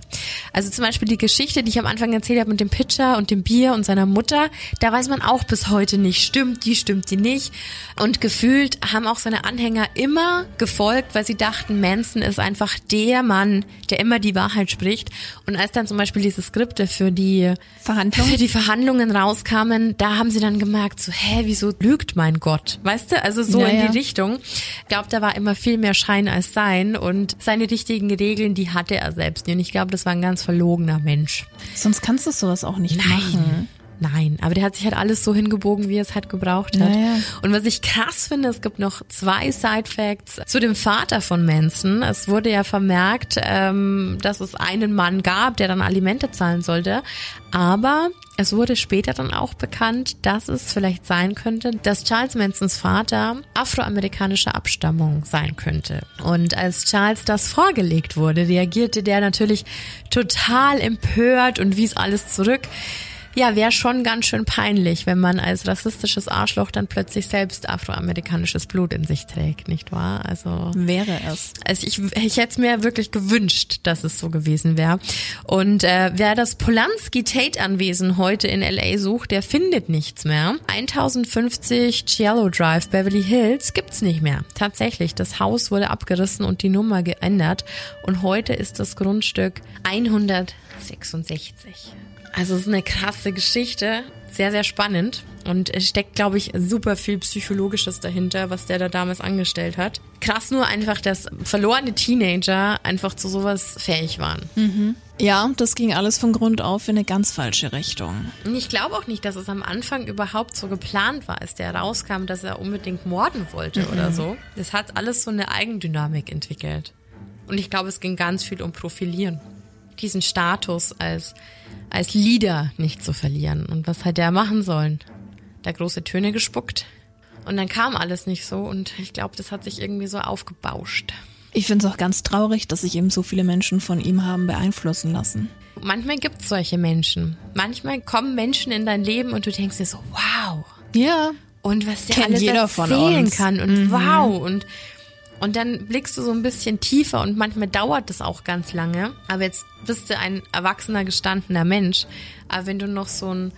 Also zum Beispiel die Geschichte, die ich am Anfang erzählt habe mit dem Pitcher und dem Bier und seiner Mutter, da weiß man auch bis heute nicht, stimmt die nicht. Und gefühlt haben auch seine Anhänger immer gefolgt, weil sie dachten, Manson ist einfach der Mann, der immer die Wahrheit spricht. Und als dann zum Beispiel diese Skripte für die Verhandlungen rauskamen, da haben sie dann gemerkt, so, wieso lügt mein Gott? Weißt du, also so in die Richtung. Ich glaube, da war immer viel mehr Schein als Sein und seine richtigen Regeln, die hatte er selbst. Und ich glaube, das war ein ganz verlogener Mensch. Sonst kannst du sowas auch nicht machen. Nein, aber der hat sich halt alles so hingebogen, wie er es halt gebraucht hat. Naja. Und was ich krass finde, es gibt noch 2 Side-Facts zu dem Vater von Manson. Es wurde ja vermerkt, dass es einen Mann gab, der dann Alimente zahlen sollte. Aber es wurde später dann auch bekannt, dass es vielleicht sein könnte, dass Charles Mansons Vater afroamerikanischer Abstammung sein könnte. Und als Charles das vorgelegt wurde, reagierte der natürlich total empört und wies alles zurück. Ja, wäre schon ganz schön peinlich, wenn man als rassistisches Arschloch dann plötzlich selbst afroamerikanisches Blut in sich trägt, nicht wahr? Also wäre es. Also ich hätte es mir wirklich gewünscht, dass es so gewesen wäre. Und wer das Polanski-Tate-Anwesen heute in L.A. sucht, der findet nichts mehr. 1050 Cielo Drive, Beverly Hills, gibt's nicht mehr. Tatsächlich, das Haus wurde abgerissen und die Nummer geändert. Und heute ist das Grundstück 166. Also es ist eine krasse Geschichte, sehr, sehr spannend und es steckt, glaube ich, super viel Psychologisches dahinter, was der da damals angestellt hat. Krass nur einfach, dass verlorene Teenager einfach zu sowas fähig waren. Mhm. Ja, das ging alles von Grund auf in eine ganz falsche Richtung. Und ich glaube auch nicht, dass es am Anfang überhaupt so geplant war, als der rauskam, dass er unbedingt morden wollte oder so. Das hat alles so eine Eigendynamik entwickelt. Und ich glaube, es ging ganz viel um Profilieren. Diesen Status als Leader nicht zu verlieren. Und was hat er machen sollen? Da große Töne gespuckt. Und dann kam alles nicht so. Und ich glaube, das hat sich irgendwie so aufgebauscht. Ich finde es auch ganz traurig, dass sich eben so viele Menschen von ihm haben beeinflussen lassen. Manchmal gibt es solche Menschen. Manchmal kommen Menschen in dein Leben und du denkst dir so, wow. Ja. Und was der alles erzählen kann. Und wow. Und dann blickst du so ein bisschen tiefer und manchmal dauert das auch ganz lange. Aber jetzt bist du ein erwachsener, gestandener Mensch. Aber wenn du noch so ein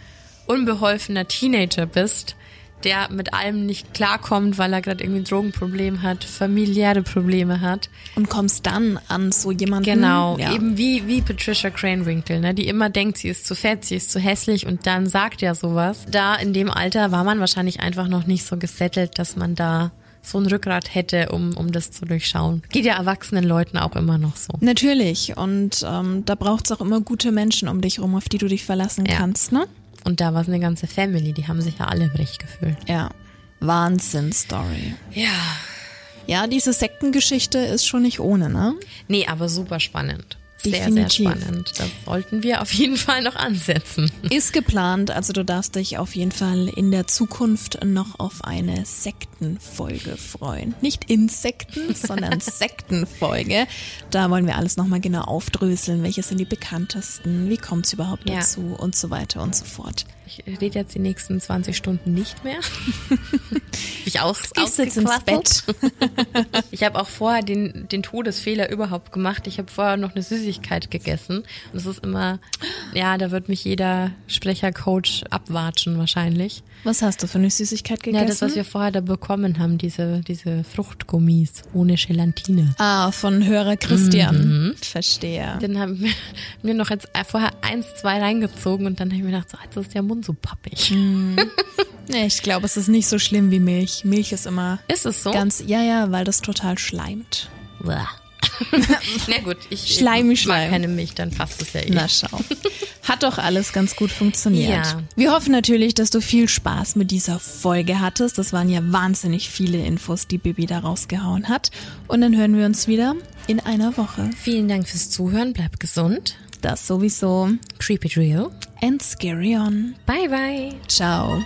unbeholfener Teenager bist, der mit allem nicht klarkommt, weil er gerade irgendwie ein Drogenproblem hat, familiäre Probleme hat. Und kommst dann an so jemanden. Genau, ja. Eben wie Patricia Krenwinkel, ne, die immer denkt, sie ist zu fett, sie ist zu hässlich und dann sagt ja sowas. Da in dem Alter war man wahrscheinlich einfach noch nicht so gesettelt, dass man da so ein Rückgrat hätte, um das zu durchschauen. Geht ja erwachsenen Leuten auch immer noch so. Natürlich. Und da braucht's auch immer gute Menschen um dich rum, auf die du dich verlassen kannst, ne? Und da war es eine ganze Family, die haben sich ja alle im Recht gefühlt. Ja, Wahnsinn-Story. Ja. Ja, diese Sektengeschichte ist schon nicht ohne, ne? Nee, aber super spannend. Sehr, definitiv. Sehr spannend. Das sollten wir auf jeden Fall noch ansetzen. Ist geplant, also du darfst dich auf jeden Fall in der Zukunft noch auf eine Sektenfolge freuen. Nicht Insekten, sondern Sektenfolge. Da wollen wir alles nochmal genau aufdröseln. Welche sind die bekanntesten? Wie kommt es überhaupt dazu? Und so weiter und so fort. Ich rede jetzt die nächsten 20 Stunden nicht mehr. Ich sitze ins Bett. Ich habe auch vorher den Todesfehler überhaupt gemacht. Ich habe vorher noch eine Süßigkeit gegessen. Und es ist immer, ja, da wird mich jeder Sprechercoach abwatschen wahrscheinlich. Was hast du für eine Süßigkeit gegessen? Ja, das, was wir vorher da bekommen haben, diese Fruchtgummis ohne Gelatine. Ah, von Hörer Christian. Mhm. Verstehe. Dann haben wir mir noch jetzt vorher 1, 2 reingezogen und dann habe ich mir gedacht, so, jetzt ist der Mund so pappig. Mm. Ich glaube, es ist nicht so schlimm wie Milch. Milch ist immer... Ist es so? Ganz, ja, weil das total schleimt. Na gut, ich mag keine Milch, dann passt es ja eh. Na schau. Hat doch alles ganz gut funktioniert. Ja. Wir hoffen natürlich, dass du viel Spaß mit dieser Folge hattest. Das waren ja wahnsinnig viele Infos, die Bibi da rausgehauen hat. Und dann hören wir uns wieder in einer Woche. Vielen Dank fürs Zuhören. Bleib gesund. Das sowieso. Creepy Trio. And Scary On. Bye, bye. Ciao.